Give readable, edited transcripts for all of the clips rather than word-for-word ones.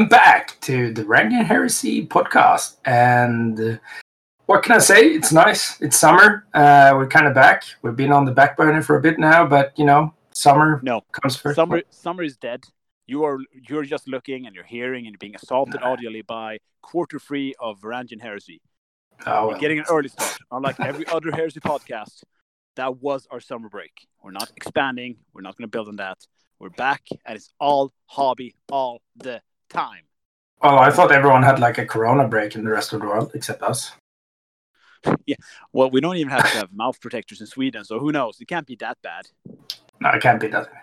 Welcome back to the Rangian Heresy podcast. And what can I say? It's nice. It's summer. We're kind of back. We've been on the back burner for a bit now, but you know, summer comes first. Summer is dead. You're just looking and you're hearing and you're being assaulted audially by quarter three of Rangian Heresy. Oh, we're getting an early start, unlike every other Heresy podcast. That was our summer break. We're not expanding. We're not going to build on that. We're back, and it's all hobby all the time. Oh, I thought everyone had like a corona break in the rest of the world, except us. Yeah, well, we don't even have to have mouth protectors in Sweden, so who knows? It can't be that bad. No, it can't be that bad.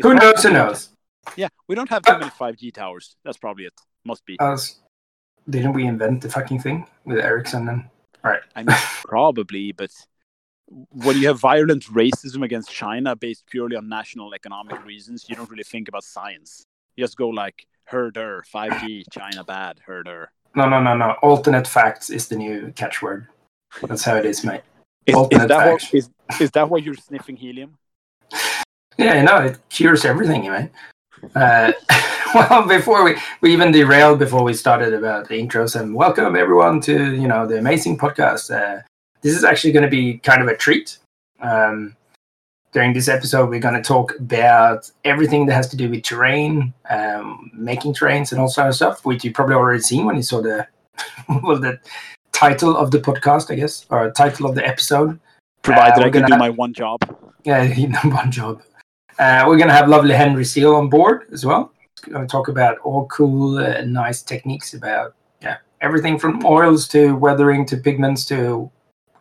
Who knows? Who knows? Yeah, we don't have too many 5G towers. That's probably it. Must be. Didn't we invent the fucking thing with Ericsson? And... All right. I mean, probably, but... When you have violent racism against China based purely on national economic reasons, you don't really think about science. You just go like, herder, 5G, China bad, herder. No. Alternate facts is the new catchword. That's how it is, mate. Is that why you're sniffing helium? Yeah, no, it cures everything, mate. Well, before we even derailed before we started about the intros and welcome everyone to, you know, the amazing podcast. This is actually going to be kind of a treat. During this episode, we're going to talk about everything that has to do with terrain, making terrains and all sort of stuff, which you probably already seen when you saw the the title of the podcast, I guess, or title of the episode. Provided I can do my one job. Yeah, one job. We're going to have lovely Henry Steele on board as well. We're going to talk about all cool, nice techniques about everything from oils to weathering to pigments to...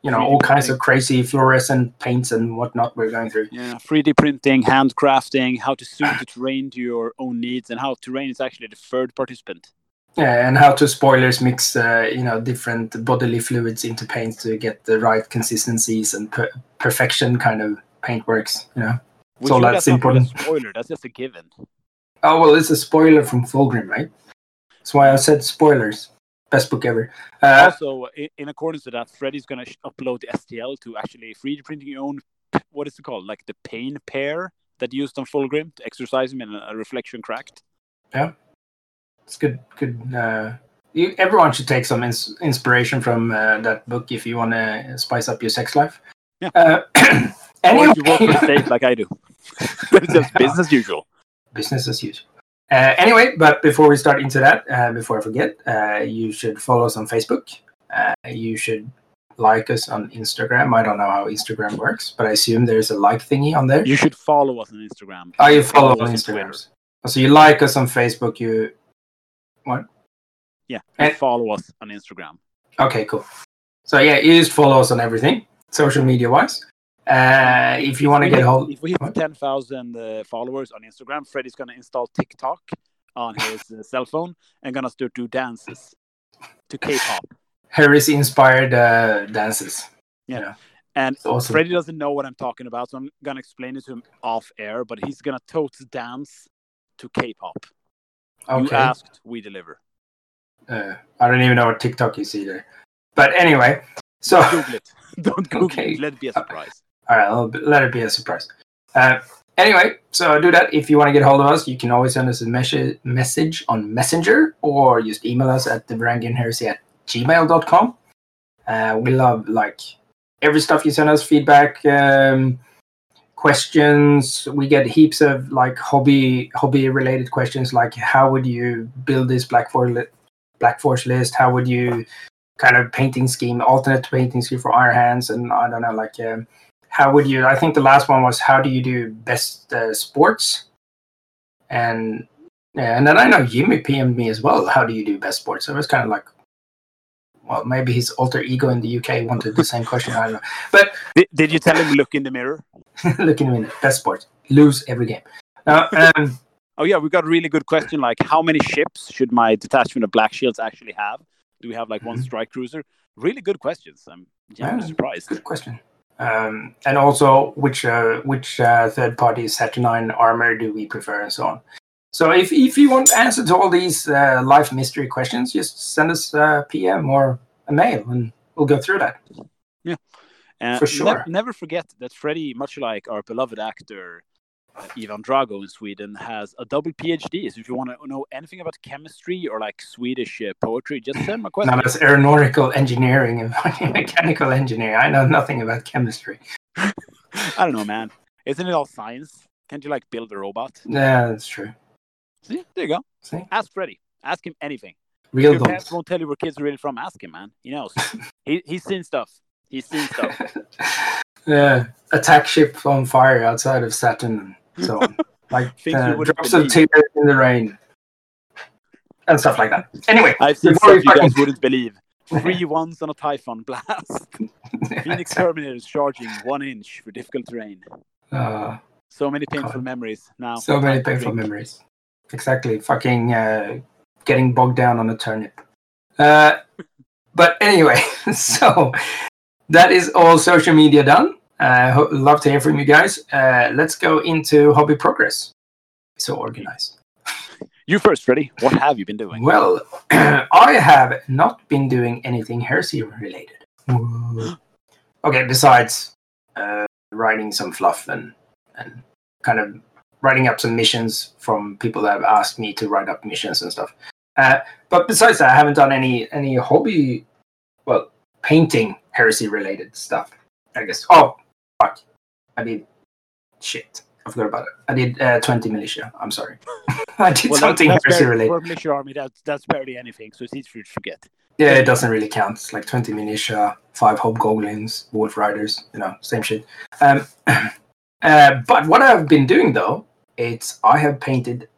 You know, all kinds of crazy fluorescent paints and whatnot we're going through. Yeah, 3D printing, handcrafting, how to suit the terrain to your own needs, and how terrain is actually the third participant. Yeah, and how to, spoilers, mix, different bodily fluids into paints to get the right consistencies and perfection kind of paintworks, you know. So that's important. Not really a spoiler, that's just a given. Oh, well, it's a spoiler from Fulgrim, right? That's why I said spoilers. Best book ever. Also, in accordance with that, Freddie's going to upload the STL to actually 3D printing your own, what is it called? Like the pain pair that you used on Fulgrim to exercise him in a reflection cracked. Yeah. It's good. Everyone should take some inspiration from that book if you want to spice up your sex life. Yeah. Or if you work for the state like I do. It's just business as usual. Business as usual. Anyway, but before we start into that, before I forget, you should follow us on Facebook. You should like us on Instagram. I don't know how Instagram works, but I assume there's a like thingy on there. You should follow us on Instagram. Oh, you follow us on Instagram. So you like us on Facebook, you... What? Yeah, and follow us on Instagram. Okay, cool. So yeah, you just follow us on everything, social media-wise. If you want to get hold, if we hit 10,000 followers on Instagram, Freddie's going to install TikTok on his cell phone and going to do dances to K-pop. Heresy-inspired dances. Yeah, you know. And awesome. Freddie doesn't know what I'm talking about, so I'm going to explain it to him off air. But he's going to totes dance to K-pop. Okay. You asked, we deliver. I don't even know what TikTok is either. But anyway, so don't Google it. Don't Google it. Let it be a surprise. All right, let it be a surprise. Anyway, so do that. If you want to get hold of us, you can always send us a message on Messenger or just email us at therangianheresy@gmail.com. We love, like, every stuff you send us, feedback, questions. We get heaps of, like, hobby-related questions, like how would you build this Black Force list? How would you kind of painting scheme, alternate painting scheme for Iron Hands? And I don't know, like... how would you? I think the last one was how do you do best sports, and then I know Jimmy PM'd me as well. How do you do best sports? So it was kind of like, well, maybe his alter ego in the UK wanted the same question. I don't know. But did you tell him look in the mirror? Look in the mirror. Best sports. Lose every game. Oh yeah, we got a really good question. Like, how many ships should my detachment of Black Shields actually have? Do we have like one strike cruiser? Really good questions. I'm genuinely surprised. Good question. And also, which third-party Saturnine armor do we prefer, and so on. So, if you want answer to all these life mystery questions, just send us a PM or a mail, and we'll go through that. Yeah, for sure. Never forget that Freddie, much like our beloved actor Ivan Drago in Sweden has a double PhD. So if you want to know anything about chemistry or like Swedish poetry, just send me a question. No, that's aeronautical engineering and mechanical engineering. I know nothing about chemistry. I don't know, man. Isn't it all science? Can't you like build a robot? Yeah, that's true. See, there you go. See? Ask Freddie. Ask him anything. Real if your parents won't tell you where kids are really from, ask him, man. He knows. He's seen stuff. He's seen stuff. Yeah. Attack ship on fire outside of Saturn. So on. Like drops of tears in the rain and stuff like that. Anyway, I've seen stuff you guys wouldn't believe. 3 1s on a Typhon blast. Phoenix Terminators charging 1 inch for difficult terrain. So many painful memories now. So many painful memories. Exactly. Fucking getting bogged down on a turnip. But anyway, so that is all social media done. Love to hear from you guys. Let's go into hobby progress. So organized. You first, Freddie. What have you been doing? Well, I have not been doing anything heresy related. Okay, besides writing some fluff and kind of writing up some missions from people that have asked me to write up missions and stuff. But besides that, I haven't done any hobby, well, painting heresy related stuff, I guess. Oh, fuck. I did shit. I forgot about it. I did 20 militia. I'm sorry. I did something heresy related. For militia army, that's barely anything, so it's easy for you to forget. Yeah, it doesn't really count. It's like 20 militia, 5 hobgoblins, wolf riders, you know, same shit. But what I've been doing though, I have painted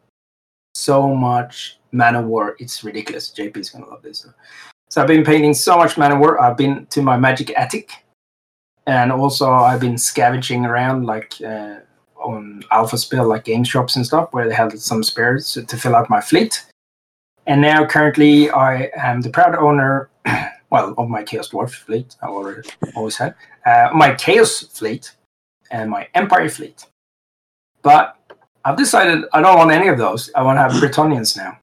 so much Man of War. It's ridiculous. JP's gonna love this. So I've been painting so much Man of War. I've been to my magic attic, and also I've been scavenging around like on Alpha Spill, like game shops and stuff, where they had some spares to fill out my fleet. And now currently I am the proud owner, well, of my Chaos Dwarf fleet. I always had my Chaos fleet and my Empire fleet, but I've decided I don't want any of those. I want to have Bretonians now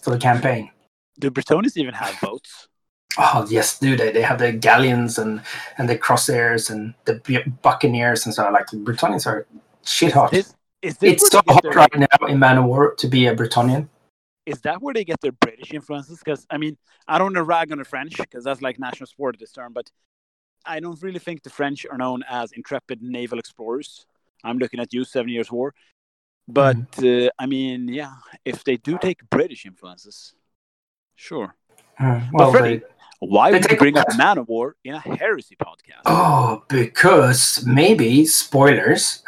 for the campaign. Do Bretonians even have boats? Oh, yes, do they? They have the galleons and the crosshairs and the buccaneers and stuff. Like, the Bretonians are shit hot. It's so hot right now in Man of War to be a Bretonian. Is that where they get their British influences? Because, I mean, I don't want to rag on the French, because that's like national sport at this term, but I don't really think the French are known as intrepid naval explorers. I'm looking at you, 7 Years War. But, I mean, yeah, if they do take British influences, sure. Well, but Freddie, why would you bring up Man of War in a heresy podcast? Oh, because maybe, spoilers,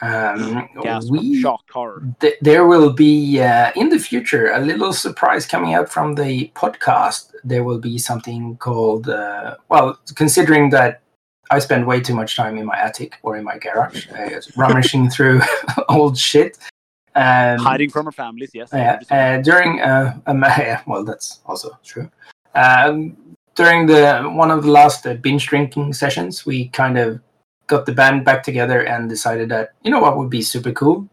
shock, horror. There will be, in the future, a little surprise coming out from the podcast. There will be something called, well, considering that I spend way too much time in my attic or in my garage, rummaging through old shit. Hiding from our families, yes. During well, that's also true. During one of the last binge drinking sessions, we kind of got the band back together and decided that, you know what would be super cool?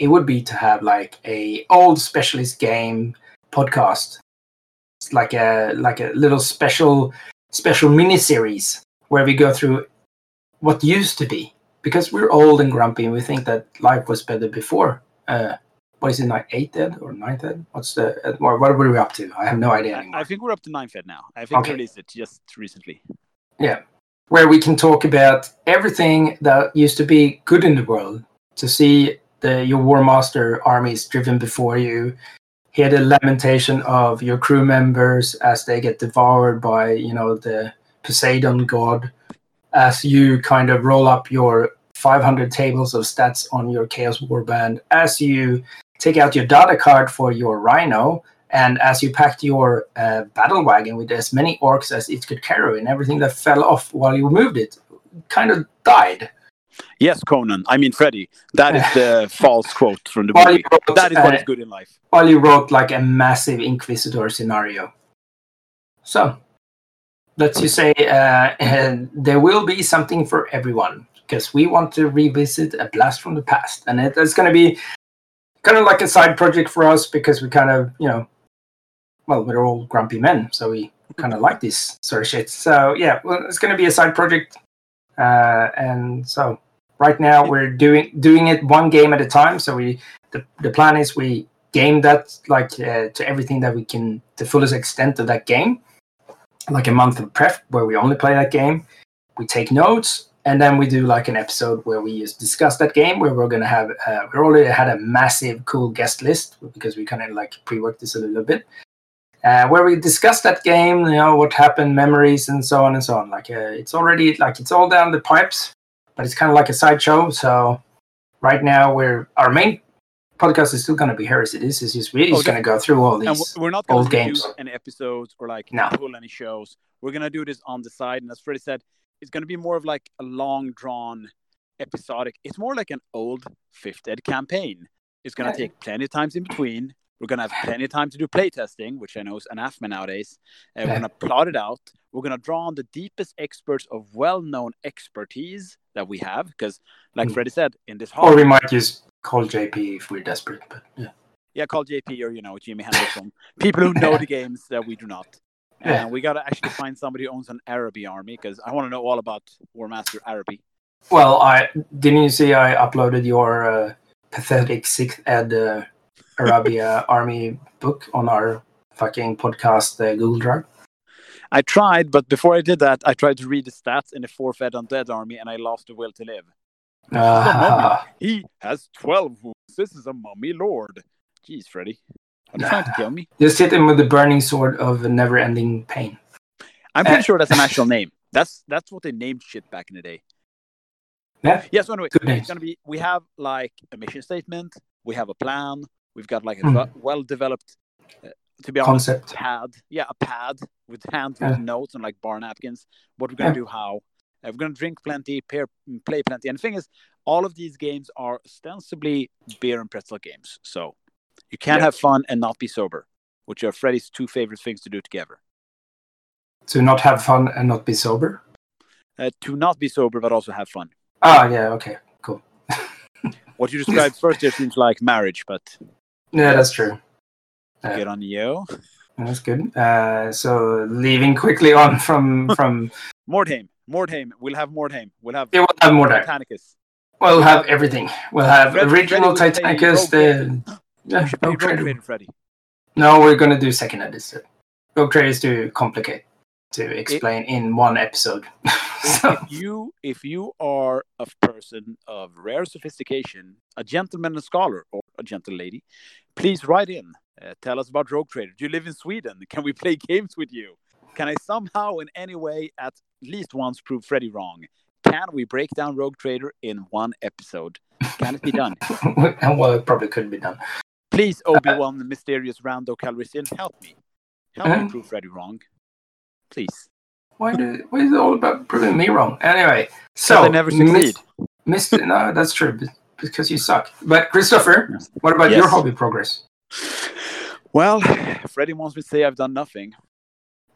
It would be to have like a old specialist game podcast. It's like a little special mini-series where we go through what used to be, because we're old and grumpy and we think that life was better before. What is it, like 8th Ed or 9th Ed? What were we up to? I have no idea anymore. I think we're up to 9th Ed now. I think we released it just recently. Yeah, where we can talk about everything that used to be good in the world, to see your War Master armies driven before you, hear the lamentation of your crew members as they get devoured by, you know, the Poseidon god, as you kind of roll up your 500 tables of stats on your Chaos Warband, as you take out your data card for your Rhino, and as you packed your battle wagon with as many orcs as it could carry, and everything that fell off while you moved it kind of died. Yes, Conan. I mean, Freddy. That is the false quote from the movie. That is what is good in life. While you wrote like a massive Inquisitor scenario. So, let's just say there will be something for everyone, because we want to revisit a blast from the past. And it's going to be kind of like a side project for us, because we kind of, you know, well, we're all grumpy men, so we kind of like this sort of shit. So, yeah, well, it's going to be a side project. And so Right now we're doing it one game at a time. So the plan is we game that to everything that we can, the fullest extent of that game. Like a month of prep where we only play that game. We take notes, and then we do like an episode where we just discuss that game, where we're going to have, we already had a massive cool guest list because we kind of like pre-worked this a little bit. Where we discuss that game, you know, what happened, memories, and so on and so on. Like it's already, like it's all down the pipes, but it's kind of like a sideshow. So right now our main podcast is still going to be Heresy. This is just we're just going to go through all these and we're not old games. Do any episodes or like pull any shows. We're going to do this on the side, and as Freddie said, it's going to be more of like a long drawn episodic. It's more like an old Fifth Ed campaign. It's going to take plenty of times in between. We're going to have plenty of time to do playtesting, which I know is anathema nowadays. We're going to plot it out. We're going to draw on the deepest experts of well-known expertise that we have. Because, like Freddie said, in this hall... Or we might just call JP if we're desperate. But yeah, call JP or, you know, Jimmy Henderson. People who know the games that we do not. And we got to actually find somebody who owns an Arabi army, because I want to know all about War Master Arabi. Well, didn't you see I uploaded your pathetic 6th Ed... Arabia Army book on our fucking podcast Google Drive. I tried, but before I did that, I tried to read the stats in the 4th Ed Undead Army, and I lost the will to live. He has 12 wounds. This is a mummy lord. Jeez, Freddy. Are you trying to kill me? Just hit him with the burning sword of never-ending pain. I'm pretty sure that's an actual name. That's what they named shit back in the day. Yeah. Yeah, so anyway, it's gonna be, we have like a mission statement. We have a plan. We've got like a well-developed, to be honest, concept. a pad with hands with notes and like bar napkins. What we're going to do, how. We're going to drink plenty, play plenty. And the thing is, all of these games are ostensibly beer and pretzel games. So you can have fun and not be sober, which are Freddy's two favorite things to do together. To not have fun and not be sober? To not be sober, but also have fun. Oh, yeah, okay, cool. What you described first year seems like marriage, but... Yeah, that's true. Good on you. That's good. So leaving quickly on from Mordheim. We'll have Mordheim. We'll have Mordheim. Titanicus. We'll have everything. We'll have original Titanicus. Rogue Trader. Freddy. No, we're gonna do second edit. So. Rogue Trader is too complicated to explain in one episode. If you are a person of rare sophistication, a gentleman and scholar, or a gentle lady, please write in. Tell us about Rogue Trader. Do you live in Sweden? Can we play games with you? Can I somehow in any way at least once prove Freddy wrong? Can we break down Rogue Trader in one episode? Can it be done? Well, it probably couldn't be done. Please, Obi-Wan, the mysterious Rando Calrissian, help me. Help me prove Freddy wrong. Please. Why is it all about proving me wrong? Anyway, so they never succeed. No, that's true, because you suck. But Christopher, what about your hobby progress? Well, Freddy wants me to say I've done nothing.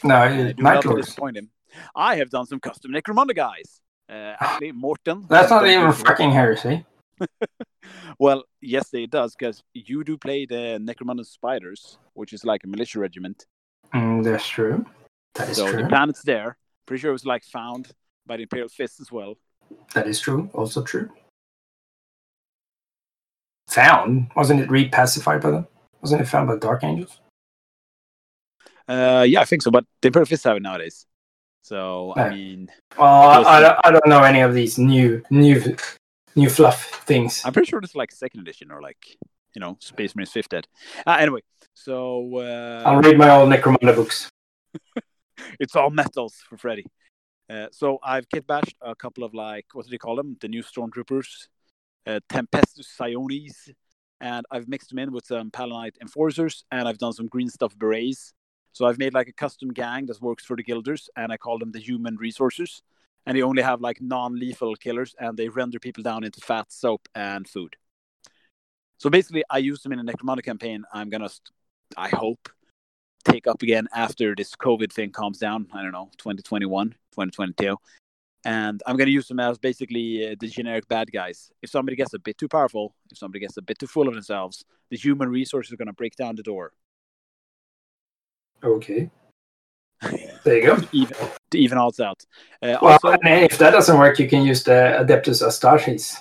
No, I do not disappoint him. I have done some custom Necromunda guys. Actually, Morten. That's not even fucking heresy. Well, yes, it does, because you do play the Necromunda Spiders, which is like a militia regiment. That's true. That is true. The planet's there. Pretty sure it was like found by the Imperial Fist as well. That is true. Also true. Found? Wasn't it re-pacified by them? Wasn't it found by Dark Angels? Yeah, I think so. But the Imperial Fist have it nowadays. So, I mean... Well, I don't know any of these new fluff things. I'm pretty sure it's like 2nd edition or like, you know, Space Marines 5th Ed. Anyway, so... I'll read my old Necromunda books. It's all metals for Freddy. So I've kitbashed a couple of, like, what do they call them? The new Stormtroopers, Tempestus Sionis, and I've mixed them in with some Palanite Enforcers, and I've done some green stuff berets. So I've made, like, a custom gang that works for the Guilders, and I call them the Human Resources, and they only have, like, non-lethal killers, and they render people down into fat, soap, and food. So basically, I use them in a Necromunda campaign. I'm going to, I hope, take up again after this COVID thing calms down. I don't know, 2021, 2022. And I'm going to use them as basically the generic bad guys. If somebody gets a bit too powerful, if somebody gets a bit too full of themselves, the Human Resources are going to break down the door. Okay. There you go. To even odds out. Also, if that doesn't work, you can use the Adeptus Astartes.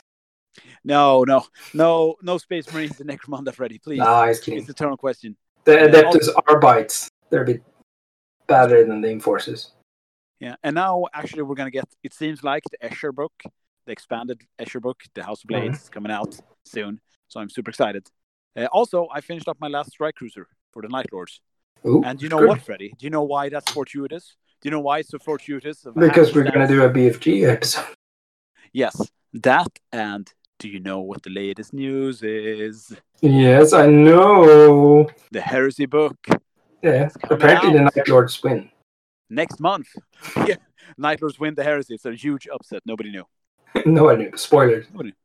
No, Space Marines and Necromunda, Freddy, please. No, I was kidding. It's a eternal question. The Adeptus Arbites. They're a bit better than the Enforcers. Yeah, and now actually we're going to get, it seems like, the Escher book, the expanded Escher book, the House of Blades, is coming out soon. So I'm super excited. Also, I finished up my last Strike Cruiser for the Night Lords. Ooh, and you know what, Freddie? Do you know why that's fortuitous? Do you know why it's so fortuitous? Because we're going to do a BFG episode. Yes, that, and do you know what the latest news is? Yes, I know. The Heresy book. Yeah, apparently the Night Lords win. Next month. Yeah, Night Lords win the Heresy. It's a huge upset. Nobody knew. Nobody knew. Spoilers. Nobody knew.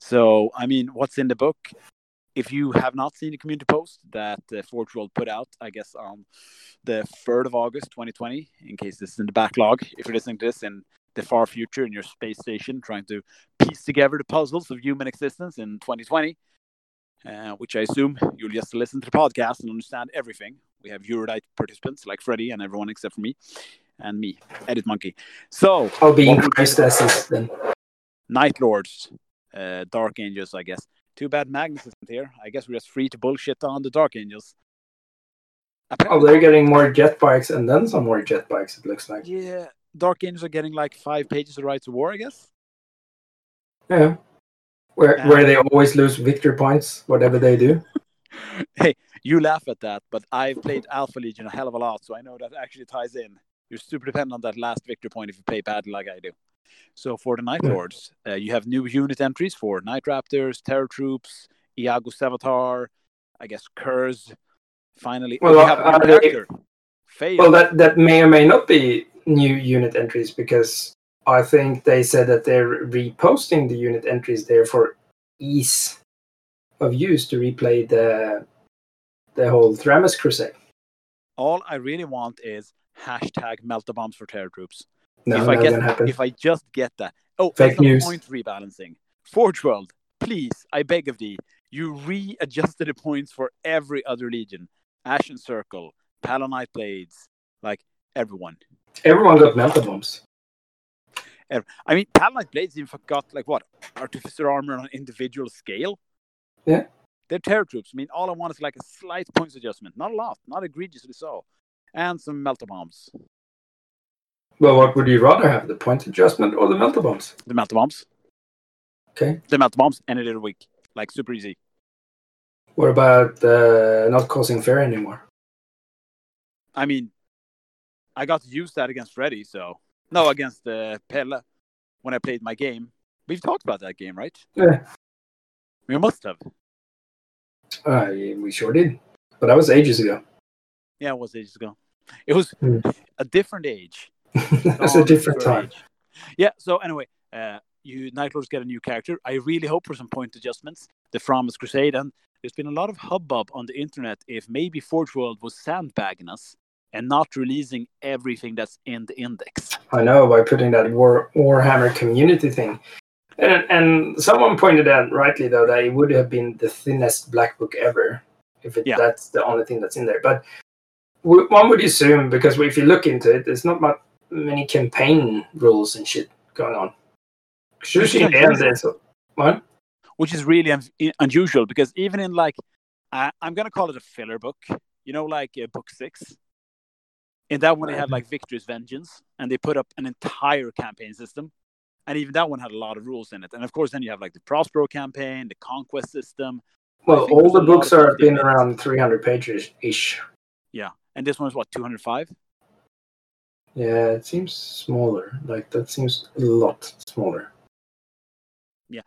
So, I mean, what's in the book? If you have not seen the community post that Forge World put out, I guess, on the 3rd of August 2020, in case this is in the backlog, if you're listening to this in the far future in your space station, trying to piece together the puzzles of human existence in 2020, which I assume you'll just listen to the podcast and understand everything. We have erudite participants like Freddie and everyone except for me, and me, Edit Monkey. So, I'll be in Christ then. Night Lords, Dark Angels, I guess. Too bad Magnus isn't here. I guess we're just free to bullshit on the Dark Angels. Apparently, they're getting more jetpacks and then some more jetpacks, it looks like. Yeah, Dark Angels are getting like 5 pages of Rights of War, I guess. Yeah. Where they always lose victory points, whatever they do. Hey, you laugh at that, but I've played Alpha Legion a hell of a lot, so I know that actually ties in. You're super dependent on that last victory point if you play badly like I do. So for the Night Lords, you have new unit entries for Night Raptors, Terror Troops, Iago Savatar, I guess Kurz. Finally, well, you have a new character. Well, that may or may not be new unit entries, because I think they said that they're reposting the unit entries there for ease of use to replay the whole Thramas Crusade. All I really want is hashtag Meltabombs for Terror Troops. No, if I just get that. Oh, fake news. Point rebalancing. Forge World, please, I beg of thee. You readjusted the points for every other legion. Ashen Circle, Palonite Blades, like everyone. Everyone got Meltabombs. I mean, Palonite Blades even got, like, what? Artificer Armor on an individual scale? Yeah. They're Terror Troops. I mean, all I want is like a slight points adjustment. Not a lot. Not egregiously so. And some Meltabombs. Well, what would you rather have, the point adjustment or the Meltabombs? The Meltabombs. Okay. The Meltabombs, any day of the week. Like, super easy. What about not causing fear anymore? I mean, I got to use that against Freddy, so... No, against Pelle, when I played my game. We've talked about that game, right? Yeah. We must have. We sure did. But that was ages ago. Yeah, it was ages ago. It was a different age. That's a different time. Age. Yeah, so anyway, you Night Lords get a new character. I really hope for some point adjustments. The Thramas Crusade, and there's been a lot of hubbub on the internet if maybe Forge World was sandbagging us and not releasing everything that's in the index. I know, by putting that Warhammer community thing. And someone pointed out rightly, though, that it would have been the thinnest black book ever if that's the only thing that's in there. But one would assume, because if you look into it, there's not much many campaign rules and shit going on. Which is really unusual, because even in, like, I'm going to call it a filler book, you know, like book 6. In that one, they had like Victor's Vengeance, and they put up an entire campaign system. And even that one had a lot of rules in it. And of course, then you have like the Prospero campaign, the Conquest system. Well, all the books are been around 300 pages-ish. Yeah. And this one is what, 205? Yeah, it seems smaller. Like, that seems a lot smaller. Yeah.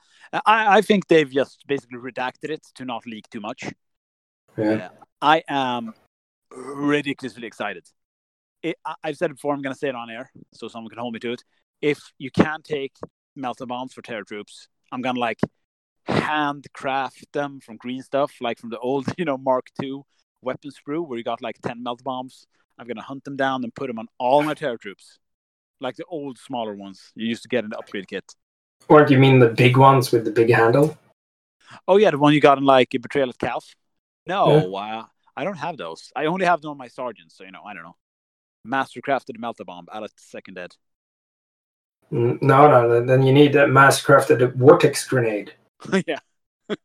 I think they've just basically redacted it to not leak too much. Yeah. I am ridiculously excited. I've said it before, I'm going to say it on air, so someone can hold me to it. If you can take Meltabombs for Terror Troops, I'm going to, like, handcraft them from green stuff, like from the old, you know, Mark II weapon sprue, where you got, like, 10 Meltabombs. I'm going to hunt them down and put them on all my Terror Troops. Like the old, smaller ones you used to get in the upgrade kit. Or do you mean the big ones with the big handle? Oh, yeah, the one you got in, like, Betrayal at Calf? No, I don't have those. I only have them on my Sergeants, so, you know, I don't know. mastercrafted Meltabomb out of second ed. No. Then you need a mass-crafted vortex grenade. Yeah.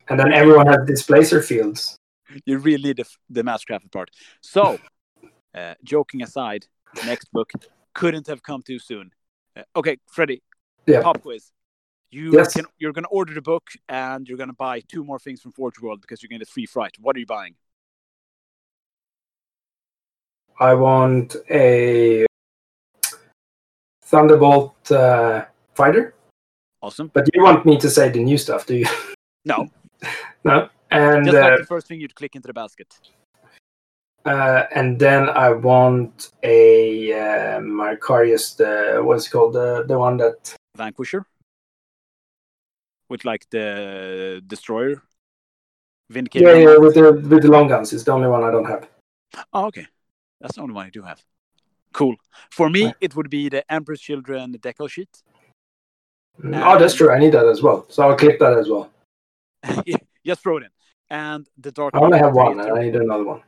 And then everyone has displacer fields. You really need the mass-crafted part. So, joking aside, next book couldn't have come too soon. Okay, Freddie. Yeah. Pop quiz. You're going to order the book, and you're going to buy two more things from Forge World because you're going to get free freight. What are you buying? I want a Thunderbolt fighter. Awesome. But you want me to say the new stuff, do you? No. No. And just like the first thing you'd click into the basket. And then I want a Marcarius, what's it called? The one that... Vanquisher? With like the Destroyer? Vindicator? Yeah, with the long guns. It's the only one I don't have. Oh, okay. That's the only one I do have. Cool. For me, it would be the Emperor's Children decal sheet. Oh, that's true. I need that as well. So I'll click that as well. Just throw it in. And the Dark Angel. I only have one, and I need another one.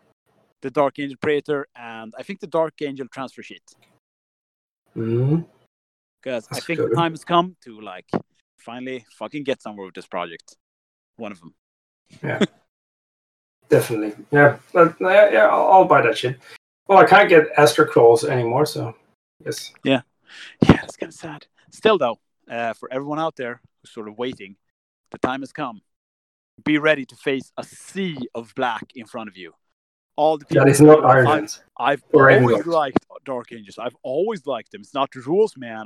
The Dark Angel Praetor, and I think the Dark Angel transfer sheet. Mm-hmm. Because I think the time has come to finally fucking get somewhere with this project. One of them. Yeah. Definitely. Yeah. But, yeah. I'll buy that shit. Well, I can't get Astro Crawls anymore, so yes. Yeah. Yeah, that's kind of sad. Still, though, for everyone out there who's sort of waiting, the time has come. Be ready to face a sea of black in front of you. All the people that is not Ireland. I've always liked Dark Angels. I've always liked them. It's not the rules, man.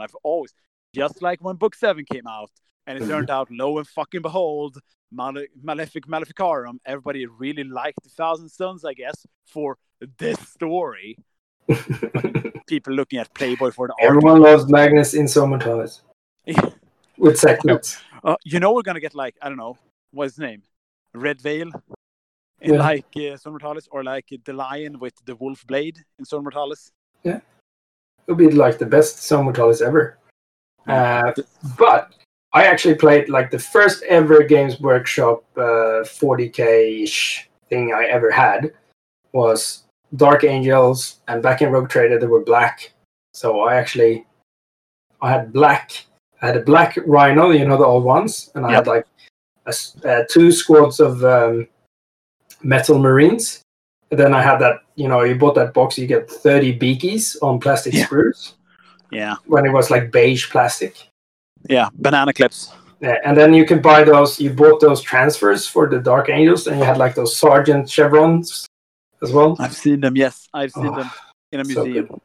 Just like when Book 7 came out, and it turned out, lo and fucking behold, Malefic Maleficarum, everybody really liked the Thousand Sons, I guess, for this story. People looking at Playboy for the everyone article. Loves Magnus in Zone Mortalis. With segments. We're going to get I don't know, what's his name? Red Veil in Zone Mortalis, or the lion with the wolf blade in Zone Mortalis. Yeah. It'll be the best Zone Mortalis ever. But I actually played the first ever Games Workshop 40k-ish thing I ever had was Dark Angels, and back in Rogue Trader they were black. So I had a black rhino, the old ones, and I had two squads of metal marines. And then I had that, you bought that box, you get 30 beakies on plastic sprues. Yeah. When it was beige plastic. Yeah, banana clips. Yeah, and then you can buy those. You bought those transfers for the Dark Angels, and you had those sergeant chevrons as well. I've seen them. Yes, I've seen them in a museum. So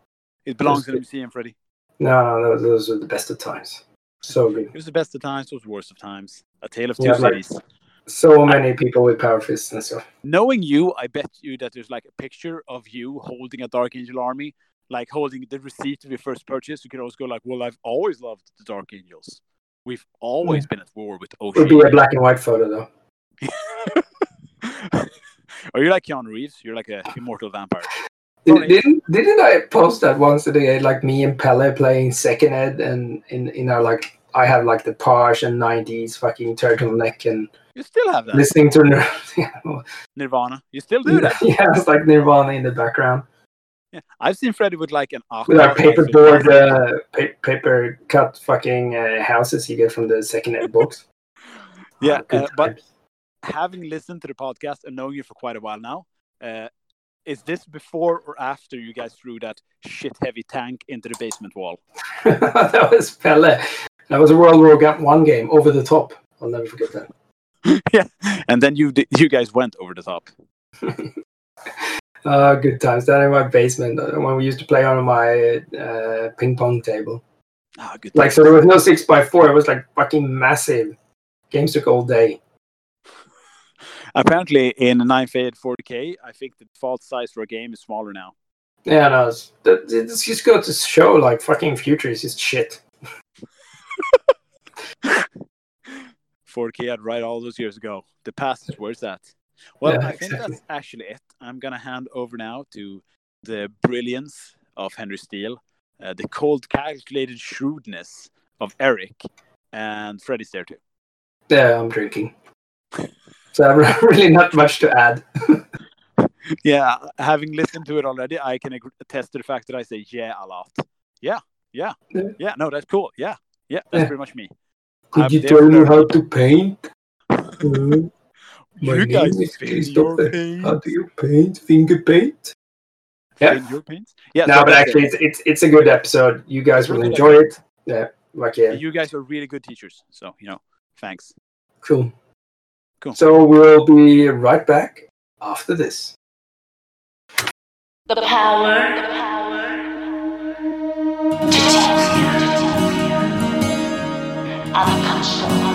it belongs in a museum, Freddie. No, those are the best of times. So good. It was the best of times. It was the worst of times. A tale of two cities. So many people with power fists and stuff. Knowing you, I bet you that there's a picture of you holding a Dark Angel army. Holding the receipt of your first purchase, you could always go I've always loved the Dark Angels. We've always been at war with Ocean. It would be a black and white photo, though. Are you like Keanu Reeves? You're like an immortal vampire. Didn't I post that once today? Me and Pelle playing second ed, and in our I have the Porsche and 90s fucking turtleneck, and you still have that. Listening to Nirvana. You still do that? Yeah, it's Nirvana in the background. Yeah, I've seen Freddie with an awkward with paperboard, paper cut fucking houses you get from the second-hand books. Yeah, but having listened to the podcast and knowing you for quite a while now, is this before or after you guys threw that shit-heavy tank into the basement wall? That was Pelle. That was a World War I game, over the top. I'll never forget that. Yeah, and then you guys went over the top. Good times down in my basement when we used to play on my ping pong table. Ah, good. So there was no 6x4. It was fucking massive. Games took all day. Apparently, in 9th ed 40k, I think the default size for a game is smaller now. Yeah, no, it's just go to show fucking future is just shit. 40k, I'd write all those years ago. The past is where's that? Well, yeah, I think that's actually it. I'm going to hand over now to the brilliance of Henry Steele, the cold, calculated shrewdness of Eric, and Freddie's there too. Yeah, I'm drinking. So I have really not much to add. Yeah, having listened to it already, I can attest to the fact that I say yeah a lot. Yeah. No, that's cool. Yeah. That's pretty much me. Could you tell me how to paint? My name is Christopher. How do you paint? Finger paint? Yeah. No, but actually, it's a good episode. You guys will enjoy it. Yeah, lucky. Yeah, you guys are really good teachers, so thanks. Cool. So we'll be right back after this. The power to teach you. Uncontrolled.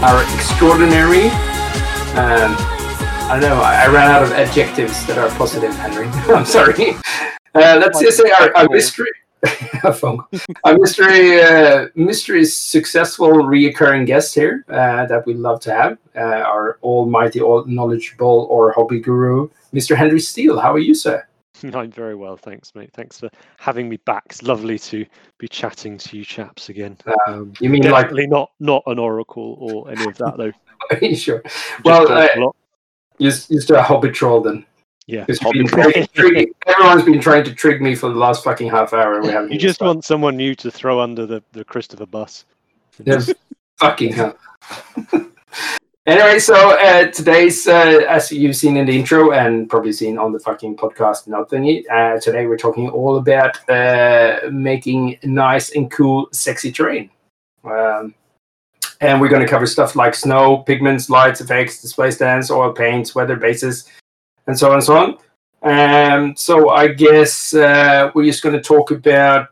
Are extraordinary. I don't know. I ran out of adjectives that are positive, Henry. I'm sorry. Let's just say our mystery. Our mystery successful reoccurring guests here that we love to have. Our almighty, all knowledgeable, or hobby guru, Mr. Henry Steele. How are you, sir? I'm very well, thanks, mate. Thanks for having me back. It's lovely to be chatting to you chaps again. You mean definitely like not an oracle or any of that, though? Sure. Well, just a hobby troll then. Yeah. Everyone's been trying to trig me for the last fucking half hour, and we haven't. You just want someone new to throw under the Christopher bus. Yes. Fucking hell. Anyway, so today's, as you've seen in the intro and probably seen on the fucking podcast and other thingy, today we're talking all about making nice and cool, sexy terrain. And we're going to cover stuff like snow, pigments, lights, effects, display stands, oil paints, weather bases, and so on and so on. So I guess we're just going to talk about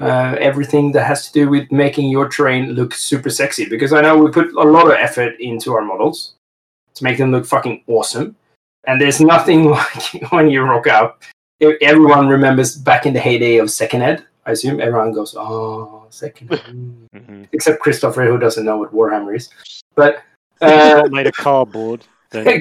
everything that has to do with making your terrain look super sexy, because I know we put a lot of effort into our models to make them look fucking awesome, and there's nothing like when you rock up. Everyone remembers back in the heyday of second ed. I assume everyone goes, "Oh, second ed," except Christopher, who doesn't know what Warhammer is. But made a cardboard. I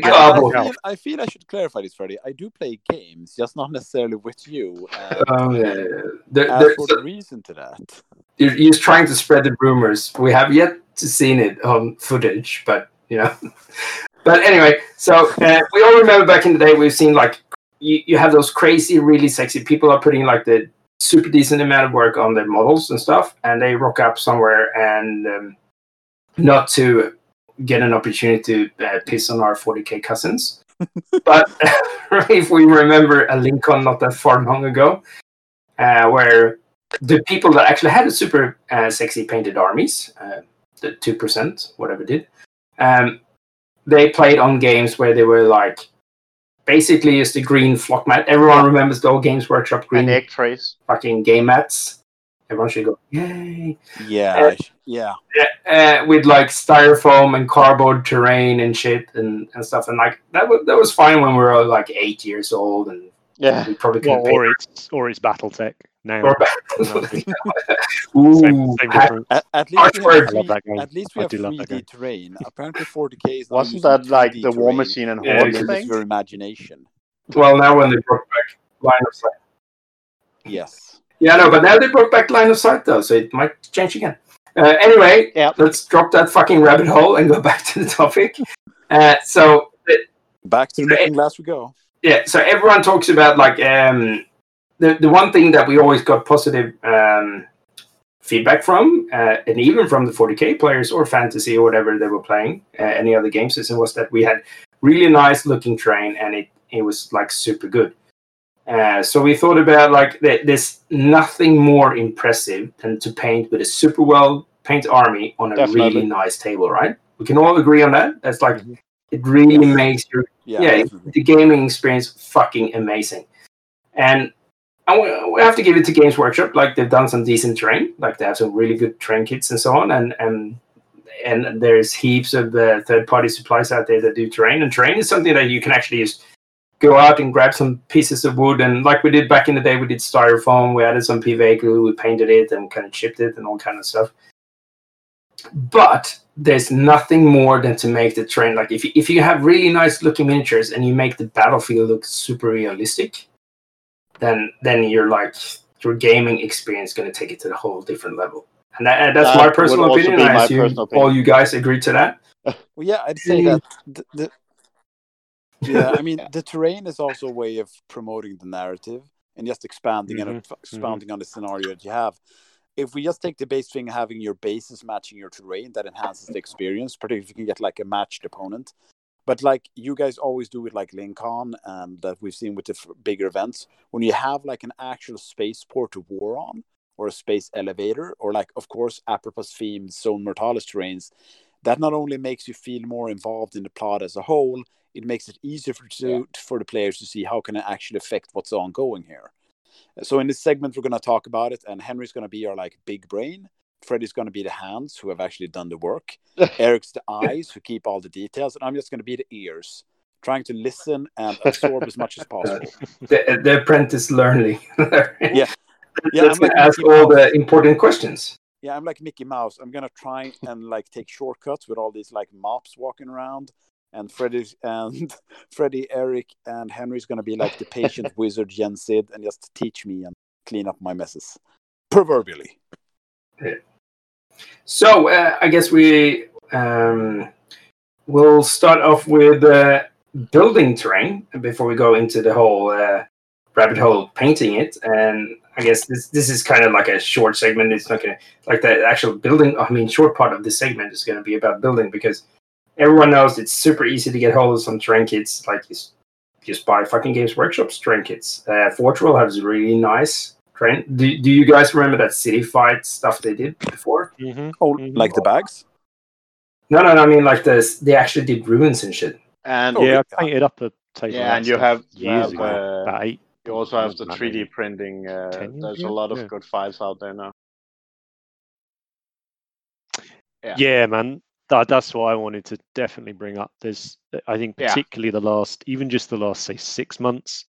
feel I should clarify this, Freddie. I do play games, just not necessarily with you. There's a reason to that. You're trying to spread the rumors. We have yet to seen it on footage, but. But anyway, so we all remember back in the day, we've seen like you have those crazy, really sexy people are putting like the super decent amount of work on their models and stuff, and they rock up somewhere and not to get an opportunity to piss on our 40k cousins. But if we remember a LinCon not that far long ago, where the people that actually had a super sexy painted armies, the 2%, whatever did, they played on games where they were like, basically just the green flock mat. Everyone remembers the old Games Workshop green and egg trays. Fucking game mats. Everyone should go, yay! Yeah. With like styrofoam and cardboard terrain and shit and stuff, and like that was fine when we were like 8 years old, and we probably couldn't pay it's BattleTech now. At least we have 3D terrain. Apparently, 40k is wasn't that like the War Machine and Horde thing? Your imagination. Well, now when they brought back line of sight. Yes. Yeah, no, but now they brought back line of sight, though, so it might change again. Anyway, Let's drop that fucking rabbit hole and go back to the topic. So back to the looking glass we go. Yeah, so everyone talks about, like, the one thing that we always got positive feedback from, and even from the 40k players or fantasy or whatever they were playing, any other game system, was that we had really nice-looking terrain, and it was, like, super good. So we thought about, like, there's nothing more impressive than to paint with a super well paint army on a really nice table, right? We can all agree on that. That's like, it really makes your the gaming experience fucking amazing. And we have to give it to Games Workshop. Like, they've done some decent terrain. Like, they have some really good terrain kits and so on. And there's heaps of third-party supplies out there that do terrain. And terrain is something that you can actually just go out and grab some pieces of wood. And like we did back in the day, we did styrofoam. We added some PVA glue. We painted it and kind of chipped it and all kind of stuff. But there's nothing more than to make the terrain. Like, if you have really nice-looking miniatures and you make the battlefield look super realistic, then you're like, your gaming experience is going to take it to a whole different level. And that's my personal opinion. I assume all you guys agree to that. Well, yeah, I'd say that. I mean, the terrain is also a way of promoting the narrative and just expanding and expounding on the scenario that you have. If we just take the base thing, having your bases matching your terrain, that enhances the experience, particularly if you can get like a matched opponent. But like you guys always do with like LinCon and that we've seen with the bigger events, when you have like an actual spaceport to war on or a space elevator or like, of course, Apropos themed Zone Mortalis terrains, that not only makes you feel more involved in the plot as a whole, it makes it easier for the players to see how can it actually affect what's ongoing here. So in this segment, we're going to talk about it, and Henry's going to be our like big brain. Freddie's going to be the hands who have actually done the work. Eric's the eyes who keep all the details. And I'm just going to be the ears, trying to listen and absorb as much as possible. The apprentice learning. That's going to ask all the important questions. Yeah, I'm like Mickey Mouse. I'm going to try and like take shortcuts with all these like mops walking around. And Freddie, Eric, and Henry's going to be like the patient wizard Yen Sid and just teach me and clean up my messes. Proverbially. Yeah. So I guess we will start off with building terrain before we go into the whole rabbit hole painting it. And I guess this is kind of like a short segment. It's not going to like the actual building. I mean, short part of this segment is going to be about building because everyone knows it's super easy to get hold of some terrain kits. Like just buy fucking Games Workshop's terrain kits. Forge World has really nice. Do you guys remember that city fight stuff they did before? Mm-hmm. Oh, like the bags? No. I mean, like they actually did ruins and shit. And I painted up the table. Yeah, and you have you also have the 3D printing. There's a lot of good files out there now. Yeah, man. That's what I wanted to definitely bring up. There's, I think, particularly the last, say, 6 months.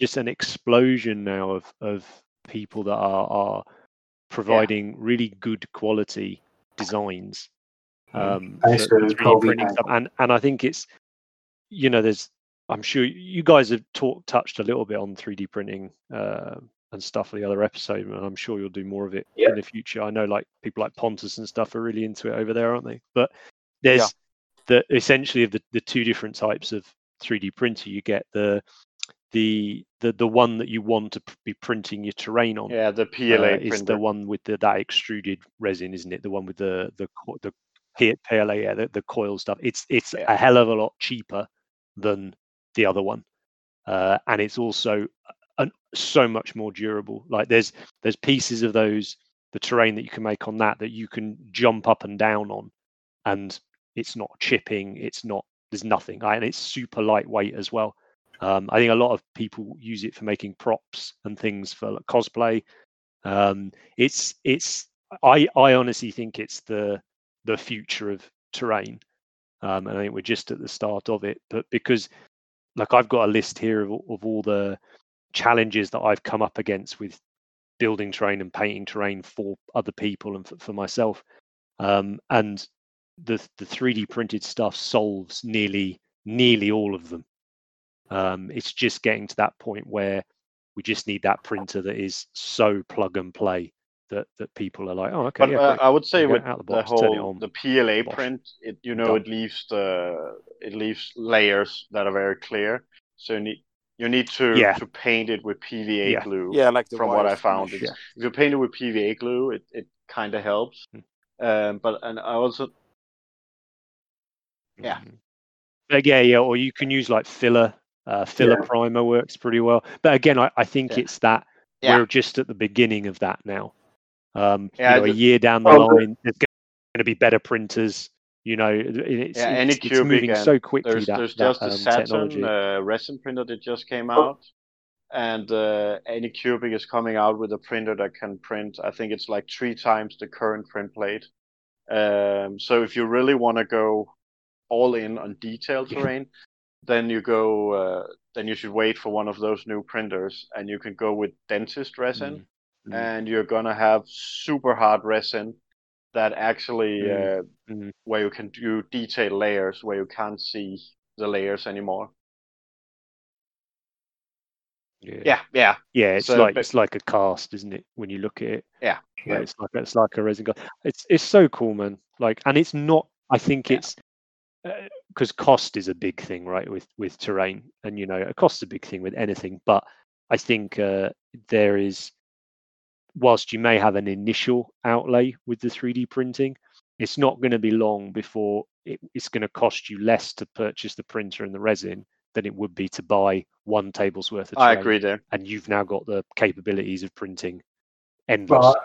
Just an explosion now of people that are providing really good quality designs. And I think it's, you know, there's, I'm sure you guys have touched a little bit on 3D printing and stuff for the other episode, and I'm sure you'll do more of it in the future. I know like people like Pontus and stuff are really into it over there, aren't they? But there's the essentially of the two different types of 3D printer. You get the one that you want to be printing your terrain on. Yeah, the PLA is the one with that extruded resin, isn't it? The one with the PLA, the coil stuff. It's a hell of a lot cheaper than the other one, and it's also so much more durable. Like there's pieces of the terrain that you can make on that you can jump up and down on, and it's not chipping. It's not. There's nothing, and it's super lightweight as well. I think a lot of people use it for making props and things for like cosplay. I honestly think it's the future of terrain, and I think we're just at the start of it. But because, like, I've got a list here of all the challenges that I've come up against with building terrain and painting terrain for other people and for myself, and the 3D printed stuff solves nearly all of them. It's just getting to that point where we just need that printer that is so plug and play that people are like, oh, okay. But I would say with the PLA print, it leaves layers that are very clear. So you need to paint it with PVA glue. Yeah, like from what I found, if you paint it with PVA glue, it kind of helps. Or you can use like filler. Filler primer works pretty well. But again, I think it's that we're just at the beginning of that now. You know, a year down the line, there's going to be better printers. You know, it's moving so quickly. There's the Saturn resin printer that just came out. And Anycubic is coming out with a printer that can print, I think it's like 3 times the current print plate. So if you really want to go all in on detailed terrain, then you go. Then you should wait for one of those new printers, and you can go with dentist resin, and you're gonna have super hard resin that actually where you can do detailed layers where you can't see the layers anymore. Yeah. It's so, it's like a cast, isn't it? When you look at it, it's like a resin cast. It's so cool, man. Like, and it's not. I think it's because cost is a big thing, right? With terrain, and you know, cost's a big thing with anything. But I think there is, whilst you may have an initial outlay with the 3D printing, it's not going to be long before it's going to cost you less to purchase the printer and the resin than it would be to buy 1 table's worth of terrain. I agree there. And you've now got the capabilities of printing endless. Well,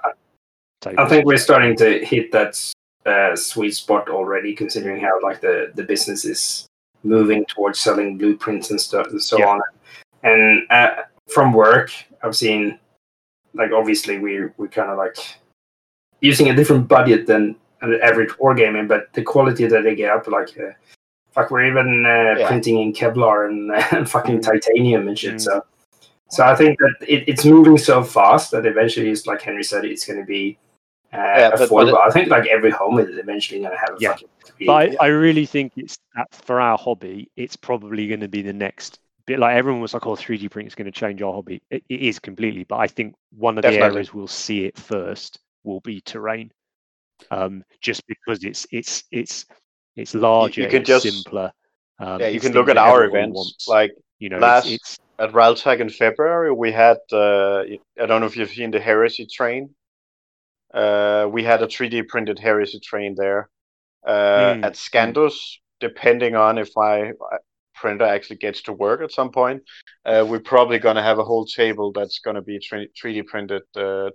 I think we're starting to hit that sweet spot already, considering how like the business is moving towards selling blueprints and stuff and so on. And from work, I've seen like obviously we kind of like using a different budget than an average wargaming, but the quality that they get up like. We're even printing in Kevlar and fucking titanium and shit. So I think that it's moving so fast that eventually, it's like Henry said, it's going to be affordable. But I think like every home is eventually going to have a fucking... But I really think it's for our hobby, it's probably going to be the next bit. Like everyone was like, 3D printing is going to change our hobby. It is completely. But I think one of the areas we'll see it first will be terrain. Just because it's it's larger, it's simpler. You can look at our events. Like you know, last at Raltag in February, we had, I don't know if you've seen the Heresy train. We had a 3D printed Heresy train there. At Skandis, depending on if my printer actually gets to work at some point, we're probably going to have a whole table that's going to be 3D printed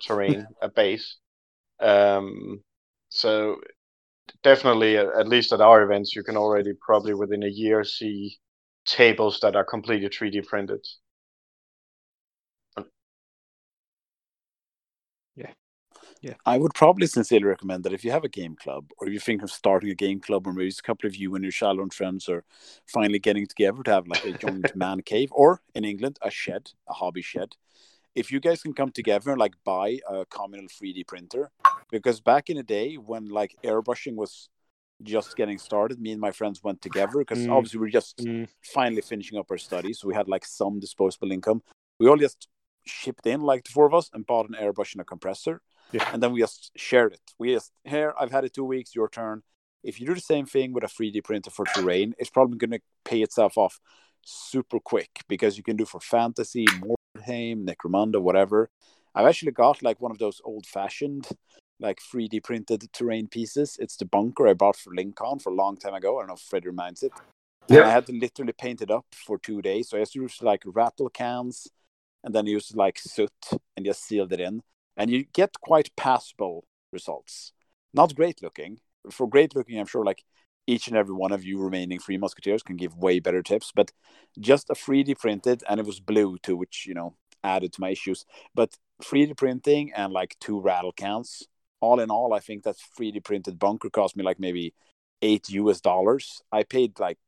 terrain, a base. So... Definitely, at least at our events, you can already probably within a year see tables that are completely 3D printed. Yeah. I would probably sincerely recommend that if you have a game club, or if you think of starting a game club, or maybe it's a couple of you and your Shallon friends are finally getting together to have like a joint man cave, or in England, a shed, a hobby shed. If you guys can come together and like buy a communal 3D printer, because back in the day when like airbrushing was just getting started, me and my friends went together because obviously we were just finally finishing up our studies. So we had like some disposable income. We all just shipped in like the 4 of us and bought an airbrush and a compressor. Yeah. And then we just shared it. We just, here, I've had it 2 weeks, your turn. If you do the same thing with a 3D printer for terrain, it's probably going to pay itself off super quick because you can do for fantasy, Mordheim, Necromunda, whatever. I've actually got like one of those old-fashioned like 3D printed terrain pieces. It's the bunker I bought for LinCon for a long time ago. I don't know if Freddie reminds it. Yeah. And I had to literally paint it up for 2 days. So I used to use like rattle cans and then use like soot and just sealed it in. And you get quite passable results. Not great looking. For great looking, I'm sure like each and every one of you remaining 3 Musketeers can give way better tips. But just a 3D printed, and it was blue too, which, you know, added to my issues. But 3D printing and like 2 rattle cans. All in all, I think that 3D printed bunker cost me like maybe $8. I paid like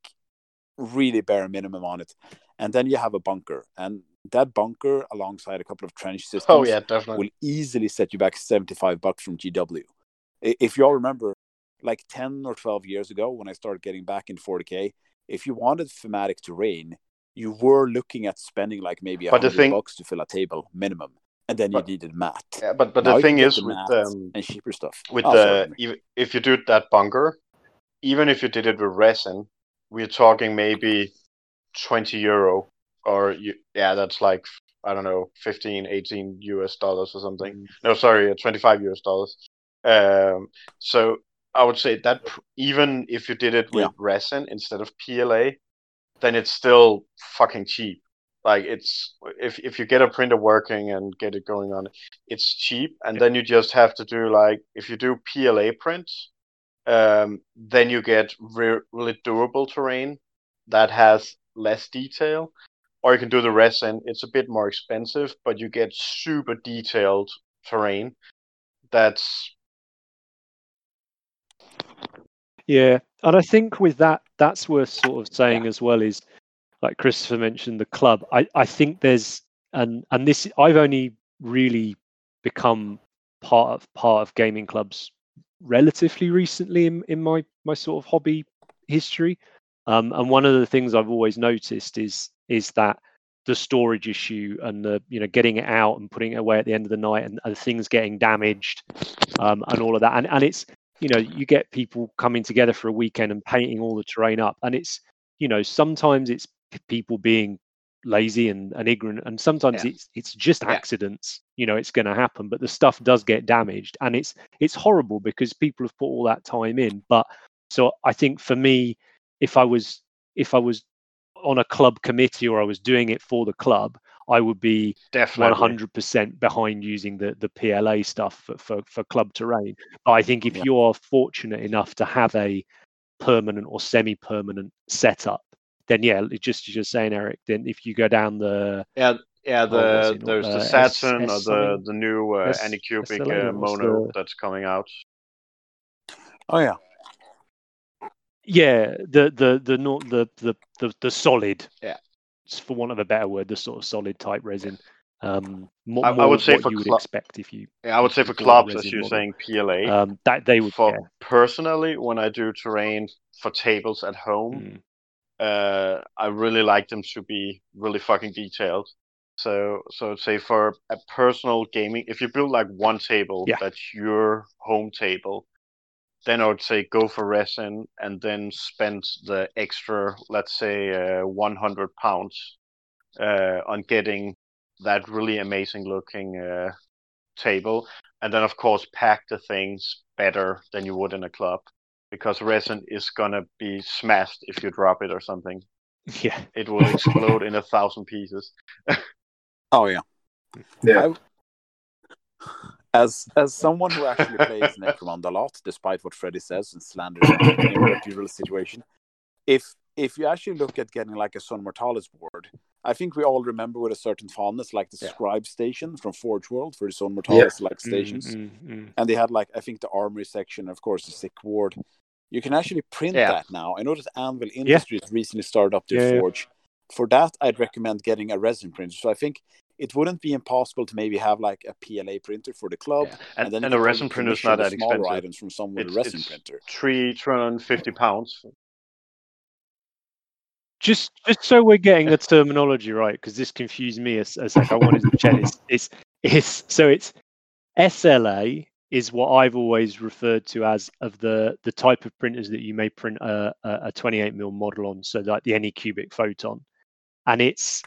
really bare minimum on it. And then you have a bunker. And that bunker, alongside a couple of trench systems, will easily set you back $75 from GW. If you all remember, like 10 or 12 years ago when I started getting back in 40K, if you wanted thematic terrain, you were looking at spending like maybe $100 to fill a table minimum. And then you needed mat. Yeah, but the thing is, with cheaper stuff. With if you do that bunker, even if you did it with resin, we're talking maybe €20, or that's like I don't know, $15, $18 or something. No, sorry, $25. So I would say that even if you did it with resin instead of PLA, then it's still fucking cheap. Like, it's if you get a printer working and get it going on, it's cheap. And then you just have to do, like, if you do PLA prints, then you get really durable terrain that has less detail. Or you can do the resin. It's a bit more expensive, but you get super detailed terrain. That's... Yeah, and I think with that, that's worth sort of saying as well is, like Christopher mentioned, the club. I think there's, and this, I've only really become part of gaming clubs relatively recently in my sort of hobby history. And one of the things I've always noticed is that the storage issue and the, you know, getting it out and putting it away at the end of the night and things getting damaged, and all of that. And it's, you know, you get people coming together for a weekend and painting all the terrain up. And it's, you know, sometimes it's people being lazy and ignorant. And sometimes it's just accidents, you know, it's going to happen, but the stuff does get damaged. And it's horrible because people have put all that time in. But so I think for me, if I was on a club committee or I was doing it for the club, I would be definitely 100% behind using the PLA stuff for club terrain. But I think if you are fortunate enough to have a permanent or semi-permanent setup, then it's just as you're saying, Eric, then if you go down the there's the Saturn or the new Anycubic mono that's coming out. Oh yeah. Yeah, the solid. Yeah, for want of a better word, the sort of solid type resin. I would say for expect if you. Yeah, I would say for clubs, as you're saying, PLA. That they would. For personally, when I do terrain for tables at home, I really like them to be really fucking detailed. So I'd say for a personal gaming, if you build like one table that's your home table. Then I would say go for resin and then spend the extra, let's say, £100 on getting that really amazing looking table. And then, of course, pack the things better than you would in a club because resin is going to be smashed if you drop it or something. Yeah. It will explode in 1,000 pieces. Oh, yeah. Yeah. As someone who actually plays Necromunda a lot, despite what Freddie says and slanders in a dual situation, if you actually look at getting like a Zone Mortalis board, I think we all remember with a certain fondness like the scribe station from Forge World for the Zone Mortalis like stations, and they had like I think the armory section, of course the sick ward. You can actually print that now. I noticed Anvil Industries recently started up their forge. For that, I'd recommend getting a resin printer. So I think. It wouldn't be impossible to maybe have like a PLA printer for the club, and a resin printer is not that expensive. Items from some with a resin printer, £350. Just so we're getting the terminology right, because this confused me a sec. I wanted to check. It's SLA is what I've always referred to as of the type of printers that you may print a 28 mil model on, so like the Anycubic Photon, and it's.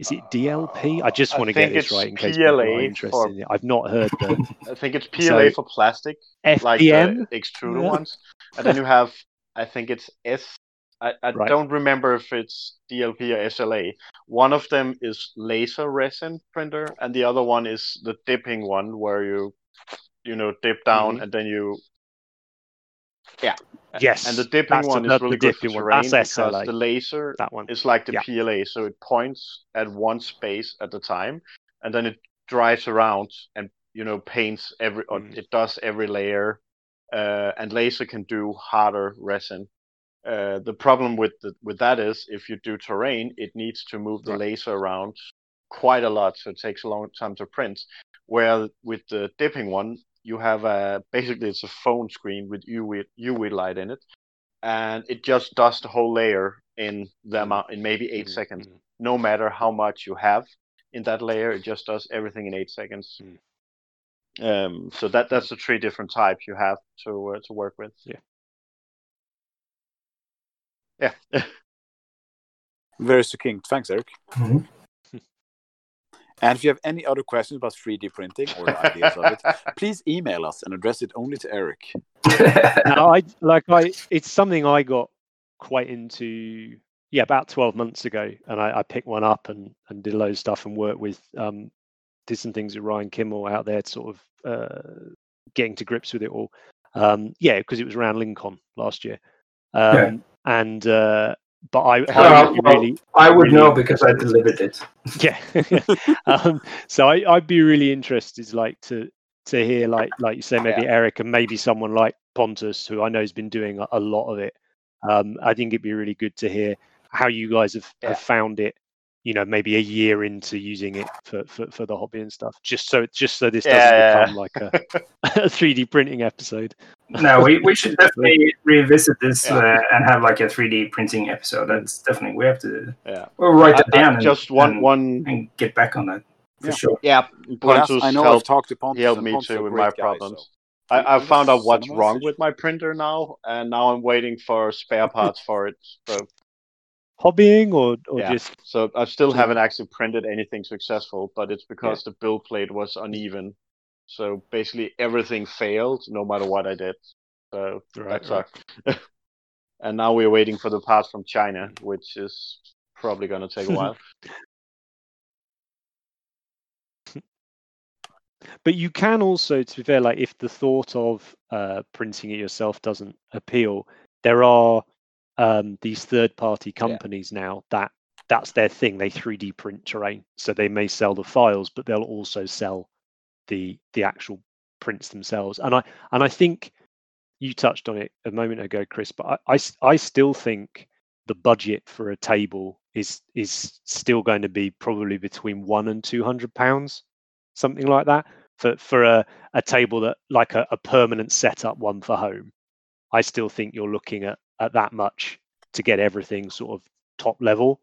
Is it DLP? I just want to get this right in case people are interested in it. I've not heard that. I think it's PLA for plastic, FDM? Like the extruder ones. And then you have, I think it's S. I don't remember if it's DLP or SLA. One of them is laser resin printer, and the other one is the dipping one where you dip down and then you. Yeah. Yes. And the dipping one is really good for terrain because the laser is like the PLA, so it points at one space at a time, and then it drives around and paints it does every layer. And laser can do harder resin. The problem with that is if you do terrain, it needs to move the laser around quite a lot, so it takes a long time to print. Where with the dipping one. You have basically it's a phone screen with UV light in it, and it just does the whole layer in the amount in maybe 8 seconds. No matter how much you have in that layer, it just does everything in 8 seconds. So that's the three different types you have to work with. Yeah. Yeah. Very succinct. Thanks, Eric. Mm-hmm. And if you have any other questions about 3D printing or ideas of it, please email us and address it only to Eric. It's something I got quite into yeah, about 12 months ago, and I picked one up and did a load of stuff and worked with did some things with Ryan Kimmel out there, sort of getting to grips with it all. Yeah, because it was around LinCon last year, and but I would really know because I delivered it. Yeah, so I'd be really interested, like to hear, like you say, maybe Eric and maybe someone like Pontus, who I know has been doing a lot of it. I think it'd be really good to hear how you guys have found it, you know, maybe a year into using it for the hobby and stuff, just so this doesn't become like a 3D printing episode. No, we should definitely revisit this and have like a 3D printing episode. That's definitely, we have to we'll write that down and just one and get back on that for sure. Yeah, Pontus, I know I've talked to Pontus. He helped me too with my problems. I found out what's wrong with my printer now, and now I'm waiting for spare parts for it. So. Hobbying or just... So I still haven't actually printed anything successful, but it's because the build plate was uneven. So basically everything failed, no matter what I did. So that sucked. Right. And now we're waiting for the parts from China, which is probably going to take a while. But you can also, to be fair, like if the thought of printing it yourself doesn't appeal, there are these third-party companies now that's their thing. They 3D print terrain, so they may sell the files, but they'll also sell the actual prints themselves. And I think you touched on it a moment ago, Chris. But I still think the budget for a table is still going to be probably between £100 and £200. Something like that for a table that like a permanent setup one for home. I still think you're looking at that much to get everything sort of top level.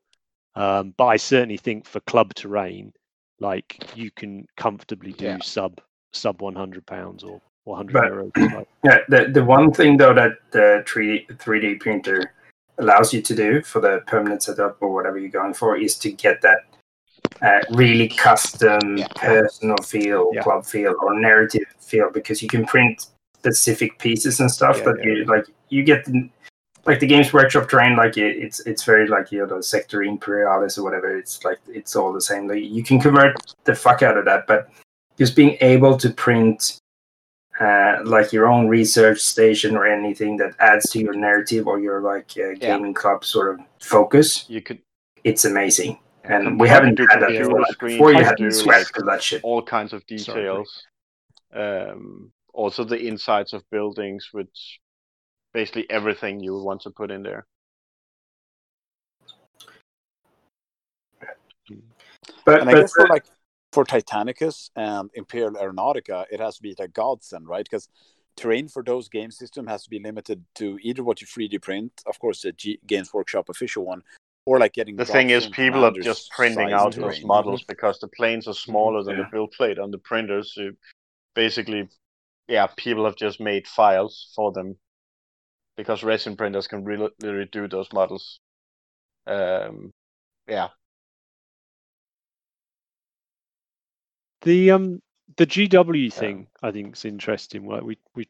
But I certainly think for club terrain, like you can comfortably do sub £100 or €100. Yeah, the one thing though that the 3D printer allows you to do for the permanent setup or whatever you're going for is to get that really custom personal feel, club feel, or narrative feel, because you can print specific pieces and stuff you get like the Games Workshop terrain, like it's very like, you know, Sector Imperialis or whatever. It's like it's all the same. Like, you can convert the fuck out of that, but just being able to print like your own research station or anything that adds to your narrative or your like gaming club sort of focus, it's amazing. And we haven't had that before. You had to sweat for that shit. All kinds of details. Also, the insides of buildings, which basically everything you would want to put in there. But I guess for Titanicus and Imperial Aeronautica, it has to be like godsend, right? Because terrain for those game system has to be limited to either what you 3D print, of course, the Games Workshop official one. Or like getting the thing is, people are just printing out those models because the planes are smaller than the build plate on the printers. So basically, people have just made files for them because resin printers can really do those models. The GW thing I think is interesting. Like we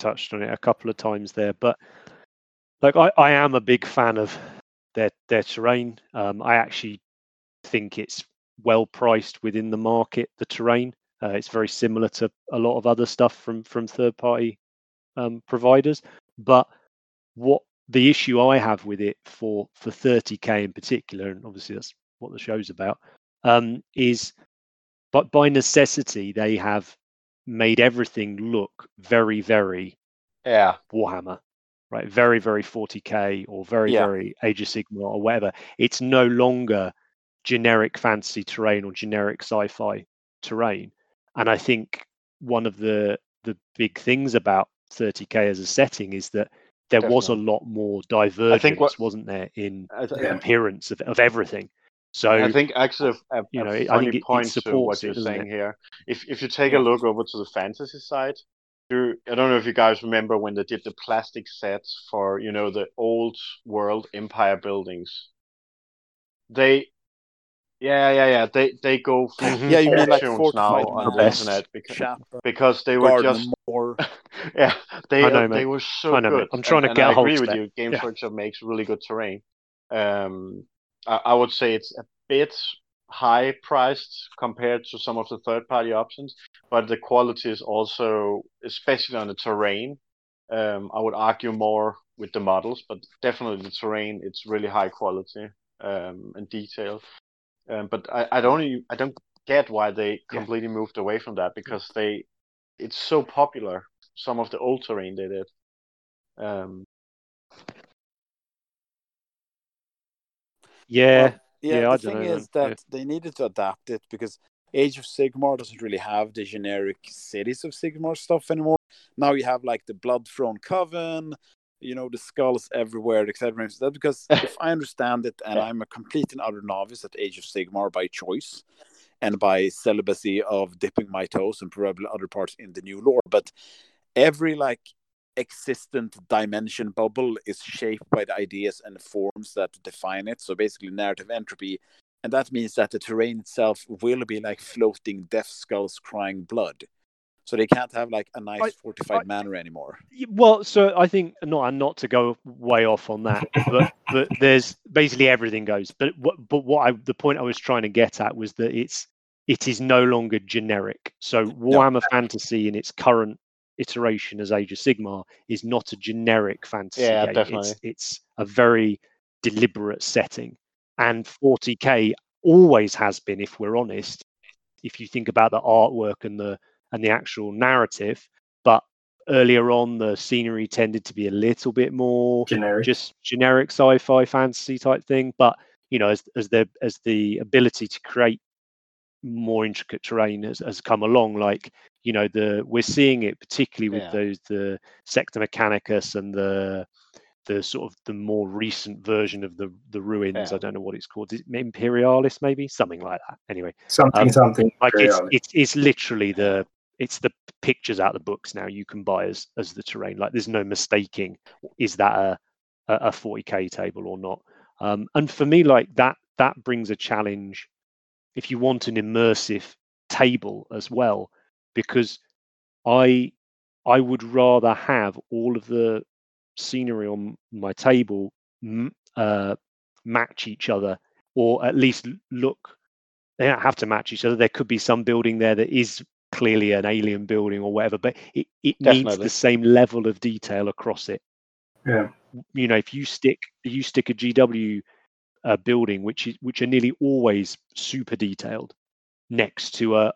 touched on it a couple of times there, but like I am a big fan of their terrain. I actually think it's well priced within the market. The terrain, it's very similar to a lot of other stuff from third party providers. But what the issue I have with it for 30k in particular, and obviously that's what the show's about, is but by necessity they have made everything look very, very Warhammer. Right, very, very 40k or very, very Age of Sigmar or whatever. It's no longer generic fantasy terrain or generic sci-fi terrain. And I think one of the big things about 30k as a setting is that there was a lot more divergence, wasn't there, in the appearance of everything. So I think actually a funny point to what you're saying here. If you take a look over to the fantasy side, I don't know if you guys remember when they did the plastic sets for, you know, the old world empire buildings. They go for you mean like now on the internet because they were just more. They were so good. I'm trying to get a hold of you. Games Workshop makes really good terrain, I would say it's a bit high priced compared to some of the third party options, but the quality is also, especially on the terrain, I would argue more with the models, but definitely the terrain, it's really high quality and detail. But I don't get why they completely moved away from that, because it's so popular, some of the old terrain they did. The thing is that they needed to adapt it, because Age of Sigmar doesn't really have the generic Cities of Sigmar stuff anymore. Now you have like the Blood-Throne Coven, you know, the skulls everywhere, etc. That's because if I understand it, and I'm a complete and utter novice at Age of Sigmar by choice and by celibacy of dipping my toes and probably other parts in the new lore, but every like existent dimension bubble is shaped by the ideas and the forms that define it. So basically narrative entropy, and that means that the terrain itself will be like floating death skulls crying blood. So they can't have like a nice fortified manor anymore. Well, so I think not to go way off on that, but there's basically everything goes. But the point I was trying to get at was that it is no longer generic. So Warhammer Fantasy in its current iteration as Age of Sigmar is not a generic fantasy game. Definitely. It's a very deliberate setting, and 40k always has been. If we're honest, if you think about the artwork and the actual narrative, but earlier on the scenery tended to be a little bit more generic sci-fi fantasy type thing. But you know, as the ability to create more intricate terrain has come along, like, you know, we're seeing it particularly with the Sector Mechanicus and the sort of the more recent version of the ruins. I don't know what it's called. Is it Imperialis, maybe, something like that? Anyway, something like it's literally it's the pictures out of the books now. You can buy as the terrain. Like, there's no mistaking, is that a 40k table or not? And for me, like that brings a challenge if you want an immersive table as well, because I would rather have all of the scenery on my table match each other, or at least look. They don't have to match each other. There could be some building there that is clearly an alien building or whatever, but it needs the same level of detail across it. Yeah, you know, if you stick a GW building, which are nearly always super detailed, next to a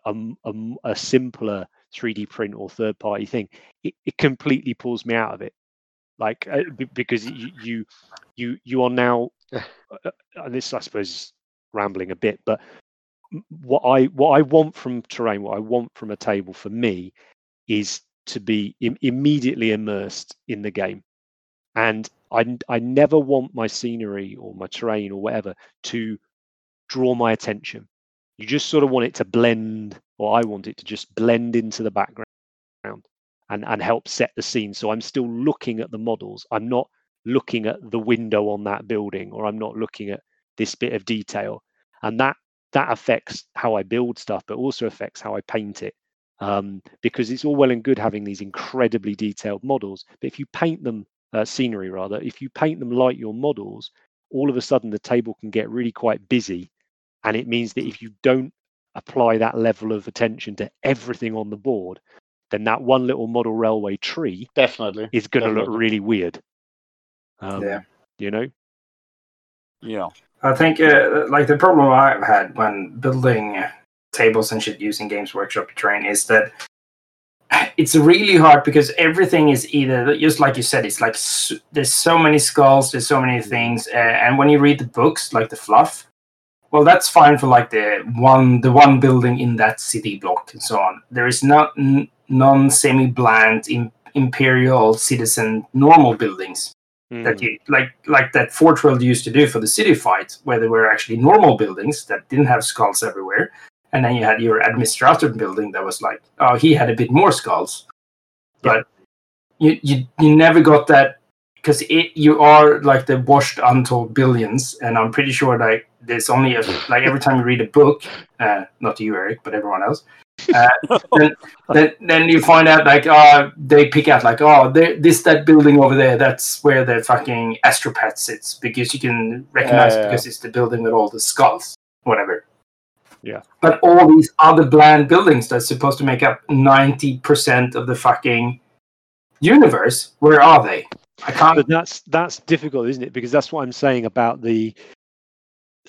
simpler 3D print or third party thing, it completely pulls me out of it. Like, because you are now, and this I suppose is rambling a bit, but what I want from terrain, what I want from a table for me, is to be immediately immersed in the game, and I never want my scenery or my terrain or whatever to draw my attention. You just sort of want it to blend, or I want it to just blend into the background and help set the scene. So I'm still looking at the models. I'm not looking at the window on that building, or I'm not looking at this bit of detail. And that affects how I build stuff, but also affects how I paint it. Because it's all well and good having these incredibly detailed models, but if you paint them, if you paint them like your models, all of a sudden the table can get really quite busy. And it means that if you don't apply that level of attention to everything on the board, then that one little model railway tree is going to look really weird. You know? Yeah. I think the problem I've had when building tables and shit using Games Workshop terrain is that it's really hard, because everything is either, just like you said, it's like there's so many skulls, there's so many things. And when you read the books, like the fluff, well, that's fine for like the one building in that city block and so on. There is not non-semi-bland imperial citizen normal buildings that you like that Forge World used to do for the city fight, where there were actually normal buildings that didn't have skulls everywhere, and then you had your administrator building that was like, oh, he had a bit more skulls, but you never got that, because you are like the washed untold billions, and I'm pretty sure like there's only every time you read a book, not you, Eric, but everyone else. Then you find out, like, they pick out, like, oh, that building over there, that's where the fucking astropath sits, because you can recognize it because it's the building with all the skulls, whatever. Yeah. But all these other bland buildings that's supposed to make up 90% of the fucking universe, where are they? I can't. But that's difficult, isn't it? Because that's what I'm saying about the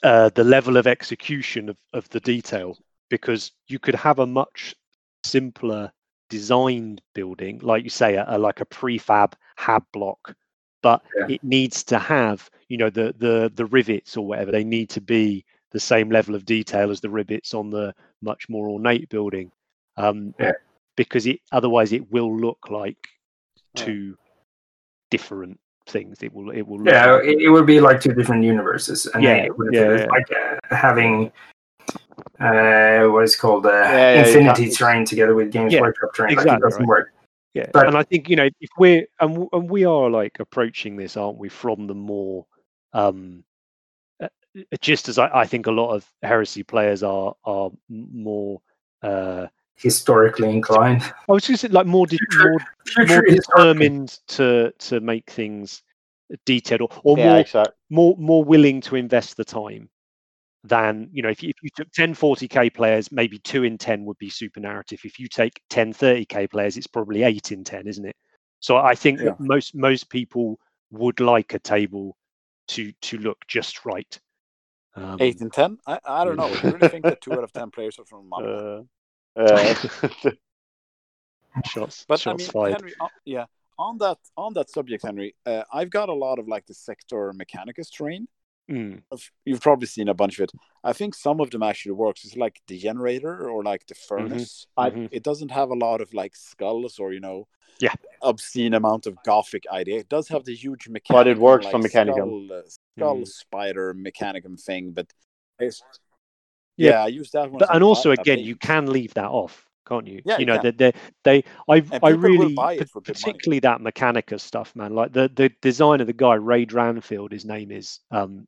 level of execution of the detail, because you could have a much simpler designed building, like you say, like a prefab hab block, but it needs to have, you know, the rivets or whatever. They need to be the same level of detail as the rivets on the much more ornate building, because otherwise it will look like two different things. It will look like it would be like two different universes, and having what is called Infinity Terrain together with Games Workshop terrain. Exactly, like, it doesn't work. Yeah, but, and I think, you know, if we're and we are, like, approaching this, aren't we, from the more just as I think a lot of Heresy players are more historically inclined. I was just like more determined to make things detailed, more willing to invest the time than, you know, if you took 10 40k players, maybe 2 in 10 would be super narrative. If you take 10 30k players, it's probably 8 in 10, isn't it? So I think that most people would like a table to look just right. 8 in 10? I don't know. I really think that 2 out of 10 players are from Malmö. Shots fired. Henry, on that subject, Henry, I've got a lot of, like, the Sector Mechanicus terrain. Mm. You've probably seen a bunch of it. I think some of them actually works. It's like the generator or like the furnace. Mm-hmm. It doesn't have a lot of, like, skulls or, you know, obscene amount of Gothic idea. It does have the huge mechanicum, but it works, like, for mechanicum skull spider mechanicum thing. But I use that one. But, and also, again, you can leave that off, can't you? Yeah, you know, I really, particularly that Mechanicus stuff, man. Like the designer, the guy Ray Dranfield, his name is. I've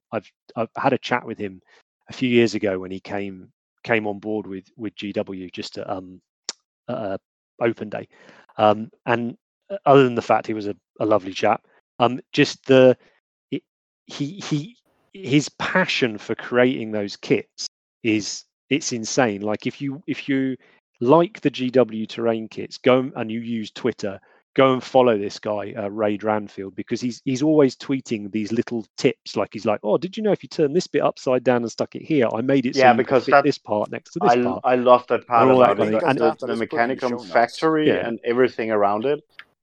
had a chat with him a few years ago when he came on board with GW just at Open Day, and other than the fact he was a lovely chap, just his passion for creating those kits is, it's insane. Like if you like the GW terrain kits, go and you use Twitter, go and follow this guy, Ray Dranfield, because he's always tweeting these little tips. Like he's like, oh, did you know if you turn this bit upside down and stuck it here, I made it so you could fit this part next to this part. I love that part about it. And the Mechanicum factory and everything around it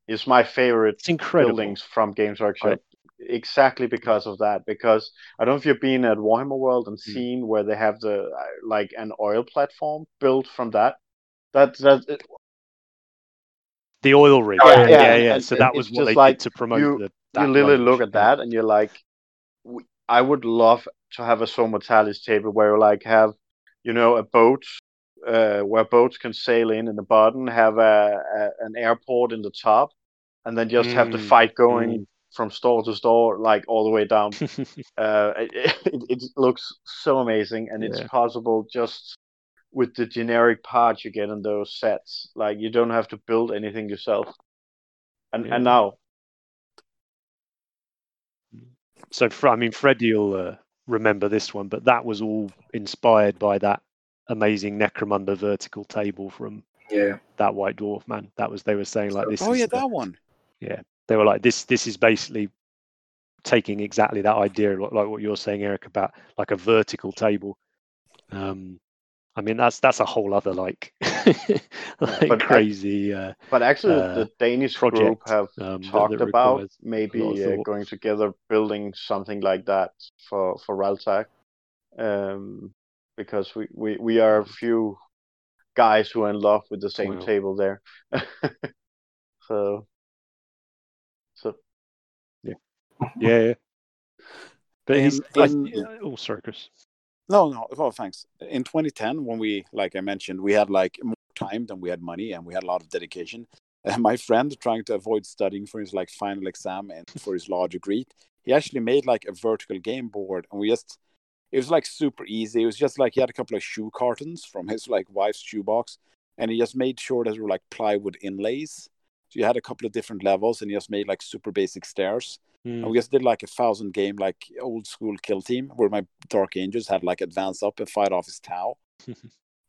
is my favorite buildings from Games Workshop. Exactly because of that, because I don't know if you've been at Warhammer World and seen where they have the like an oil platform built from that the oil rig. And so that was what they did to promote you literally look at that and you're like, I would love to have a Zone Mortalis table where you, like, have, you know, a boat where boats can sail in the bottom, have an airport in the top, and then just have the fight going from store to store, like all the way down. It looks so amazing, and it's possible just with the generic parts you get in those sets. Like, you don't have to build anything yourself. And now, so I mean, Freddie will remember this one, but that was all inspired by that amazing Necromunda vertical table from that White Dwarf, man. That was, they were saying, like, this. That one. Yeah. They were like, this is basically taking exactly that idea, like what you're saying, Eric, about, like, a vertical table. I mean, that's a whole other, like, but crazy. But actually, the Danish project group have talked about maybe going together, building something like that for Raltag, because we are a few guys who are in love with the same table there. Yeah. But sorry, Chris. No. Oh, thanks. In 2010, when we, like I mentioned, we had, like, more time than we had money, and we had a lot of dedication. My friend, trying to avoid studying for his, like, final exam and for his law degree, he actually made, like, a vertical game board, and it was, like, super easy. It was just, like, he had a couple of shoe cartons from his, like, wife's shoebox, And he just made sure that there were like plywood inlays. So you had a couple of different levels, and he just made like super basic stairs. Mm. And we just did like a 1,000 game, like old school Kill Team, where my Dark Angels had like advance up and fight off his Tau.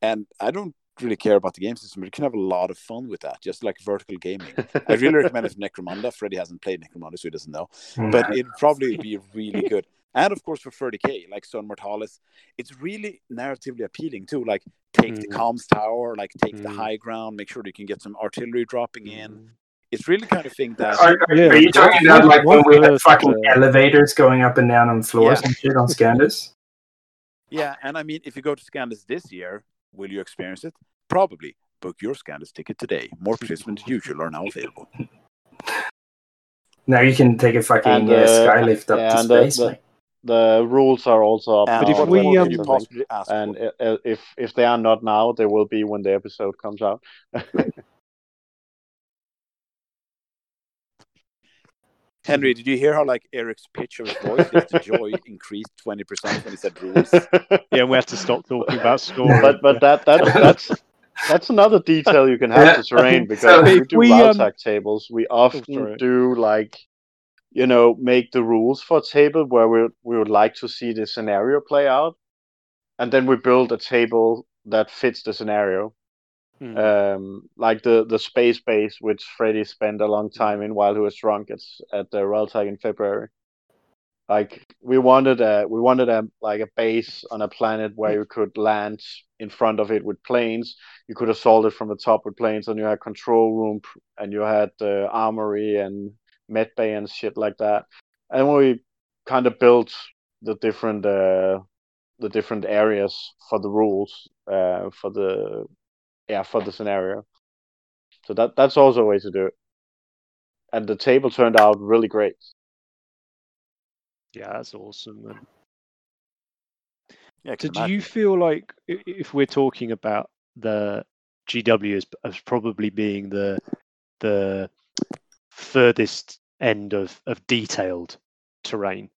And I don't really care about the game system, but you can have a lot of fun with that, just like vertical gaming. I really recommend it for Necromunda. Freddie hasn't played Necromunda, so he doesn't know. But it'd probably be really good. And of course for 30k, like Zone Mortalis, it's really narratively appealing too. Like take the comms tower, like take the high ground, make sure that you can get some artillery dropping in. It's really kind of thing that... Are you talking about like when we had fucking elevators going up and down on floors and shit on Skandis? Yeah, and I mean, if you go to Skandis this year, will you experience it? Probably. Book your Skandis ticket today. More participants as usual are now available. Now you can take a fucking skylift up to space. The rules are also up. But if we possibly ask, and if they are not now, they will be when the episode comes out. Henry, did you hear how like Eric's pitch of his voice is to joy increased 20% when he said rules? Yeah, we have to stop talking about score. But that's another detail you can have to terrain, because when we do Raltag tables, we often do like, you know, make the rules for a table where we would like to see the scenario play out, and then we build a table that fits the scenario. Like the space base, which Freddie spent a long time in while he was drunk at the Raltag in February. Like we wanted a like a base on a planet where you could land in front of it with planes. You could assault it from the top with planes, and you had control room, and you had armory and med bay and shit like that. And we kind of built the different areas for the rules for the scenario. So that's also a way to do it. And the table turned out really great. Yeah, that's awesome, man. Yeah, so do you feel like, if we're talking about the GW as probably being the furthest end of detailed terrain,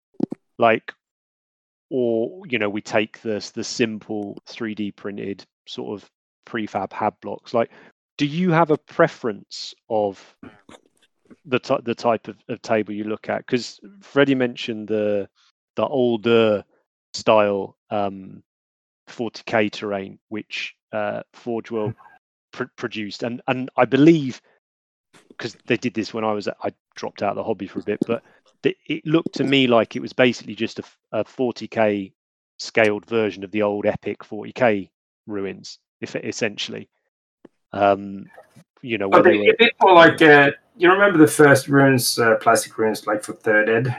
like, or, you know, we take the simple 3D printed sort of prefab hab blocks, like, do you have a preference of the type of table you look at? Because Freddie mentioned the older style 40k terrain which Forge World produced, and I believe, because they did this when I dropped out of the hobby for a bit, but it looked to me like it was basically just a 40k scaled version of the old epic 40k ruins. If essentially, you know, whether a bit more like you remember the first runes, plastic runes, like for third ed.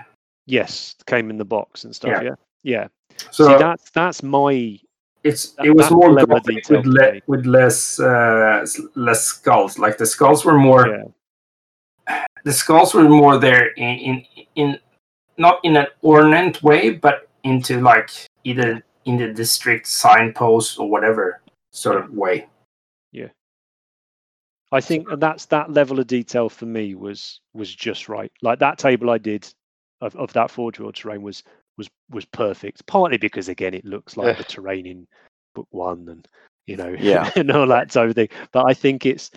Yes, came in the box and stuff. Yeah. So see, that's my. It was more Gothic with less skulls. Like the skulls were more. Yeah. The skulls were more there in not in an ornate way, but into like either in the district signposts or whatever sort of way. Yeah, I think that level of detail for me was just right. Like that table I did of that Forge World terrain was perfect, partly because again it looks like the terrain in book one, and you know, and all that type of thing. But I think it's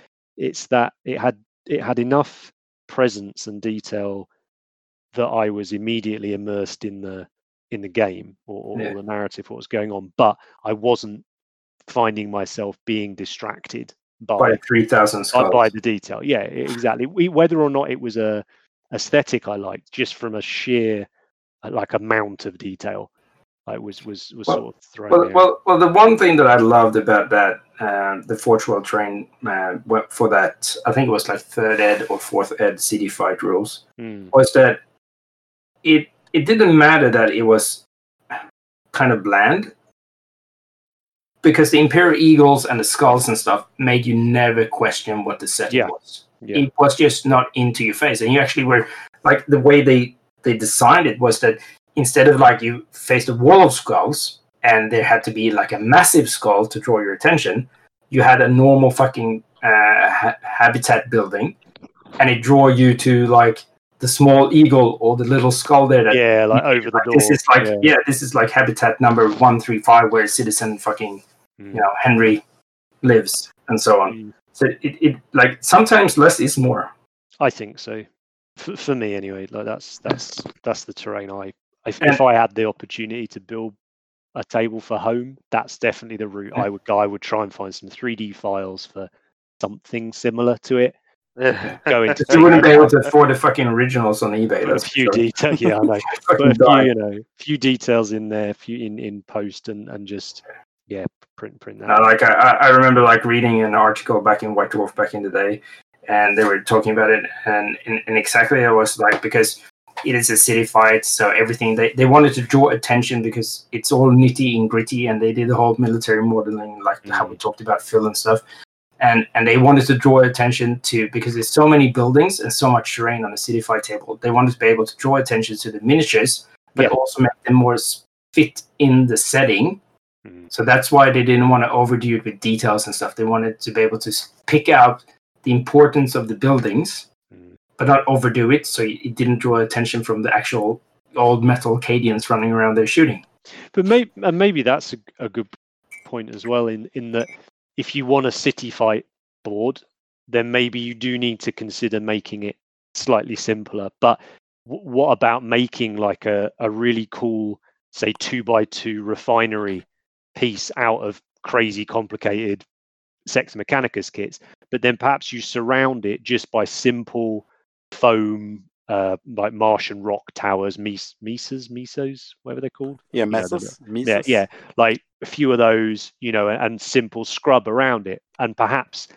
that it had enough presence and detail that I was immediately immersed in the game or the narrative, what was going on, but I wasn't finding myself being distracted by 3,000 skulls, by the detail. Yeah, exactly. Whether or not it was a aesthetic I liked, just from a sheer like amount of detail, I was sort of thrown. Well, the one thing that I loved about that the Forge World terrain for that, I think it was like third ed or fourth ed city fight rules, was that it didn't matter that it was kind of bland. Because the Imperial Eagles and the skulls and stuff made you never question what the setting was. Yeah. It was just not into your face. And you actually were, like, the way they designed it was that instead of, like, you faced a wall of skulls and there had to be, like, a massive skull to draw your attention, you had a normal fucking habitat building, and it drew you to, like, the small eagle or the little skull there. That, yeah, like, over the door. This is, like, this is, like, habitat number 135 where citizen fucking... You know, Henry lives, and so on. So it like sometimes less is more. I think so. For me, anyway, like that's the terrain. If I had the opportunity to build a table for home, that's definitely the route I would go. I would try and find some 3D files for something similar to it. You wouldn't be able to afford the fucking originals on eBay. That's a few details, yeah, I know. Few details in there, few in post, and just print that. Like I remember like reading an article back in White Dwarf back in the day. And they were talking about it, and exactly it was like, because it is a city fight, so everything they wanted to draw attention because it's all nitty and gritty, and they did the whole military modeling, like how we talked about Phil and stuff, and they wanted to draw attention to, because there's so many buildings and so much terrain on a city fight table, they wanted to be able to draw attention to the miniatures, but also make them more fit in the setting. So that's why they didn't want to overdo it with details and stuff. They wanted to be able to pick out the importance of the buildings, but not overdo it, so it didn't draw attention from the actual old metal Cadians running around there shooting. But maybe that's a good point as well, in that if you want a city fight board, then maybe you do need to consider making it slightly simpler. But what about making like a really cool, say, 2x2 refinery piece out of crazy complicated Sector Mechanicus kits, but then perhaps you surround it just by simple foam, like Martian rock towers, mesos, whatever they're called. Yeah, mesos. Yeah, like a few of those, and simple scrub around it. And perhaps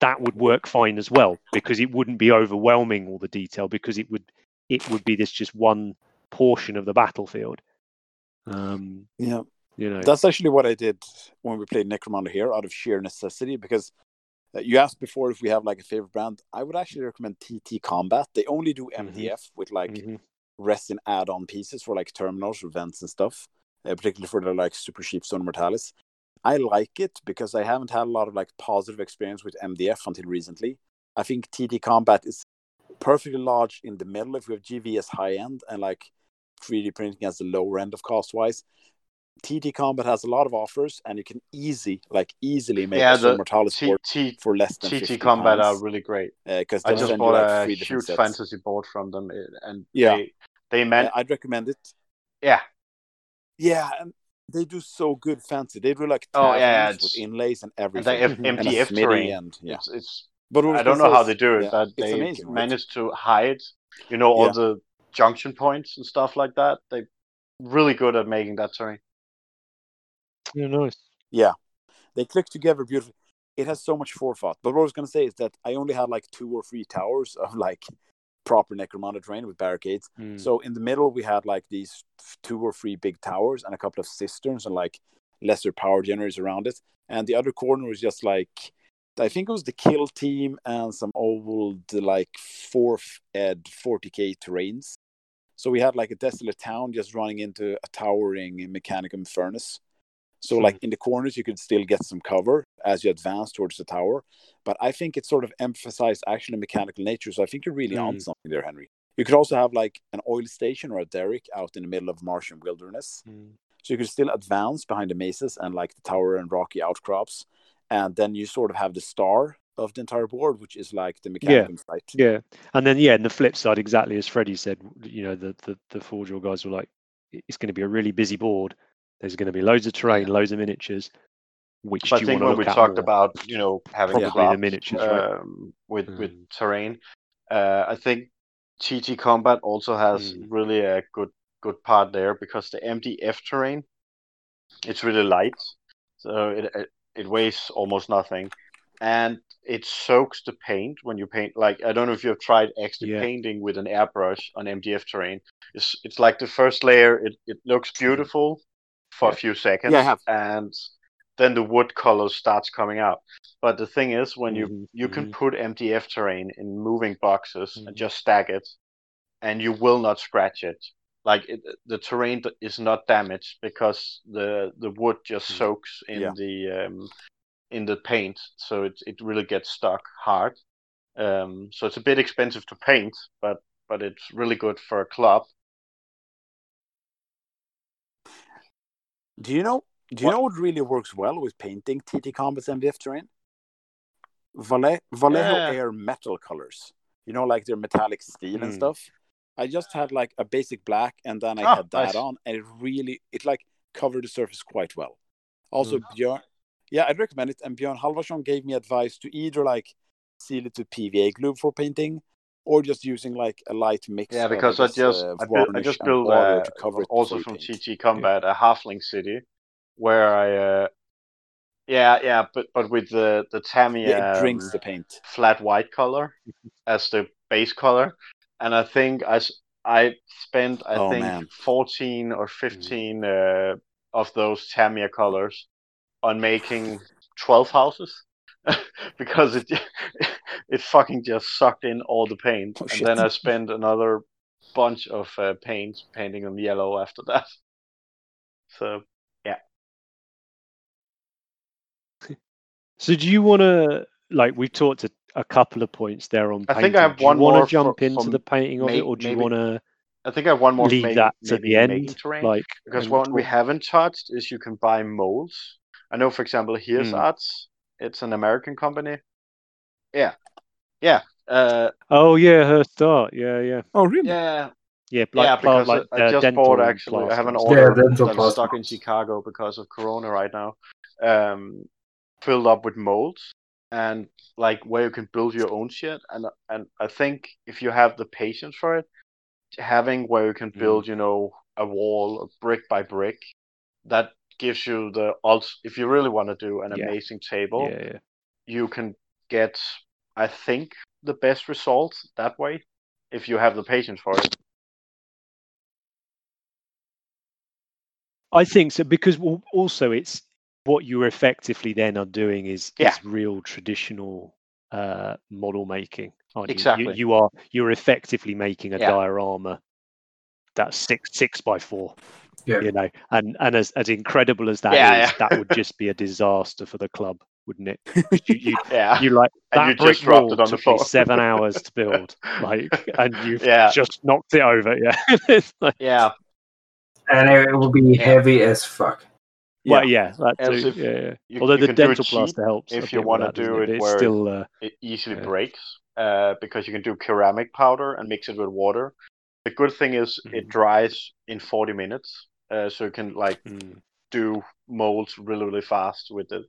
that would work fine as well, because it wouldn't be overwhelming all the detail, because it would be this just one portion of the battlefield. That's actually what I did when we played Necromunda here, out of sheer necessity, because you asked before if we have like a favorite brand. I would actually recommend TT Combat. They only do MDF with like resin add-on pieces for like terminals or vents and stuff, particularly for the like super cheap Zone Mortalis. I like it because I haven't had a lot of like positive experience with MDF until recently. I think TT Combat is perfectly large in the middle. If we have GV as high end and like 3D printing as the lower end of cost wise, TT Combat has a lot of offers, and you can easily make a Zone Mortalis for less than TT Combat pounds. Are really great. Because I just bought a huge fantasy board from them, and I'd recommend it. Yeah, and they do so good fancy. They do like with inlays and everything, and MDF terrain. But I don't know how they do it. But they amazing, manage to hide, all the junction points and stuff like that. They're really good at making that terrain. Yeah, nice. Yeah, they click together beautifully. It has so much forethought. But what I was going to say is that I only had like 2 or 3 towers of like proper Necromunda terrain with barricades. So in the middle, we had like these 2 or 3 big towers and a couple of cisterns and like lesser power generators around it. And the other corner was just like, I think it was the Kill Team and some old like 40k terrains. So we had like a desolate town just running into a towering Mechanicum furnace. So, like, in the corners, you could still get some cover as you advance towards the tower. But I think it sort of emphasized actually mechanical nature. So I think you're really on something there, Henry. You could also have, like, an oil station or a derrick out in the middle of Martian wilderness. So you could still advance behind the mesas and, like, the tower and rocky outcrops. And then you sort of have the star of the entire board, which is, like, the Mechanicum site. Yeah. And then, and the flip side, exactly as Freddie said, the Forge World guys were like, it's going to be a really busy board. There's going to be loads of terrain, loads of miniatures. Which I think when we talked about, having the miniatures with terrain, I think TT Combat also has really a good part there, because the MDF terrain, it's really light, so it weighs almost nothing, and it soaks the paint when you paint. Like, I don't know if you've tried actually painting with an airbrush on MDF terrain. It's like the first layer. It looks beautiful for a few seconds, and then the wood color starts coming out. But the thing is, when you can put MDF terrain in moving boxes and just stack it, and you will not scratch it. Like, the terrain is not damaged because the wood just soaks in in the paint, so it really gets stuck hard. So it's a bit expensive to paint, but it's really good for a club. Do you know what really works well with painting TT Combat's MDF terrain? Vallejo Air metal colors. You know, like their metallic steel and stuff. I just had like a basic black, and then I had that on, and it covered the surface quite well. Also, Björn, I'd recommend it. And Björn Halvarsson gave me advice to either like seal it with PVA glue for painting, or just using like a light mix. Yeah, because I just built to cover it also from TT Combat a halfling city, where I but with the Tamiya it drinks the paint flat white color as the base color. And I think I spent 14 or 15 of those Tamiya colors on making 12 houses because it fucking just sucked in all the paint. Oh, and shit. Then I spent another bunch of painting on yellow after that. So, yeah. So do you want to, like, we've talked to a couple of points there on painting. I think I have one more. Do you want to jump into the painting of it, or do you want to? I think I have one more. Leave that to the end, like, because what we haven't touched is you can buy molds. I know, for example, Here's Arts. It's an American company. Yeah. Here's Art. Yeah. Oh, really? Yeah. Because I just bought actually. I have an order that's stuck in Chicago because of Corona right now. Filled up with molds. And like where you can build your own shit, and I think if you have the patience for it, having where you can build, a wall brick by brick, that gives you the if you really want to do an amazing table, you can get, I think, the best results that way if you have the patience for it. I think so, because also it's. What you effectively then are doing is real traditional model making. Exactly. You're effectively making a diorama that's 6x4. Yeah. You know, and as incredible as that is, that would just be a disaster for the club, wouldn't it? You like that brick wall it took you 7 hours to build, like, and you've just knocked it over. Yeah. And it will be heavy as fuck. Well, that too. Although the dental plaster helps if you want to do it where still, it easily breaks, because you can do ceramic powder and mix it with water. The good thing is it dries in 40 minutes, so you can do molds really, really fast with it.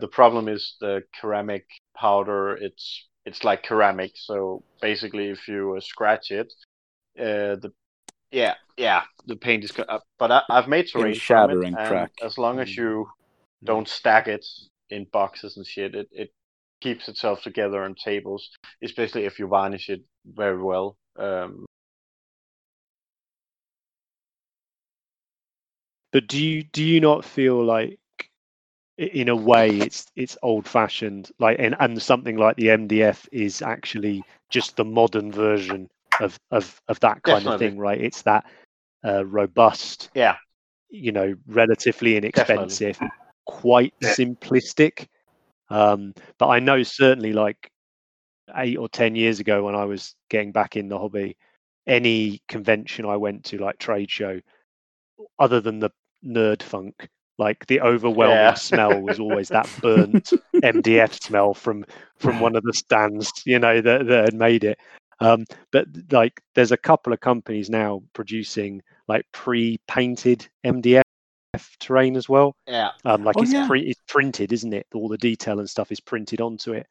The problem is the ceramic powder. It's like ceramic, so basically, if you scratch it, the paint is good. But I've made terrain shatter and crack. As long as you don't stack it in boxes and shit, it keeps itself together on tables, especially if you varnish it very well. But do you not feel like, in a way, it's old-fashioned, like, and something like the MDF is actually just the modern version of that kind of thing, right? It's that robust, relatively inexpensive, quite simplistic. But I know certainly, like 8 or 10 years ago, when I was getting back in the hobby, any convention I went to, like trade show, other than the nerd funk, like the overwhelming smell was always that burnt MDF smell from one of the stands, that had made it. But like, there's a couple of companies now producing like pre-painted MDF terrain as well. Yeah, it's printed, isn't it? All the detail and stuff is printed onto it.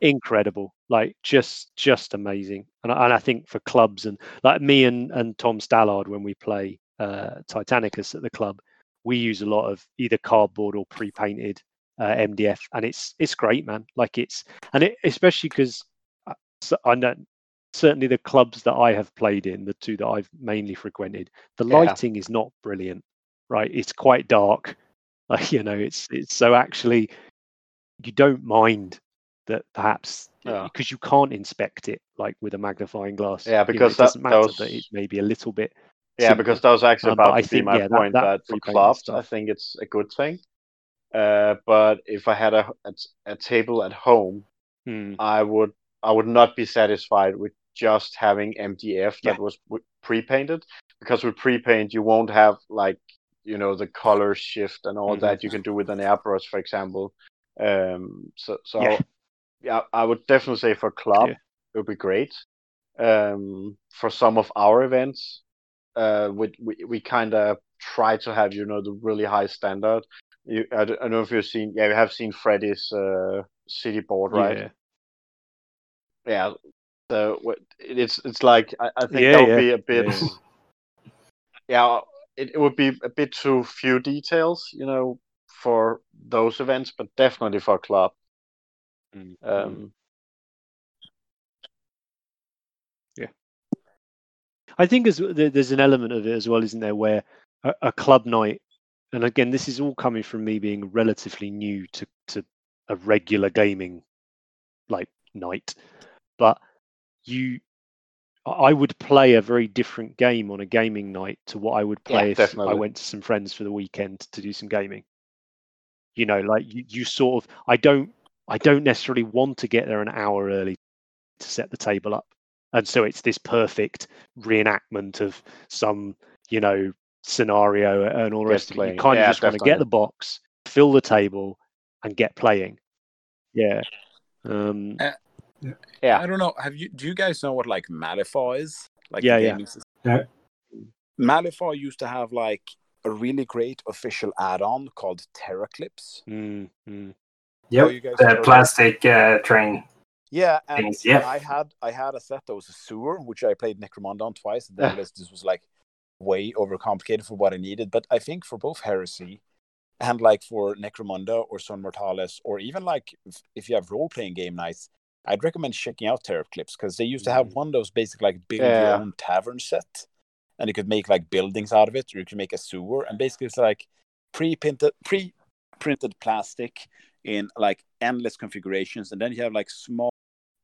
Incredible, like just amazing. And I think for clubs and like me and Tom Stallard, when we play Titanicus at the club, we use a lot of either cardboard or pre-painted MDF, and it's great, man. Like especially because. So I know certainly the clubs that I have played in, the two that I've mainly frequented, the lighting is not brilliant, right? It's quite dark, It's so actually you don't mind that perhaps because you can't inspect it like with a magnifying glass. Yeah, because it doesn't matter that it's maybe a little bit. Yeah, simple. Because that was actually about to be my point that for clubs, I think it's a good thing. But if I had a table at home, I would not be satisfied with just having MDF that was pre-painted, because with pre-paint you won't have like the color shift and all that you can do with an airbrush, for example. So yeah, I would definitely say for club, it would be great. For some of our events, we kind of try to have, you know, the really high standard. I don't know if you've seen, we have seen Freddie's city board, right? Yeah. So it's like I think that would be a bit. Yeah, it would be a bit too few details, you know, for those events, but definitely for club. Mm-hmm. I think there's an element of it as well, isn't there, where a club night, and again, this is all coming from me being relatively new to a regular gaming like night, but I would play a very different game on a gaming night to what I would play if definitely. I went to some friends for the weekend to do some gaming. You know, like you sort of, I don't necessarily want to get there an hour early to set the table up. And so it's this perfect reenactment of some, you know, scenario and all the rest of it. You kind of just want to get the box, fill the table, and get playing. Yeah. I don't know. Do you guys know what like Malifaux is? Like Malifaux used to have like a really great official add-on called Terraclips. Mm-hmm. Yeah, the plastic train. Yeah, and things, I had a set that was a sewer, which I played Necromunda on twice, and then this was like way overcomplicated for what I needed. But I think for both Heresy and like for Necromunda or Zone Mortalis, or even like if you have role-playing game nights, I'd recommend checking out Terraclips, because they used to have one of those basic like build your own tavern set, and you could make like buildings out of it, or you could make a sewer, and basically it's like pre-printed plastic in like endless configurations, and then you have like small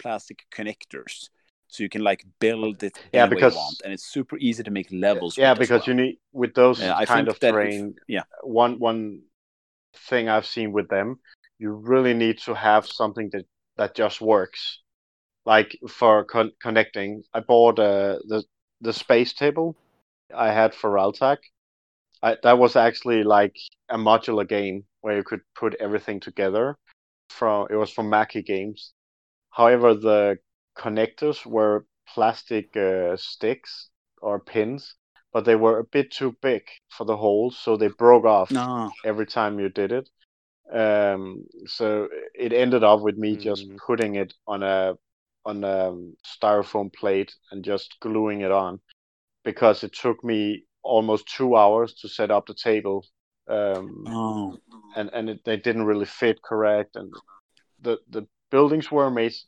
plastic connectors, so you can like build it any way you want, and it's super easy to make levels. Yeah, because you need with those kind of terrain. Yeah, one thing I've seen with them, you really need to have something that just works. Like for connecting, I bought the space table I had for Raltag. That was actually like a modular game where you could put everything together. It was from Mackie Games. However, the connectors were plastic sticks or pins, but they were a bit too big for the holes, so they broke off every time you did it. So it ended up with me just putting it on a styrofoam plate and just gluing it on, because it took me almost 2 hours to set up the table. They didn't really fit correct, and the buildings were amazing.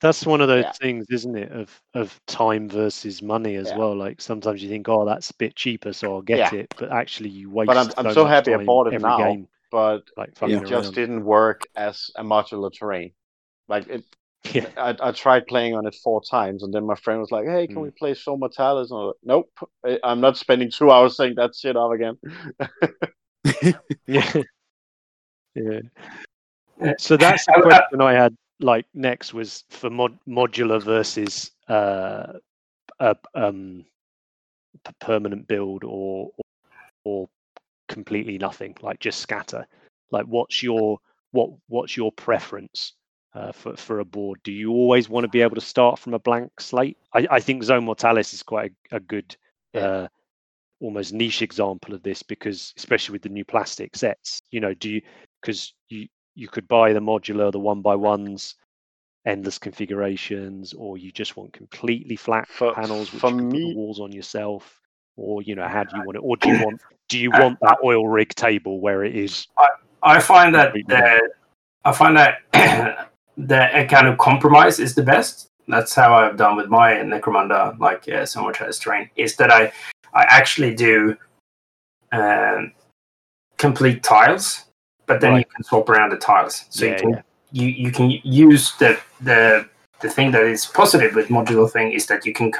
That's one of those things, isn't it? Of time versus money as well. Like sometimes you think, oh, that's a bit cheaper, so I'll get it, but actually you waste. But I'm so happy I bought it now. Game, but like, it just didn't work as a modular terrain. Like it. Yeah. I tried playing on it 4 times, and then my friend was like, "Hey, can we play Zone Mortalis?" And I was like, "Nope, I'm not spending 2 hours saying that shit off again." So that's the question I had. Like next was for modular versus permanent build or completely nothing, like just scatter. Like, what's your preference? For a board, do you always want to be able to start from a blank slate? I think Zone Mortalis is quite a good, almost niche example of this, because especially with the new plastic sets, you know, because you could buy the modular, the 1x1s, endless configurations, or you just want completely flat panels, which you can put the walls on yourself, or you know, how do you want it, or do you want that oil rig table where it is? I find that the kind of compromise is the best. That's how I've done with my Necromunda, like so much as terrain, is that I actually do complete tiles, but then you can swap around the tiles. So you can use the thing that is positive with modular thing is that you can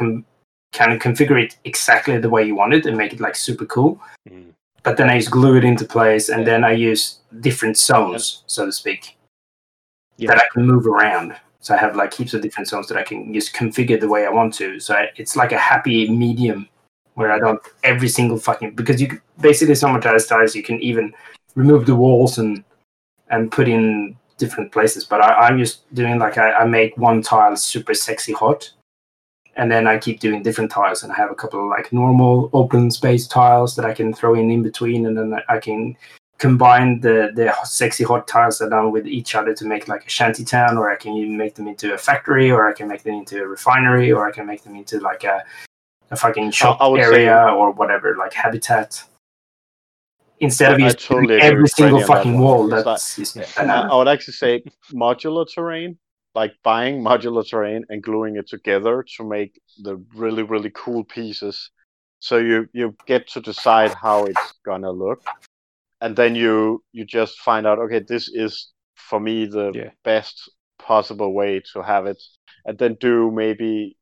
kind of configure it exactly the way you want it and make it like super cool. Mm. But then I just glue it into place, and then I use different zones, so to speak, that I can move around. So I have like heaps of different zones that I can just configure the way I want to. So it's like a happy medium where I don't every single fucking, because you basically Zone Mortalis styles, you can even remove the walls and and put in different places. But I'm just doing like I make one tile super sexy hot, and then I keep doing different tiles, and I have a couple of like normal open space tiles that I can throw in between, and then I can combine the sexy hot tiles that are done with each other to make like a shanty town, or I can even make them into a factory, or I can make them into a refinery, or I can make them into like a fucking shop area or whatever, like habitat. Instead of using every single fucking wall. I would actually say modular terrain, like buying modular terrain and gluing it together to make the really, really cool pieces. So you get to decide how it's gonna look. And then you just find out, okay, this is, for me, the best possible way to have it. And then do maybe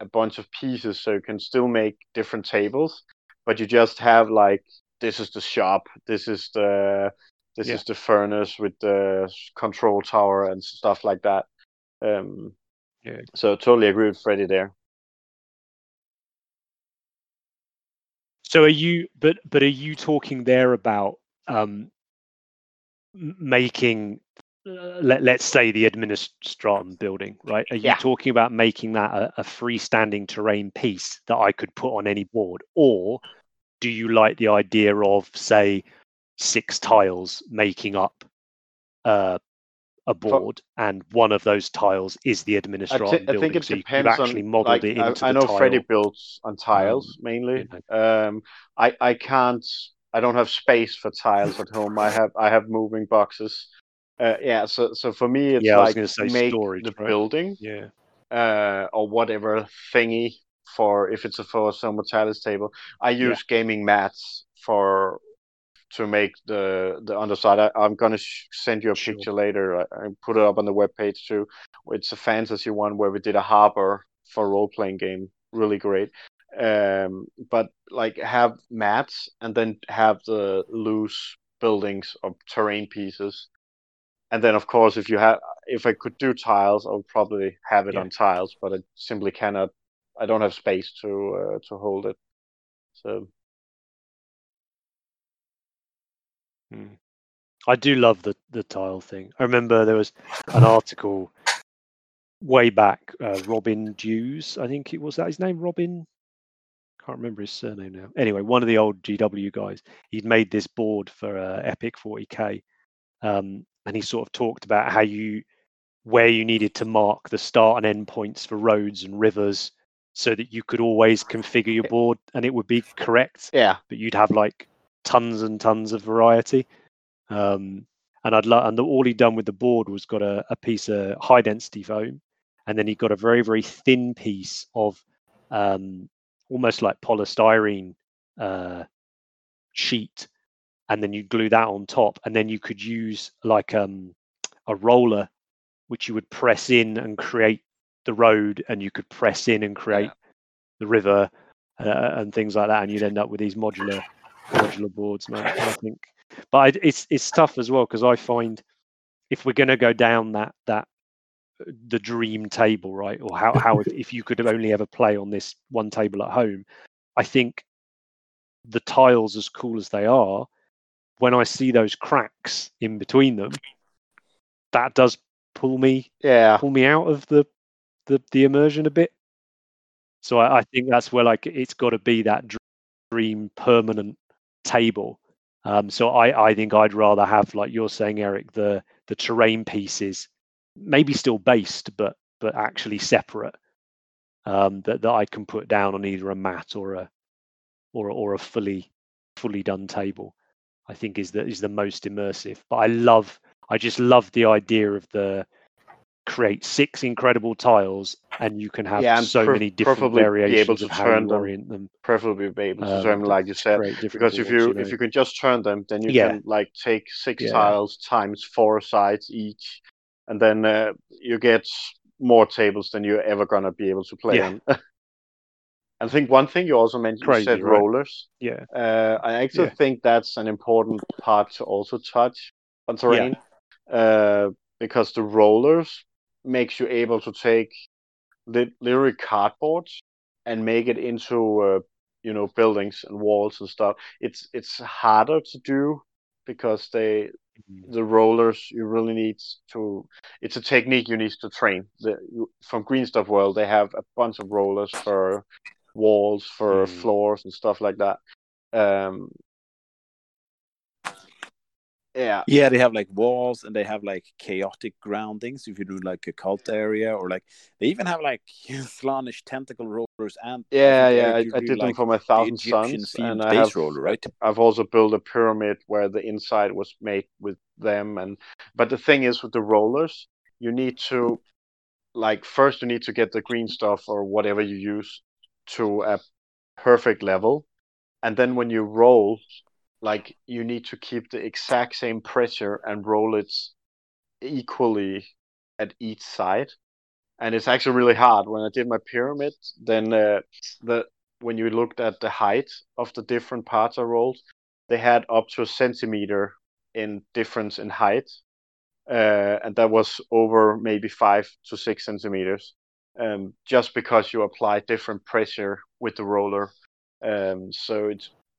a bunch of pieces so you can still make different tables, but you just have like, this is the shop, this is the furnace with the control tower and stuff like that. So totally agree with Freddie there. So are you talking there about making, let's say, the administratum building, right? Are you talking about making that a freestanding terrain piece that I could put on any board? Or do you like the idea of, say, 6 tiles making up a board, and one of those tiles is the administratum building? I think it depends on... actually modeled it into I know tile. Freddie builds on tiles, mainly. I don't have space for tiles at home. I have moving boxes. So for me, it's like make storage, the building, or whatever thingy for if it's for Zone Mortalis table. I use gaming mats to make the underside. I'm gonna send you a picture later. I put it up on the webpage too. It's a fantasy one where we did a harbor for a role-playing game. Really great. But like have mats and then have the loose buildings or terrain pieces, and then of course if I could do tiles, I would probably have it on tiles, but I simply cannot. I don't have space to hold it. So I do love the tile thing. I remember there was an article way back, Robin Dews, I think it was that his name, Robin. Can't remember his surname now. Anyway, one of the old GW guys, he'd made this board for Epic 40K, and he sort of talked about where you needed to mark the start and end points for roads and rivers, so that you could always configure your board and it would be correct. Yeah, but you'd have like tons and tons of variety. And all he'd done with the board was got a piece of high density foam, and then he got a very, very thin piece of almost like polystyrene sheet, and then you glue that on top, and then you could use like a roller, which you would press in and create the road, and you could press in and create the river and things like that, and you'd end up with these modular boards, man. I think, but it's tough as well, because I find if we're going to go down that the dream table, right, or how if you could only ever play on this one table at home, I think the tiles, as cool as they are, when I see those cracks in between them, that does pull me out of the immersion a bit. So I think that's where like it's got to be that dream permanent table. So I think I'd rather have, like you're saying, Eric, the terrain pieces maybe still based, but actually separate, that I can put down on either a mat or a fully done table, I think is the most immersive. But I just love the idea of the create 6 incredible tiles, and you can have so many different variations of how you orient them. Preferably be able to turn them, like you said, because if you can just turn them, then you can like take 6 tiles times 4 sides each. And then you get more tables than you're ever going to be able to play on. I think one thing you also mentioned, you said rollers. Right? Yeah. I actually think that's an important part to also touch on terrain, because the rollers makes you able to take literally cardboard and make it into buildings and walls and stuff. It's harder to do because they the rollers you really need to. It's a technique you need to train. From Green Stuff World, they have a bunch of rollers for walls, for floors, and stuff like that. Yeah, they have like walls, and they have like chaotic groundings if you do like a cult area, or like they even have like slanish tentacle rollers. And I did them for my Thousand Sons, and I have roller, right? I've also built a pyramid where the inside was made with them. And but the thing is, with the rollers, you need to like first you need to get the green stuff or whatever you use to a perfect level, and then when you roll, like you need to keep the exact same pressure and roll it equally at each side. And it's actually really hard. When I did my pyramid, then when you looked at the height of the different parts I rolled, they had up to a centimeter in difference in height. And that was over maybe 5 to 6 centimeters, just because you apply different pressure with the roller. So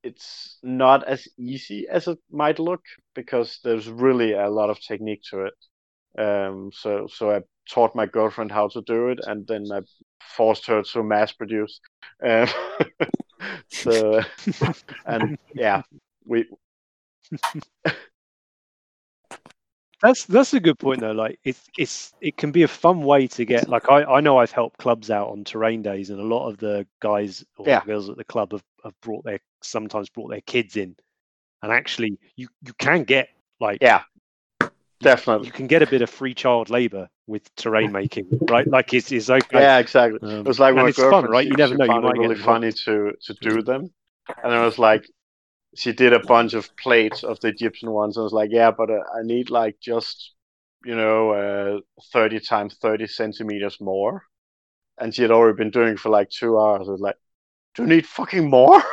it's not as easy as it might look, because there's really a lot of technique to it. So I taught my girlfriend how to do it, and then I forced her to mass produce. That's a good point though. Like it can be a fun way to get. Like I know I've helped clubs out on terrain days, and a lot of the guys or girls at the club have sometimes brought their kids in, and actually you can get like definitely you can get a bit of free child labor with terrain making, right? Like it's okay. Yeah, exactly. It was like my girlfriend, fun, right? You never know. You might really get funny to do them, and I was like. She did a bunch of plates of the Egyptian ones. I was like, yeah, but I need like just, 30 times 30 centimeters more. And she had already been doing it for like 2 hours. I was like, do you need fucking more?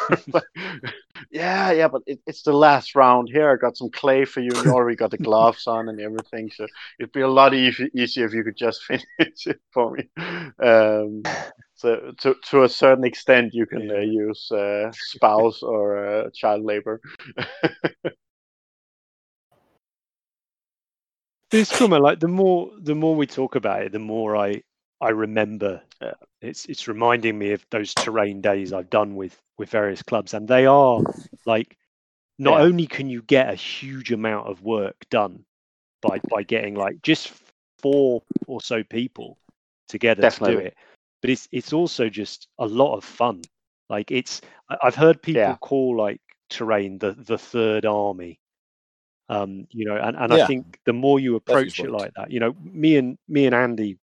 Yeah, but it's the last round here. I got some clay for you. You already got the gloves on and everything. So it'd be a lot easier if you could just finish it for me. So to a certain extent, you can use spouse or child labor. It's cool, man. Like the more we talk about it, the more I remember. It's reminding me of those terrain days I've done with various clubs, and they are like not only can you get a huge amount of work done by getting like just 4 or so people together to do it. But it's also just a lot of fun. Like I've heard people call like terrain the third army, I think the more you approach it like that, me and Andy,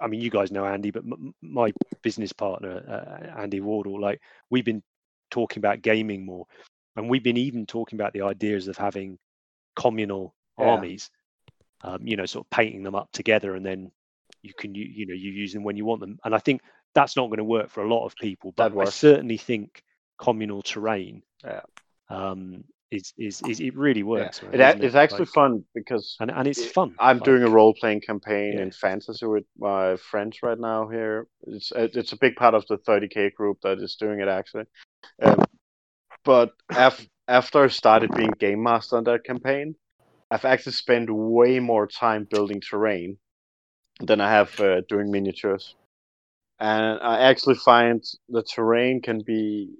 I mean, you guys know Andy, but my business partner, Andy Wardle, like we've been talking about gaming more, and we've been even talking about the ideas of having communal armies, sort of painting them up together, and then you can you use them when you want them. And I think that's not going to work for a lot of people, but I certainly think communal terrain is it really works. Yeah. Right, it's actually fun because and it's fun. I'm doing a role playing campaign in fantasy with my friends right now here. It's a big part of the 30K group that is doing it actually. But after I started being game master on that campaign, I've actually spent way more time building terrain than I have doing miniatures. And I actually find the terrain can be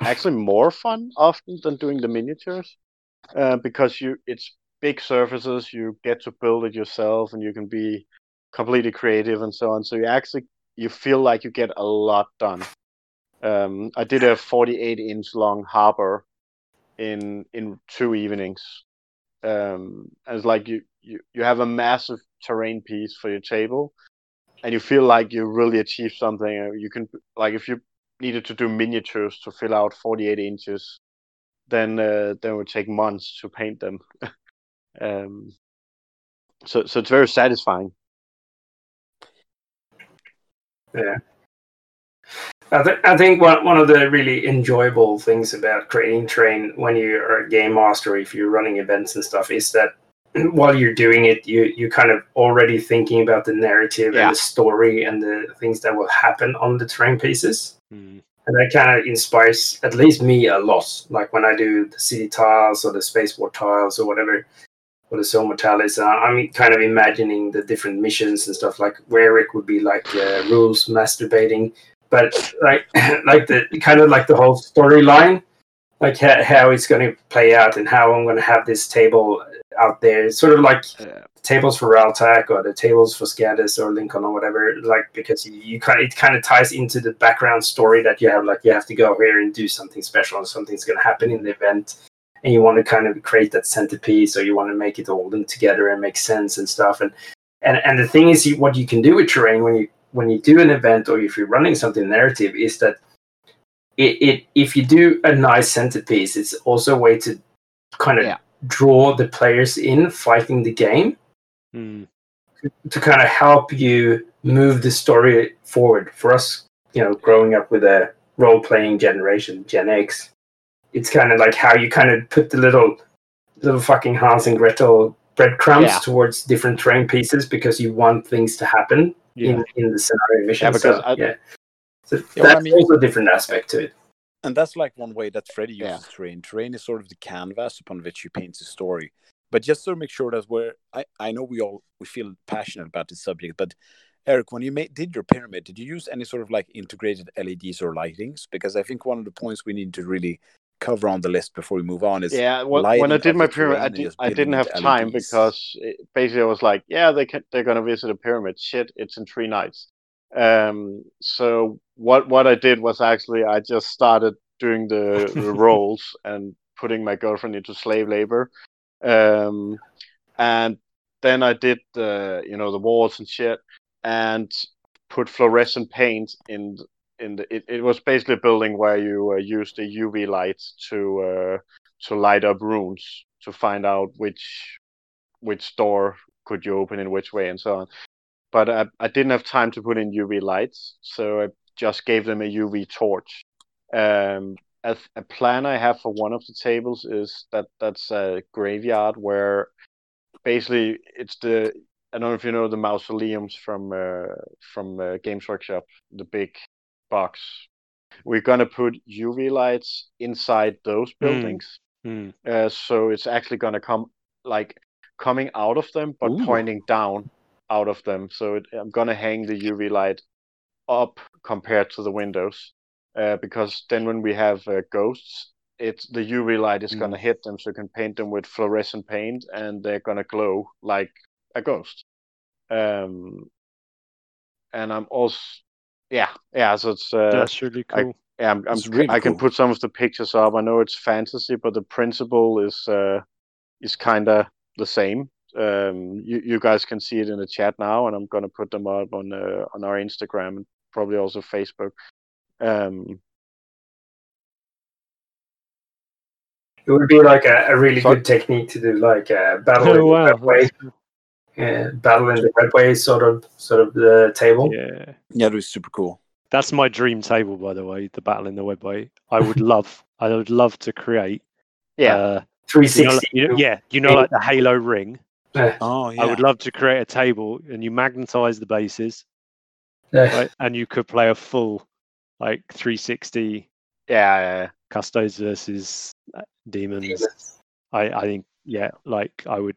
actually more fun often than doing the miniatures because it's big surfaces, you get to build it yourself, and you can be completely creative and so on. So you feel like you get a lot done. I did a 48-inch long harbor in 2 evenings. It's like you have a massive terrain piece for your table, and you feel like you really achieved something. You can, like, if you needed to do miniatures to fill out 48 inches, then it would take months to paint them. So it's very satisfying. Yeah. I think one of the really enjoyable things about creating terrain when you are a game master, if you're running events and stuff, is that while you're doing it, you're kind of already thinking about the narrative and the story and the things that will happen on the terrain pieces. Mm. And that kind of inspires, at least me, a lot. Like when I do the city tiles or the space war tiles or whatever, or the Zone Mortalis. I'm kind of imagining the different missions and stuff, like where it would be like rules masturbating, but like the kind of like the whole storyline, like how it's going to play out and how I'm going to have this table out there. It's sort of like tables for Raltag or the tables for Skandis or LinCon or whatever, like, because you it kind of ties into the background story that you have, like you have to go here and do something special and something's going to happen in the event, and you want to kind of create that centerpiece, or you want to make it all linked together and make sense and stuff. And the thing is, what you can do with terrain when you do an event, or if you're running something narrative, is that if you do a nice centerpiece, it's also a way to kind of draw the players in fighting the game to kind of help you move the story forward. For us, you know, growing up with a role-playing generation, Gen X, it's kind of like how you kind of put the little fucking Hans and Gretel breadcrumbs towards different terrain pieces, because you want things to happen in the scenario mission. So that's also a different aspect to it. And that's like one way that Freddie uses terrain. Terrain is sort of the canvas upon which you paint the story. But just to make sure that I know we feel passionate about this subject, but Eric, when you did your pyramid, did you use any sort of like integrated LEDs or lightings? Because I think one of the points we need to really cover on the list before we move on is when I did my pyramid, I didn't have time LEDs. Because basically I was like, they're going to visit a pyramid. Shit, it's in 3 nights. So what I did was actually I just started doing the roles and putting my girlfriend into slave labor. And then I did the walls and shit, and put fluorescent paint It was basically a building where you used the UV lights to light up rooms to find out which door could you open in which way and so on. But I didn't have time to put in UV lights, so I just gave them a UV torch. A plan I have for one of the tables is that's a graveyard where basically it's the, I don't know if you know the mausoleums from Games Workshop, the big box. We're gonna put UV lights inside those buildings, so it's actually gonna come like coming out of them, but pointing down out of them. So I'm gonna hang the UV light up compared to the windows, because then when we have ghosts, it's the UV light is gonna hit them, so you can paint them with fluorescent paint, and they're gonna glow like a ghost. And I'm also so it's that's really cool. I can put some of the pictures up. I know it's fantasy, but the principle is kind of the same. You guys can see it in the chat now, and I'm gonna put them up on our Instagram and probably also Facebook. It would be like a really good technique to do like a battle way. Yeah, battle in the red way, sort of the table. Yeah, that was super cool. That's my dream table, by the way. The battle in the web way. I would love to create. 360. Like the Halo ring. I would love to create a table, and you magnetize the bases, right? And you could play a full like 360. Custodes versus demons. I would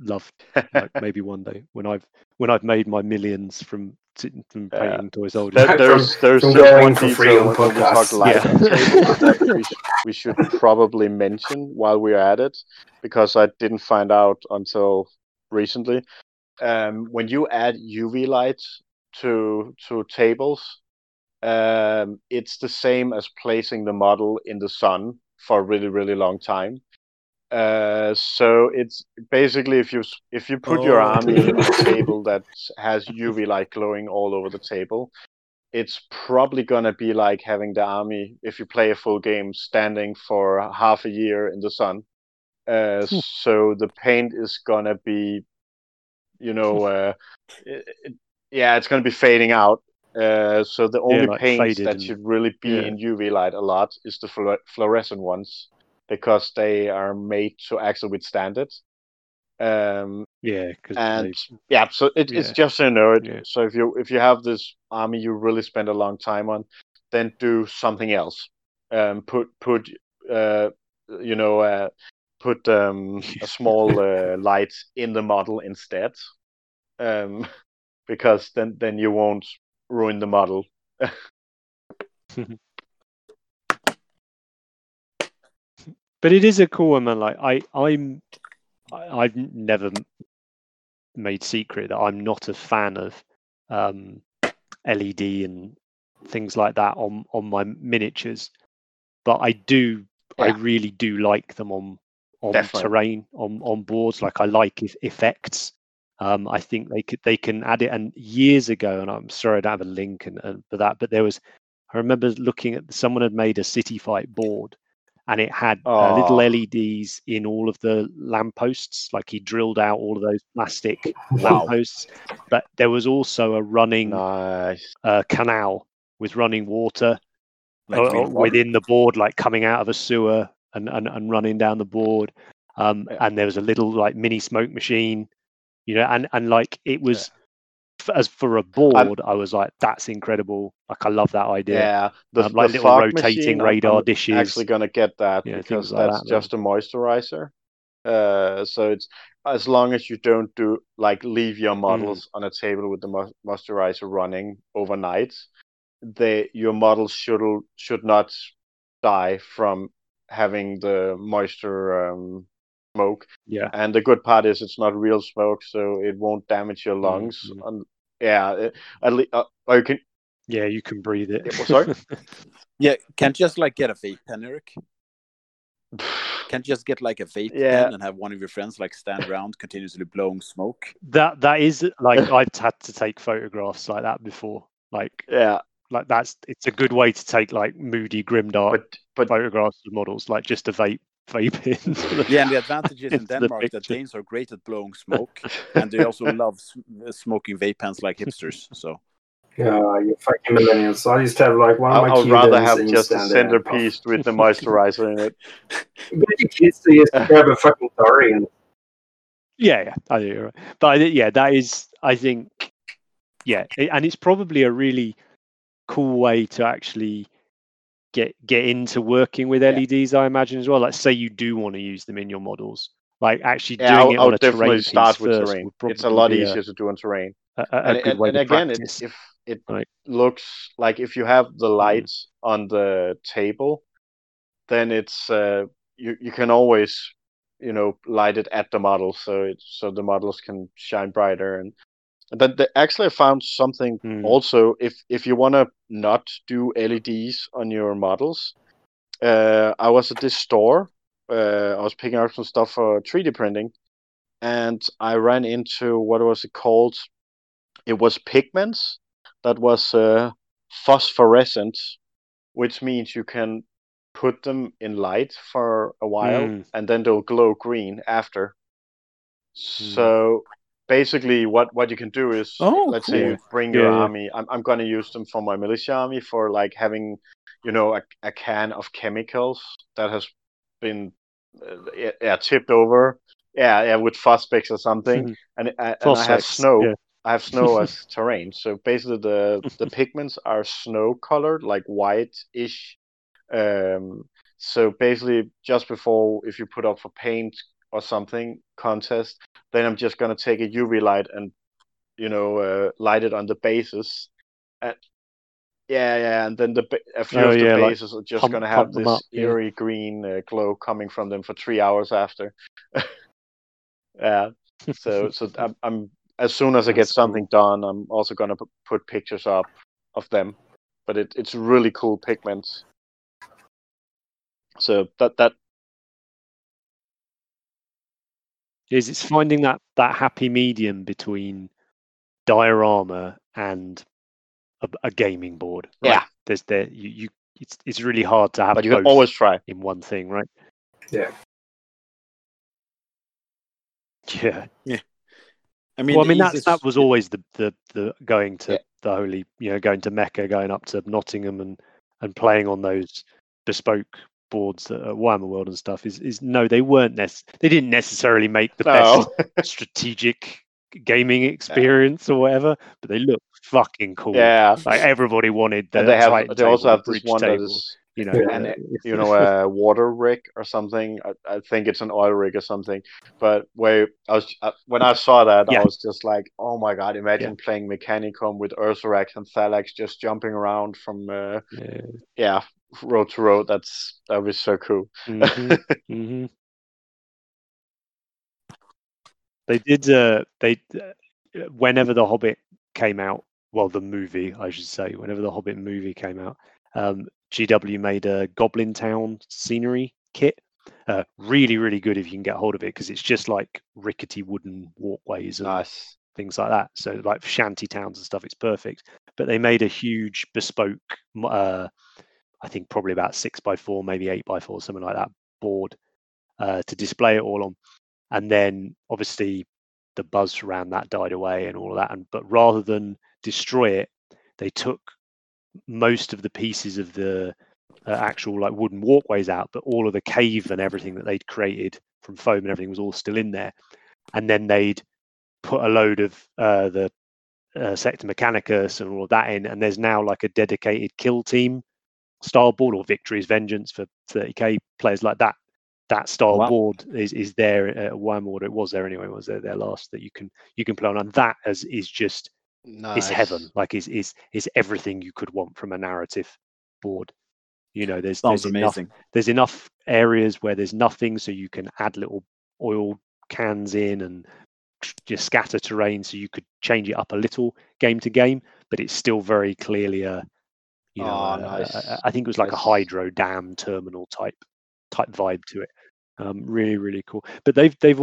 love, like, maybe one day when I've made my millions from painting toy soldiers. There's one for free on podcast. We should probably mention while we're at it, because I didn't find out until recently. When you add UV light to tables, it's the same as placing the model in the sun for a really, really long time. So it's basically if you put your army on a table that has UV light glowing all over the table, it's probably gonna be like having the army, if you play a full game, standing for half a year in the sun. So the paint is gonna be, it's gonna be fading out. So the only paints that should really be in UV light a lot is the fluorescent ones, because they are made to actually withstand it. It's just so if you have this army you really spend a long time on, then do something else. Put put a small light in the model instead, because then you won't ruin the model. But it is a cool one, man. Like I've never made secret that I'm not a fan of LED and things like that on my miniatures, but I do. Yeah. I really do like them on terrain, on boards. Like I like effects. I think they can add it. And years ago, and I'm sorry I don't have a link and for that, but there was. I remember looking at someone had made a City Fight board, and it had little LEDs in all of the lampposts. Like he drilled out all of those plastic lampposts. But there was also a running canal with running water within the board, like coming out of a sewer and running down the board. And there was a little like mini smoke machine, you know, and like it was. As for a board, I was like, "That's incredible! Like, I love that idea." Yeah, the like the little rotating machine, radar dishes. I'm actually going to get that because that's just a moisturizer. So it's as long as you don't do like leave your models on a table with the moisturizer running overnight, your models should not die from having the moisture. Smoke. Yeah, and the good part is it's not real smoke, so it won't damage your lungs. Mm-hmm. You can breathe it. Sorry. Yeah, can't just like get a vape pen, Eric. Can't just get like a vape pen and have one of your friends like stand around continuously blowing smoke. That is like I've had to take photographs like that before. Like it's a good way to take like moody, grimdark but photographs of models. Like just a vape in. Yeah, and the advantage is in Denmark that Danes are great at blowing smoke, and they also love smoking vape pens like hipsters. So, yeah, you fucking millennials. I used to have like one of my. I'd rather have just a centerpiece with the moisturizer in it. But your kids used to have a fucking story in it. Yeah, I do. Right. But that is, I think, and it's probably a really cool way to actually. Get into working with LEDs, I imagine as well. Like, say you do want to use them in your models, like actually doing it on a terrain. I'll definitely start with terrain. It's a lot easier to do on terrain. If it looks like if you have the lights on the table, then it's you can always light it at the model, so the models can shine brighter and. But actually, I found something also. If you want to not do LEDs on your models, I was at this store. I was picking up some stuff for 3D printing, and I ran into what was it called? It was pigments that was phosphorescent, which means you can put them in light for a while, and then they'll glow green after. So. Basically, what you can do is, say you bring your army. I'm going to use them for my militia army for like having, a can of chemicals that has been tipped over, with Fosbex or something, and I have snow. Yeah. I have snow as terrain. So basically, the pigments are snow colored, like white-ish. So basically, just before if you put up for paint. Or something contest, then I'm just gonna take a UV light and light it on the bases, and and then a few of the bases are just gonna have this eerie green glow coming from them for 3 hours after. So I'm as soon as I get something done, I'm also gonna put pictures up of them, but it's really cool pigments. So that. It's finding that happy medium between diorama and a gaming board. Right? Yeah, it's really hard to have. But you can always try in one thing, right? Yeah. Yeah. Yeah. I mean that was always the going to the holy, going to Mecca, going up to Nottingham, and playing on those bespoke. Boards that are Warhammer World and stuff they didn't necessarily make the best strategic gaming experience or whatever, but they look fucking cool. Like everybody wanted the. They also have this one that is you know, and you know, a water rig or something. I think it's an oil rig or something. But when I saw that, I was just like, oh my god! Imagine playing Mechanicum with Ursurax and Thalax just jumping around from road to road. That was so cool. Mm-hmm. Mm-hmm. They did. Whenever the Hobbit came out, well, the movie, I should say. Whenever the Hobbit movie came out, GW made a Goblin Town scenery kit. Really, really good if you can get hold of it, because it's just like rickety wooden walkways and things like that. So like shanty towns and stuff, it's perfect. But they made a huge bespoke, I think probably about 6x4, maybe 8x4, something like that, board to display it all on. And then obviously the buzz around that died away and all of that. But rather than destroy it, they took most of the pieces of the actual like wooden walkways out, but all of the cave and everything that they'd created from foam and everything was all still in there. And then they'd put a load of the Sector Mechanicus and all of that in. And there's now like a dedicated Kill Team style board, or Victory's Vengeance for 30k players like that. That style board is there at Warhammer. It was there anyway. It was there last that you can play on, and that is just it's heaven. Like is everything you could want from a narrative board. You know, there's enough areas where there's nothing, so you can add little oil cans in and just scatter terrain, so you could change it up a little game to game, but it's still very clearly I think it was like a hydro dam terminal type vibe to it. Really, really cool. But they had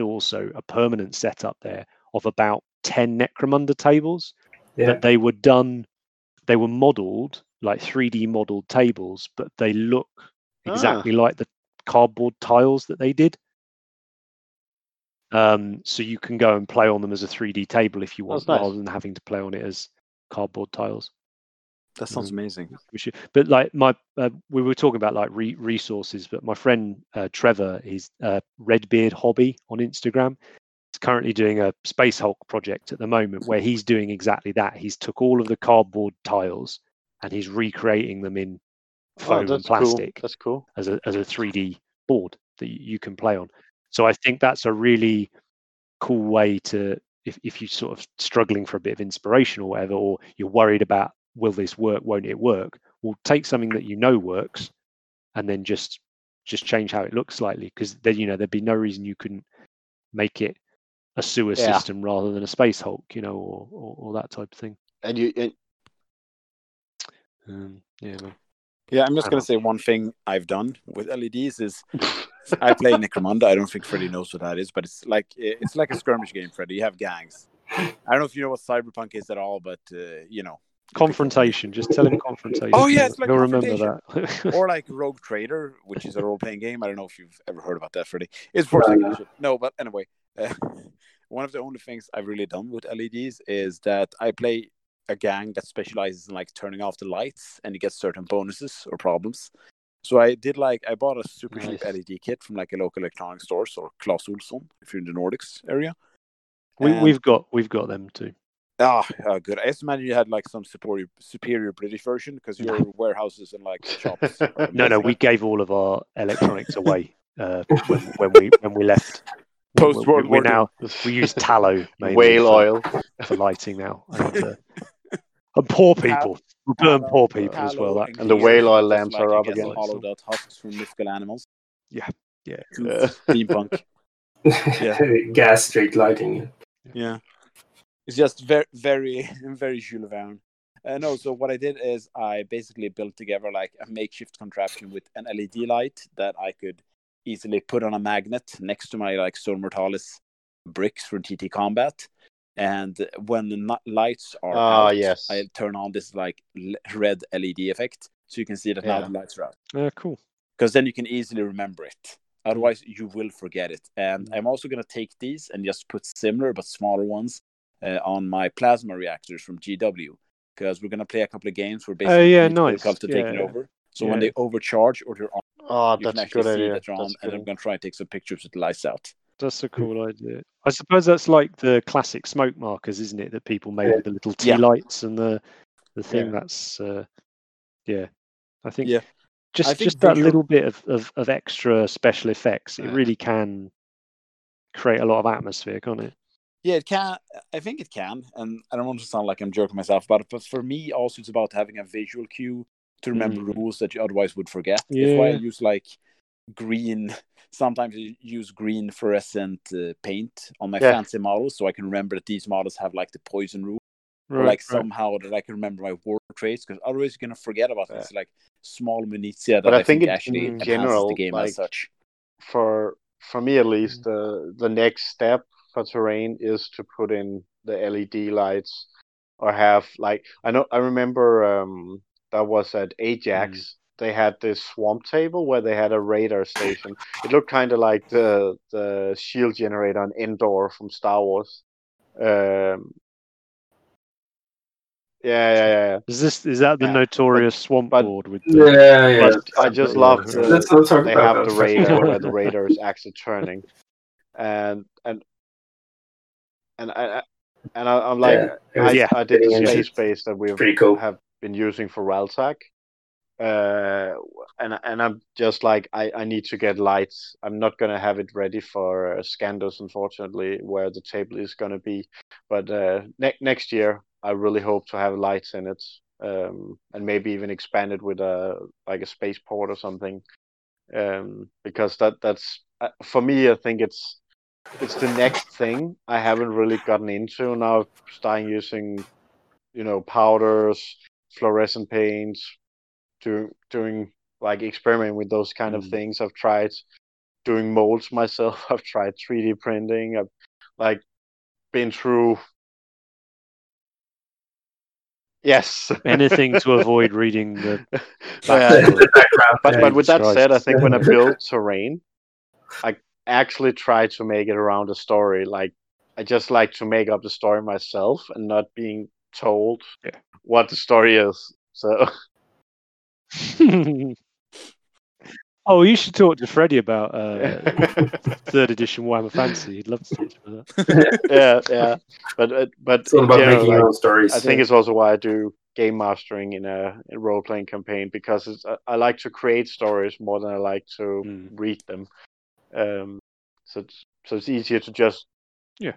also a permanent setup there of about 10 Necromunda tables, but they were modeled like 3D modeled tables, but they look exactly like the cardboard tiles that they did. So you can go and play on them as a 3D table if you want, rather than having to play on it as cardboard tiles. That sounds amazing. But like we were talking about like resources, but my friend Trevor, he's Redbeard Hobby on Instagram. He's currently doing a Space Hulk project at the moment where he's doing exactly that. He's took all of the cardboard tiles and he's recreating them in foam and plastic. Cool. That's cool. As a 3D board that you can play on. So I think that's a really cool way to, if you're sort of struggling for a bit of inspiration or whatever, or you're worried about, will this work? Won't it work? Well, take something that you know works, and then just change how it looks slightly, because then there'd be no reason you couldn't make it a sewer system rather than a Space Hulk, or that type of thing. And I'm just gonna say one thing I've done with LEDs is I play Necromunda. I don't think Freddie knows what that is, but it's like a skirmish game. Freddie, you have gangs. I don't know if you know what Cyberpunk is at all, but confrontation. Just tell him confrontation. Oh yes, yeah, like remember that. Or like Rogue Trader, which is a role-playing game. I don't know if you've ever heard about that, Freddie. It's for no, but anyway, one of the only things I've really done with LEDs is that I play a gang that specializes in like turning off the lights, and you get certain bonuses or problems. So I bought a super cheap LED kit from like a local electronics store, or Clas Ohlson, if you're in the Nordics area. We've got them too. Good. I just imagine you had like some superior British version, because your warehouses and like shops. No, we gave all of our electronics away when we left. Post World War. We use tallow, mainly whale oil for lighting now. And poor people. We burn poor people as well. Like, and the whale oil lamps are up against hollowed out husks from mythical animals. Yeah. Steampunk. Gas street lighting. Yeah. It's just very, very, very Jules Verne. No, so what I did is I basically built together like a makeshift contraption with an LED light that I could easily put on a magnet next to my like Zone Mortalis bricks from TT Combat. And when the lights are out, I turn on this like red LED effect, so you can see that now the lights are out. Cool. Because then you can easily remember it. Otherwise, you will forget it. And I'm also going to take these and just put similar but smaller ones on my plasma reactors from GW, because we're going to play a couple of games where basically people come to take it over. So when they overcharge or they're on, you can actually see that they're on, and I'm going to try and take some pictures with the lights out. That's a cool idea. I suppose that's like the classic smoke markers, isn't it? That people made with the little tea lights and the thing. That's I think just that little bit of extra special effects, it really can create a lot of atmosphere, can't it? Yeah, it can. I think it can. And I don't want to sound like I'm joking myself about it, but for me also it's about having a visual cue to remember rules that you otherwise would forget. Yeah. If I use like green, sometimes I use green fluorescent paint on my fancy models so I can remember that these models have like the poison rule. Right, or like somehow that I can remember my war traits, because otherwise you're going to forget about this like small minutiae that but I think it, actually in general, the game like, as such. For me at least, the next step for terrain is to put in the LED lights or have like, I remember that was at Ajax. They had this swamp table where they had a radar station. It looked kind of like the shield generator on Endor from Star Wars. Is that the notorious swamp board with the... I just love that they have the radar where the radar is actually turning. And I'm like, I did the space base that we have been using for Raltag. And I'm just like, I need to get lights. I'm not going to have it ready for Skandis, unfortunately, where the table is going to be. But next year, I really hope to have lights in it, and maybe even expand it with a spaceport or something. Because that's for me, I think it's the next thing I haven't really gotten into. Now starting using, powders, fluorescent paints, doing like experimenting with those kind of things. I've tried doing molds myself. I've tried 3D printing. I've like been through. Yes. Anything to avoid reading the background. But with that said, I think when I build terrain, I actually try to make it around a story. Like, I just like to make up the story myself and not being told what the story is. So. Oh, you should talk to Freddie about 3rd edition Warhammer Fantasy. He'd love to talk about that. But it's all about making your own stories. I think it's also why I do game mastering in a role-playing campaign, because I like to create stories more than I like to read them. So it's easier to just... Yeah.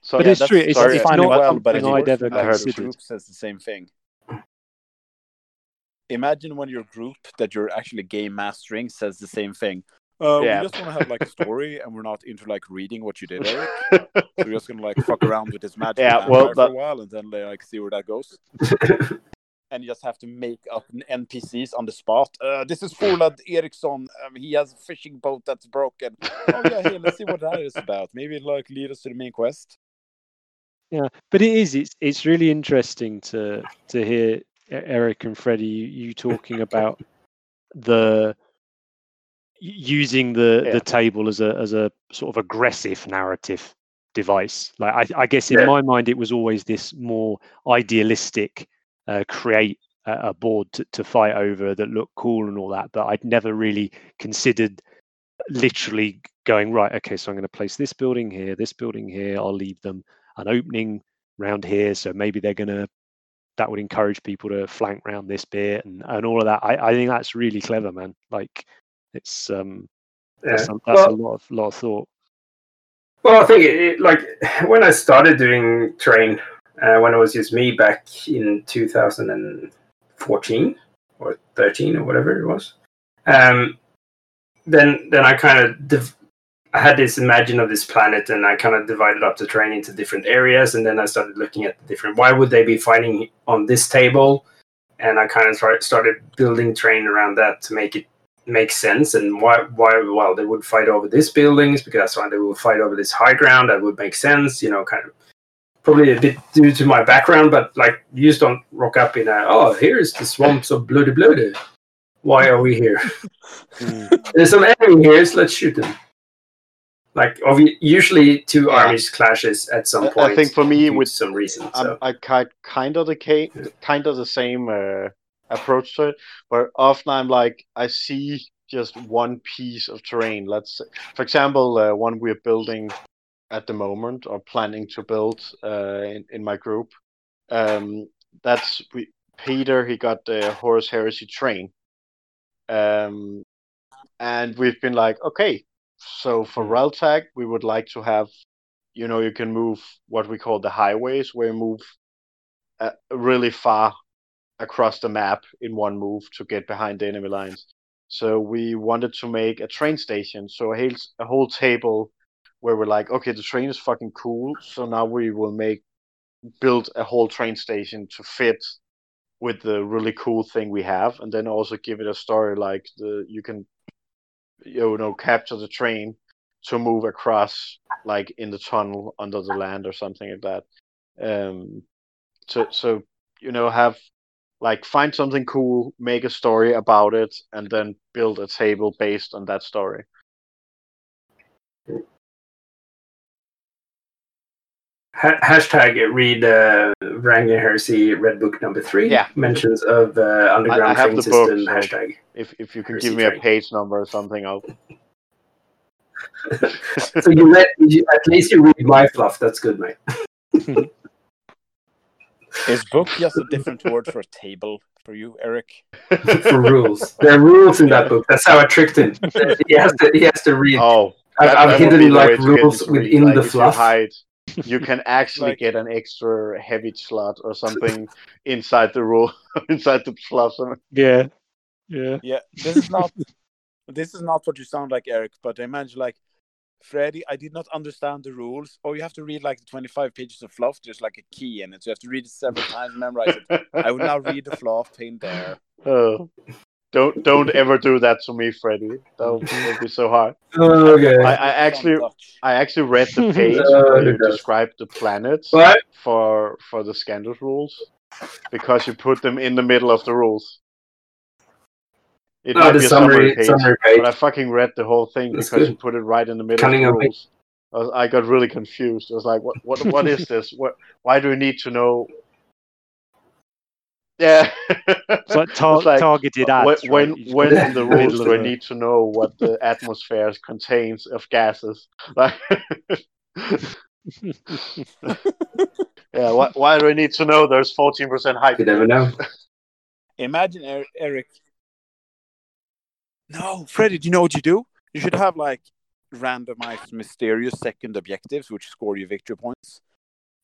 So, but it's true. It's not something I'd ever considered. Says the same thing. Imagine when your group that you're actually game mastering says the same thing. We just want to have like a story, and we're not into like reading what you did, Eric. So we're just gonna like fuck around with this magic for a while, and then like see where that goes. And you just have to make up NPCs on the spot. This is Folad Eriksson. He has a fishing boat that's broken. Oh yeah, hey, let's see what that is about. Maybe it'll like lead us to the main quest. Yeah, but it is. It's really interesting to hear. Eric and Freddie, you talking about the using the table as a sort of aggressive narrative device. Like I guess in my mind, it was always this more idealistic create a board to fight over that looked cool and all that. But I'd never really considered literally going right. Okay, so I'm going to place this building here, this building here. I'll leave them an opening round here, so maybe they're going to. That would encourage people to flank round this bit and all of that. I think that's really clever, man. Like it's that's a lot of thought. Well, I think it like when I started doing terrain when it was just me back in 2014 or 13 or whatever it was. Then I kind of I had this imagine of this planet, and I kind of divided up the terrain into different areas, and then I started looking at the different. Why would they be fighting on this table? And I kind of started building terrain around that to make it make sense. And why? Well, they would fight over these buildings because that's why they would fight over this high ground. That would make sense, kind of probably a bit due to my background, but like you just don't rock up in here's the swamps of bloody bloody. Why are we here? There's some enemy here, so let's shoot them. Like usually, two armies clashes at some point. I think for me, with some reason, I kind of the same approach to it. Where often I'm like, I see just one piece of terrain. Let's say, for example, one we're building at the moment or planning to build in my group. That's Peter, he got the Horus Heresy Train. And we've been like, okay, so for Raltag, we would like to have, you know, you can move what we call the highways, where you move really far across the map in one move to get behind the enemy lines. So we wanted to make a train station, so a whole table where we're like, okay, the train is fucking cool, so now we will build a whole train station to fit with the really cool thing we have, and then also give it a story like you can, you know, capture the train to move across, like in the tunnel under the land or something like that. So you know, have like find something cool, make a story about it, and then build a table based on that story. Hashtag read Rangian Heresy Red Book number 3. Yeah. Mentions of underground train the system book, so hashtag. If you can Heresy give me train. A page number or something, I'll. So at least you read my fluff. That's good, mate. Is book just a different word for a table for you, Eric? For rules. There are rules in that book. That's how I tricked him. He has to read. Oh, I've hidden like rules within the fluff. You can actually get an extra heavy slot or something inside the rule, inside the fluff. Yeah. This is not what you sound like, Eric. But I imagine like, Freddie, I did not understand the rules. Or you have to read like the 25 pages of fluff. There's like a key in it, so you have to read it several times, memorize it. I will now read the fluff in there. Oh, don't ever do that to me, Freddie. That would be so hard. Okay. I actually read the page where you described the planets for the Skandis rules, because you put them in the middle of the rules. It might be a summary page, but I fucking read the whole thing. That's because good. You put it right in the middle of the rules. I got really confused. I was like, what is this? Why do we need to know? Yeah. It's like targeted ads. When in the rules do I need to know what the atmosphere contains of gases? Like, yeah, why do I need to know there's 14% hydrogen? You never know. Imagine, Eric... No, Freddie, do you know what you do? You should have, like, randomized mysterious second objectives, which score you victory points.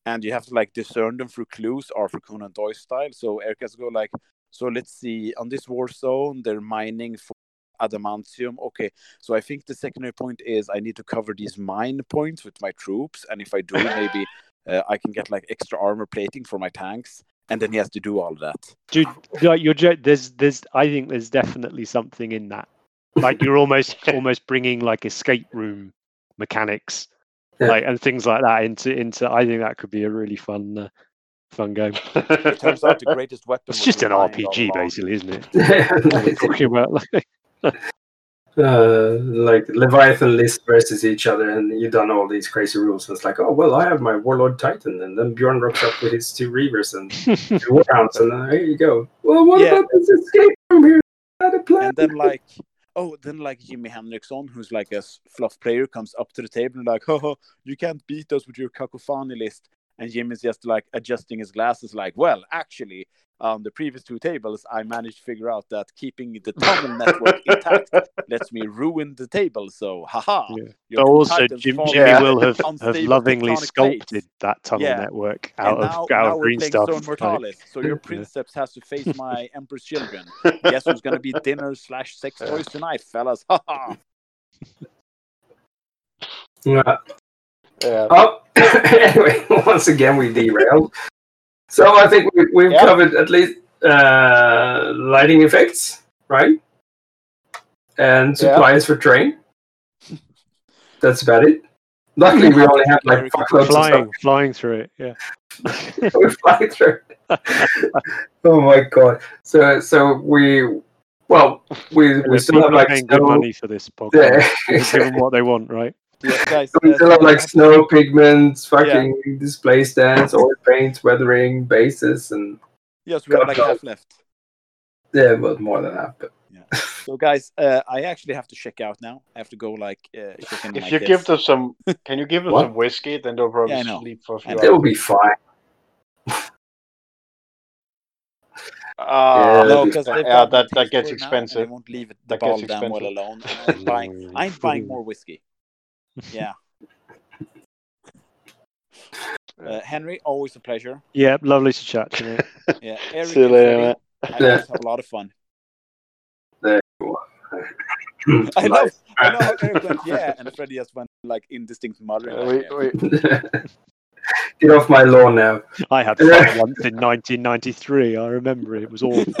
And you have to, like, discern them through clues or for Conan Doyle style. So Eric has to go, like, so let's see, on this war zone, they're mining for adamantium. Okay, so I think the secondary point is I need to cover these mine points with my troops. And if I do, maybe I can get, like, extra armor plating for my tanks. And then he has to do all of that. Dude, like, I think there's definitely something in that. Like, you're almost bringing like escape room mechanics, like, and things like that into. I think that could be a really fun game. It turns out the greatest weapon. It's just an RPG, basically, isn't it? We're talking about like Leviathan list versus each other, and you've done all these crazy rules. And it's like, oh well, I have my Warlord Titan, and then Bjorn rocks up with his two Reavers and two War Hounds, and here you go. Well, what about this escape room here? And then like. Oh, then like Jimi Henriksson, who's like a fluff player, comes up to the table and like, oh, you can't beat us with your cacophony list. And Jimmy's just like adjusting his glasses like, well, actually, on the previous two tables, I managed to figure out that keeping the tunnel network intact lets me ruin the table. So, haha. Yeah. Also, Jimmy will have lovingly sculpted that tunnel network out of green stuff. Zone Mortalis, so your princeps has to face my emperor's children. Guess who's going to be dinner/sex toys tonight, fellas? Haha. Yeah. Oh, anyway, once again, we derailed. So I think we've covered at least lighting effects, right? And supplies for train. That's about it. Luckily, we only have like flying through it. Yeah, we're flying through it. Oh my god! So we still have like good money for this podcast. Yeah, give them what they want, right? Yeah, guys, so we still have like snow, pigments, fucking display stands, oil paints, weathering, bases, and yes, we have like half left. Yeah, but more than half. But... Yeah. So, guys, I actually have to check out now. I have to go like. If you give them some, can you give them some whiskey? Then they'll probably sleep for a few hours. They'll be fine. No, because that gets expensive. They won't leave the ball damn well alone. I'm buying more whiskey. Yeah. Henry, always a pleasure. Yeah, lovely to chat to you. Yeah, Eric, see you later, Freddie, I always have a lot of fun. There you are. I know how Eric went, yeah, and Freddie just went like indistinct muttering. Get off my lawn now. I had fun once in 1993. I remember it was awful.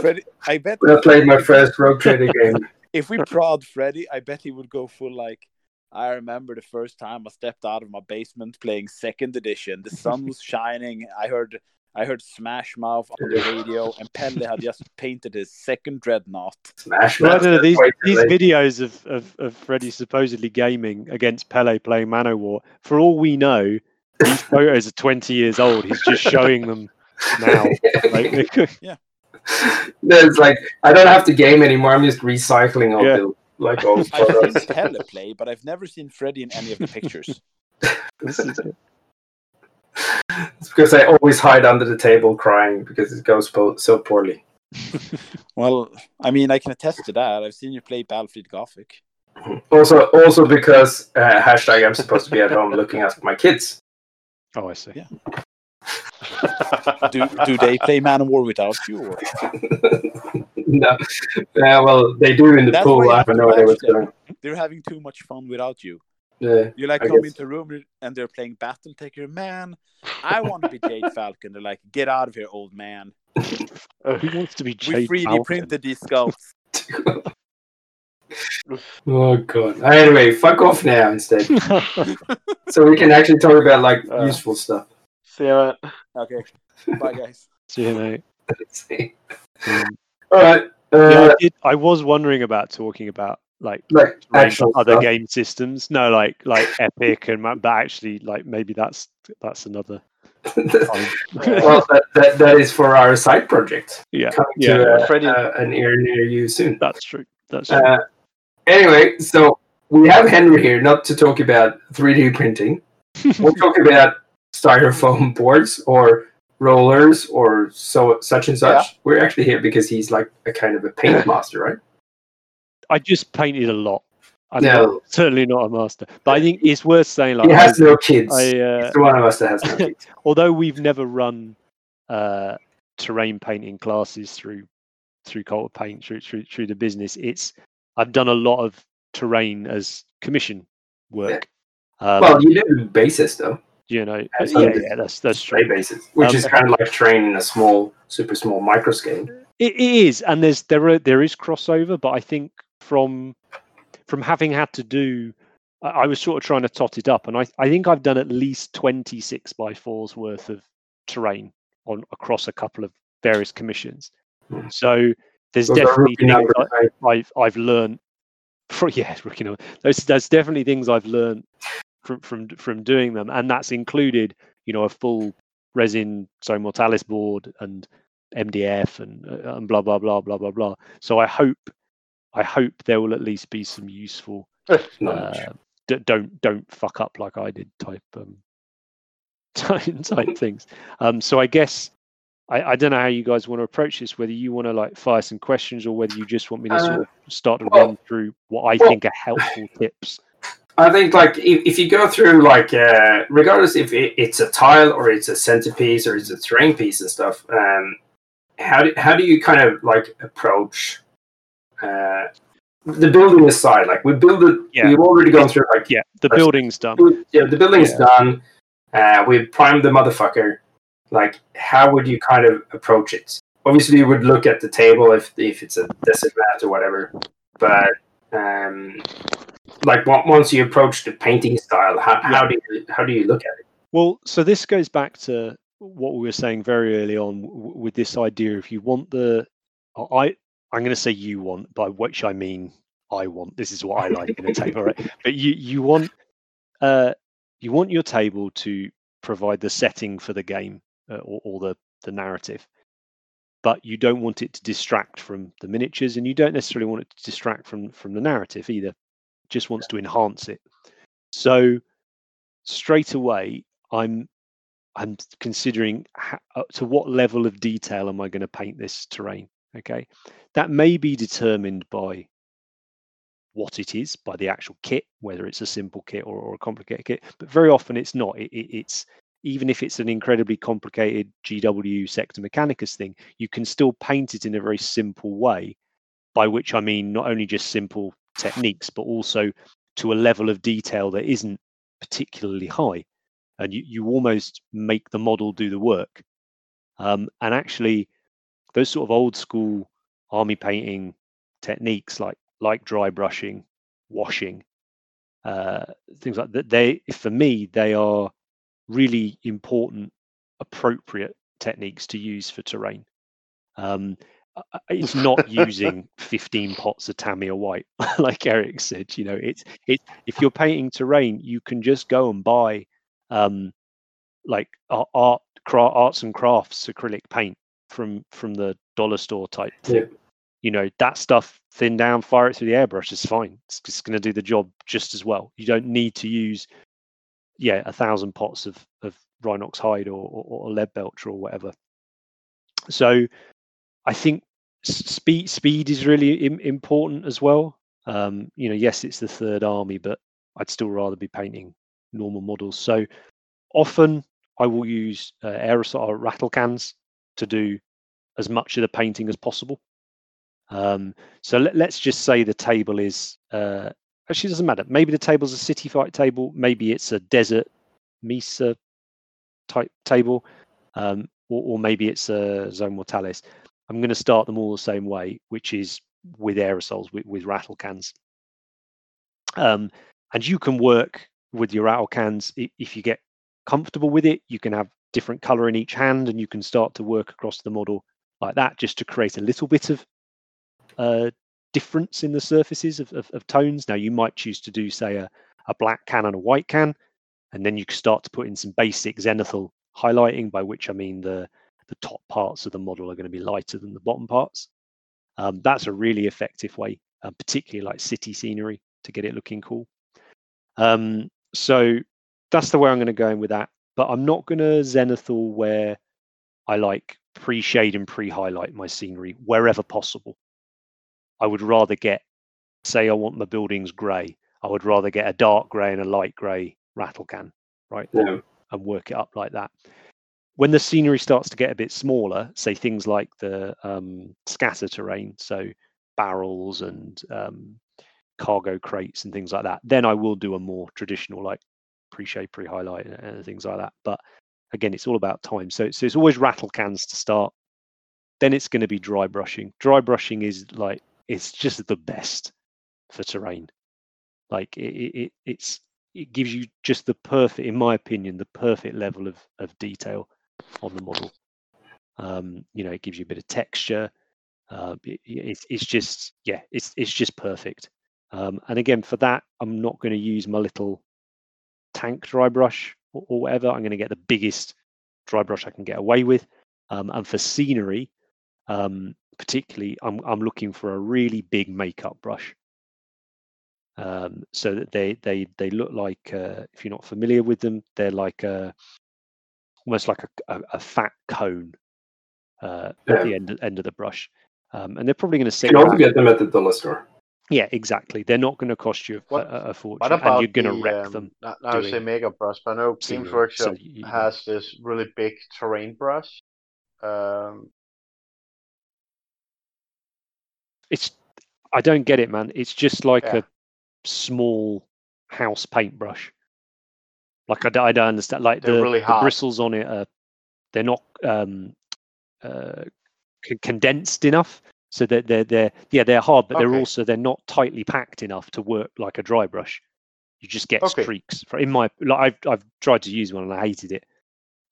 Freddie, I bet. When I played my first Rogue Trader game. If we prod Freddie, I bet he would go full like, I remember the first time I stepped out of my basement playing 2nd edition. The sun was shining. I heard Smash Mouth on the radio, and Pelle had just painted his 2nd dreadnought. Smash Mouth. No, these videos of Freddie supposedly gaming against Pelle playing Man of War, for all we know, these photos are 20 years old. He's just showing them now. Like, yeah. No, it's like, I don't have to game anymore. I'm just recycling all the like old photos. I've seen Pelle play, but I've never seen Freddie in any of the pictures. It's because I always hide under the table crying because it goes so poorly. Well, I mean, I can attest to that. I've seen you play Battlefleet Gothic. Also because # I'm supposed to be at home looking after my kids. Oh, I see. Yeah. do they play Man of War without you? Or? No. Yeah, well, they do in the pool. I don't know what they were doing. They're having too much fun without you. Yeah, you like come into a room and they're playing Battletech. You're, man, I want to be Jade Falcon. They're like, get out of here, old man. Who wants to be Jade Falcon? We 3D printed these skulls. Oh god. Anyway, fuck off now instead. So we can actually talk about like useful stuff. See you, mate. Okay. Bye, guys. See you, mate. See. All right. I was wondering about talking about like actual other stuff. Game systems, no, like Epic and but actually, like maybe that's another. Well, that is for our side project. Yeah, an ear near you soon. That's true. Anyway, so we have Henry here not to talk about 3D printing. We'll talk about styrofoam boards or rollers or so such and such. Yeah. We're actually here because he's like a kind of a paint master, right? I just painted a lot. Certainly not a master, but I think it's worth saying. Like, he has no kids. He's the one of us that has no kids. Although we've never run terrain painting classes through Cult of Paint through the business, I've done a lot of terrain as commission work. Yeah. Well, you do basis though. You know, that's true. Basis, which is kind of like terrain in a super small micro scale. It is, and there is crossover, but I think. From having had to do, I was sort of trying to tot it up, and I think I've done at least 26 by fours worth of terrain across a couple of various commissions. So there's definitely things I've learned. There's definitely things I've learned from doing them, and that's included, you know, a full resin Zone Mortalis board and MDF and blah blah blah blah blah blah. So I hope there will at least be some useful don't fuck up like I did type things. So I guess I don't know how you guys want to approach this. Whether you want to like fire some questions or whether you just want me to sort of start to run through what I think are helpful tips. I think like if you go through like regardless if it's a tile or it's a centerpiece or it's a terrain piece and stuff. How do you kind of like approach? The building aside, like we build it, we've already gone through like the building's done. The building's done. We've primed the motherfucker. Like, how would you kind of approach it? Obviously, you would look at the table if it's a disadvantage or whatever. But like once you approach the painting style, how do you look at it? Well, so this goes back to what we were saying very early on with this idea. If you want I'm going to say you want, by which I mean I want. This is what I like in a table, right? But you want your table to provide the setting for the game or the narrative, but you don't want it to distract from the miniatures, and you don't necessarily want it to distract from the narrative either. It just wants to enhance it. So straight away, I'm I'm considering how, to what level of detail am I going to paint this terrain? Okay, that may be determined by what it is, by the actual kit, whether it's a simple kit or a complicated kit. But very often it's not. It's even if it's an incredibly complicated GW Sector Mechanicus thing, you can still paint it in a very simple way, by which I mean not only just simple techniques, but also to a level of detail that isn't particularly high. And you almost make the model do the work. And actually, those sort of old school army painting techniques like dry brushing, washing, things like that, for me, they are really important, appropriate techniques to use for terrain. It's not using 15 pots of Tamiya white, like Eric said. You know, it's if you're painting terrain, you can just go and buy like arts and crafts acrylic paint from the dollar store type thing. Yeah. You know, that stuff, thin down, fire it through the airbrush, is fine. It's going to do the job just as well. You don't need to use 1,000 pots of Rhinox hide or lead belcher or whatever. So I think speed is really important as well. You know, yes, it's the Third Army, but I'd still rather be painting normal models. So often I will use aerosol or rattle cans to do as much of the painting as possible. So let's just say the table is actually, it doesn't matter. Maybe the table's a city fight table. Maybe it's a desert Mesa type table, or maybe it's a Zone Mortalis. I'm going to start them all the same way, which is with aerosols, with rattle cans. And you can work with your rattle cans. If you get comfortable with it, you can have different color in each hand, and you can start to work across the model like that, just to create a little bit of difference in the surfaces of tones. Now, you might choose to do, say, a black can and a white can, and then you start to put in some basic zenithal highlighting, by which I mean the top parts of the model are going to be lighter than the bottom parts. That's a really effective way, particularly like city scenery, to get it looking cool. So that's the way I'm going to go in with that. But I'm not going to zenithal where I like pre-shade and pre-highlight my scenery wherever possible. I would rather get, say I want my buildings grey, I would rather get a dark grey and a light grey rattle can, right? Yeah. And work it up like that. When the scenery starts to get a bit smaller, say things like the scatter terrain, so barrels and cargo crates and things like that, then I will do a more traditional, like pre-shade, pre-highlight and things like that. But again, it's all about time. So it's always rattle cans to start. Then it's going to be dry brushing. Dry brushing is like, it's just the best for terrain. Like it gives you just the perfect, in my opinion, the perfect level of detail on the model. You know, it gives you a bit of texture. It's just perfect. And again, for that, I'm not going to use my little tank dry brush or whatever. I'm going to get the biggest dry brush I can get away with. And for scenery, particularly, I'm looking for a really big makeup brush, so that they look like, if you're not familiar with them, they're like almost like a fat cone at the end of the brush, and they're probably going to sit. You can only get them at the dollar store. Yeah, exactly. They're not going to cost you a fortune, and you're going to wreck them. I would say makeup brush, but I know Games Workshop has this really big terrain brush. I don't get it, man. It's just like a small house paintbrush. Like I don't understand. Like the bristles on it are, they're not condensed enough, so that they're hard, but they're not tightly packed enough to work like a dry brush. You just get streaks. In my, like, I've tried to use one and I hated it.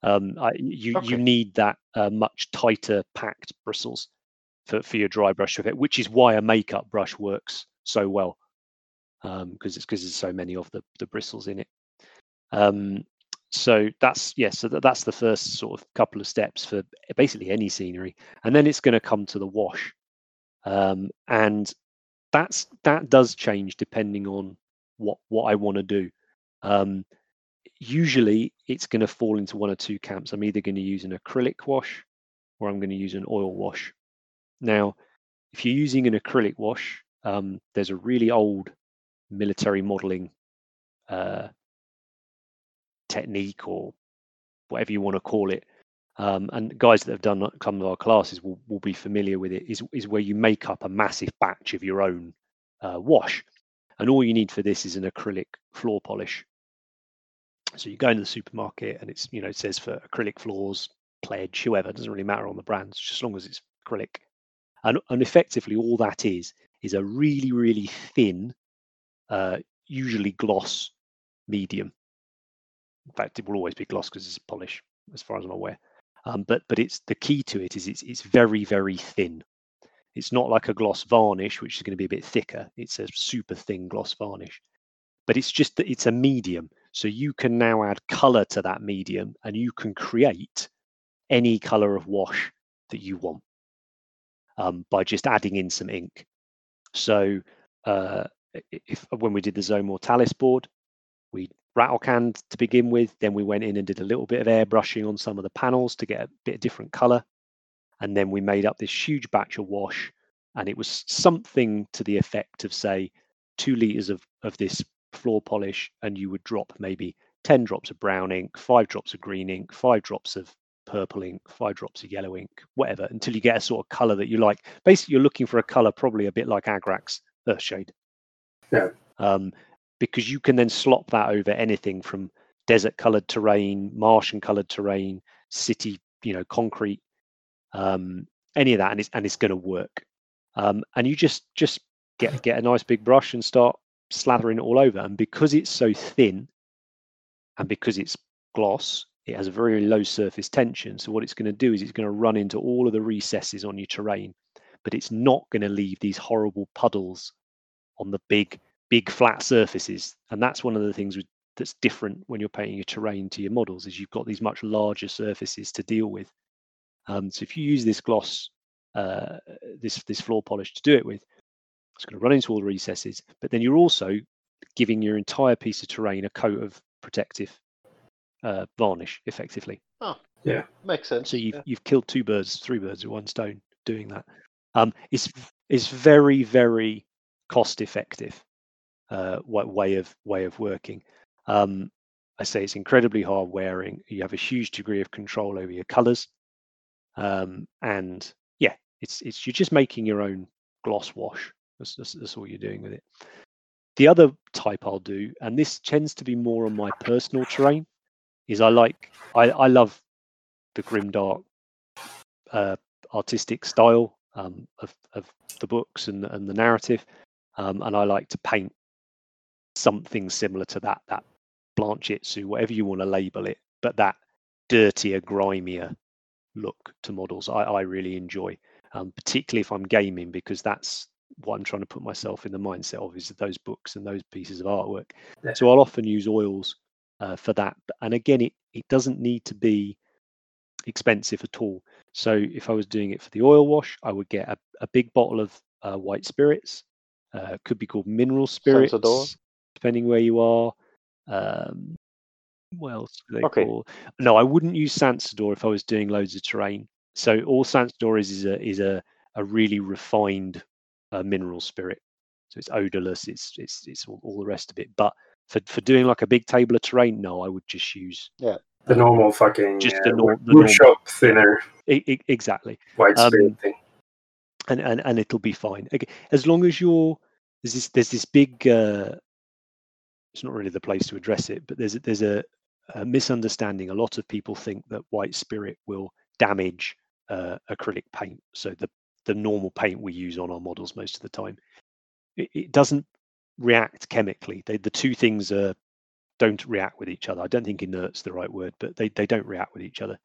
You need that much tighter packed bristles for your dry brush effect, which is why a makeup brush works so well, because there's so many of the bristles in it. So that's the first sort of couple of steps for basically any scenery, and then it's going to come to the wash, and that does change depending on what I want to do. usually it's going to fall into one or two camps. I'm either going to use an acrylic wash or I'm going to use an oil wash. Now, if you're using an acrylic wash, there's a really old military modeling technique or whatever you want to call it. And guys that have done come to our classes will be familiar with it, is where you make up a massive batch of your own wash. And all you need for this is an acrylic floor polish. So you go into the supermarket and it's, you know, it says for acrylic floors, Pledge, whoever, it doesn't really matter on the brands, just as long as it's acrylic. And effectively all that is a really, really thin, usually gloss medium. In fact, it will always be gloss because it's a polish, as far as I'm aware. But it's the key to it is it's very, very thin. It's not like a gloss varnish, which is going to be a bit thicker. It's a super thin gloss varnish, but it's just that it's a medium. So you can now add color to that medium and you can create any color of wash that you want by just adding in some ink. So when we did the Zone Mortalis board, we rattle canned to begin with, then we went in and did a little bit of airbrushing on some of the panels to get a bit of different color. And then we made up this huge batch of wash, and it was something to the effect of, say, 2 liters of this floor polish, and you would drop maybe 10 drops of brown ink, 5 drops of green ink, 5 drops of purple ink, 5 drops of yellow ink, whatever, until you get a sort of color that you like. Basically, you're looking for a color probably a bit like Agrax Earthshade. Yeah. Because you can then slop that over anything from desert-coloured terrain, Martian-coloured terrain, city, you know, concrete, any of that, and it's going to work. And you just get a nice big brush and start slathering it all over. And because it's so thin, and because it's gloss, it has a very low surface tension. So what it's going to do is it's going to run into all of the recesses on your terrain, but it's not going to leave these horrible puddles on the big flat surfaces. And that's one of the things that's different when you're painting your terrain to your models, is you've got these much larger surfaces to deal with. So if you use this gloss, this floor polish to do it with, it's going to run into all the recesses, but then you're also giving your entire piece of terrain a coat of protective varnish, effectively. Oh, yeah, makes sense. So you've killed three birds with one stone doing that. It's very, very cost effective way of working. I say it's incredibly hard wearing. You have a huge degree of control over your colors. And yeah, you're just making your own gloss wash. That's all you're doing with it. The other type I'll do, and this tends to be more on my personal terrain, is I love the grimdark artistic style of the books and the narrative, and I like to paint something similar to that Blanchitsu, whatever you want to label it, but that dirtier, grimier look to models I really enjoy, particularly if I'm gaming, because that's what I'm trying to put myself in the mindset of, is those books and those pieces of artwork. Yeah. So I'll often use oils for that, and again it doesn't need to be expensive at all. So if I was doing it for the oil wash, I would get a big bottle of white spirits, could be called mineral spirits, depending where you are. What else do they call? No, I wouldn't use Sansador if I was doing loads of terrain. So all Sansador is a really refined mineral spirit. So it's odorless. It's all the rest of it. But for doing like a big table of terrain, no, I would just use the normal fucking workshop thinner. Exactly. White spirit thing. And it'll be fine. Okay. As long as there's this big. It's not really the place to address it, but there's a misunderstanding. A lot of people think that white spirit will damage acrylic paint, so the normal paint we use on our models most of the time, it doesn't react chemically. The two things don't react with each other. I don't think inert's the right word, but they don't react with each other,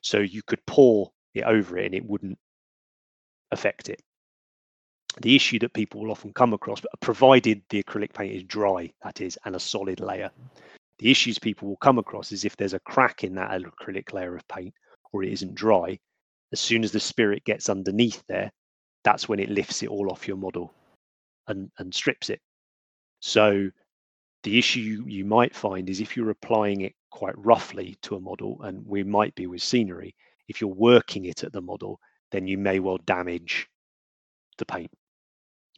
so you could pour it over it and it wouldn't affect it. The issue that people will often come across, provided the acrylic paint is dry, that is, and a solid layer, the issues people will come across is if there's a crack in that acrylic layer of paint or it isn't dry, as soon as the spirit gets underneath there, that's when it lifts it all off your model and strips it. So The issue you might find is if you're applying it quite roughly to a model, and we might be with scenery, if you're working it at the model, then you may well damage the paint.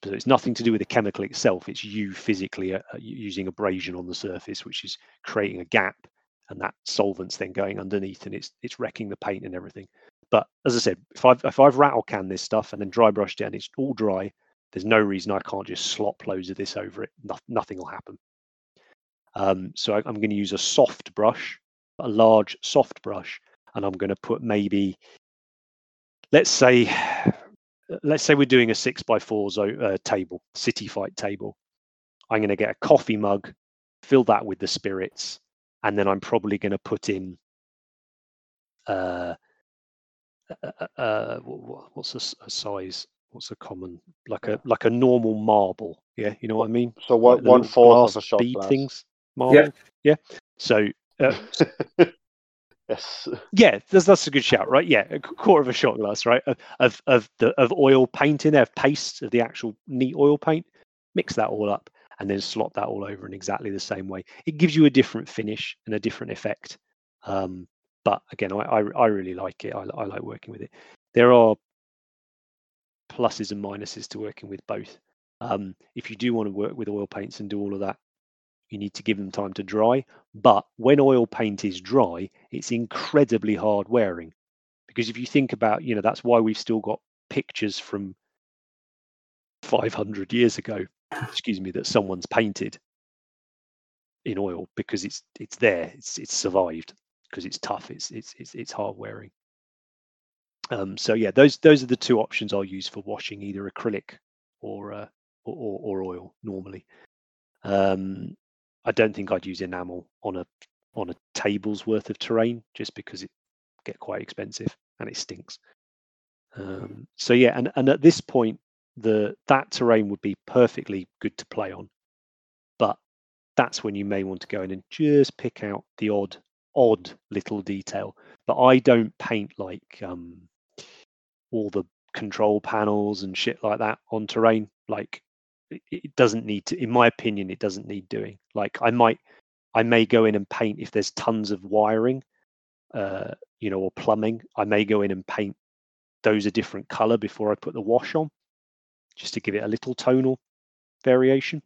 So it's nothing to do with the chemical itself. It's you physically using abrasion on the surface, which is creating a gap, and that solvent's then going underneath, and it's wrecking the paint and everything. But as I said, if I've rattle canned this stuff and then dry brushed it and it's all dry, there's no reason I can't just slop loads of this over it. Nothing will happen. So I'm going to use a soft brush, a large soft brush, and I'm going to put maybe, let's say we're doing a 6x4 table, city fight table. I'm going to get a coffee mug, fill that with the spirits, and then I'm probably going to put in what's a size? What's a common, like a normal marble? Yeah, you know what I mean. So what, like 1/4 of a shot bead glass. Things, marble. Yeah, yeah. So yes, yeah, that's a good shout, right? Yeah, a quarter of a shot glass, right? Of oil paint in there, of paste, of the actual neat oil paint. Mix that all up and then slop that all over in exactly the same way. It gives you a different finish and a different effect. But again, I really like it. I like working with it. There are pluses and minuses to working with both. If you do want to work with oil paints and do all of that, you need to give them time to dry. But when oil paint is dry, it's incredibly hard wearing, because if you think about, you know, that's why we've still got pictures from 500 years ago, excuse me, that someone's painted in oil, because it's there, it's survived, because it's tough, it's hard wearing. So yeah, those are the two options I'll use for washing, either acrylic or oil normally. I don't think I'd use enamel on a table's worth of terrain, just because it get quite expensive and it stinks. So yeah, and at this point, that terrain would be perfectly good to play on, but that's when you may want to go in and just pick out the odd little detail. But I don't paint like all the control panels and shit like that on terrain. Like it doesn't need to, in my opinion, it doesn't need doing. Like I may go in and paint if there's tons of wiring, you know, or plumbing. I may go in and paint those a different color before I put the wash on, just to give it a little tonal variation.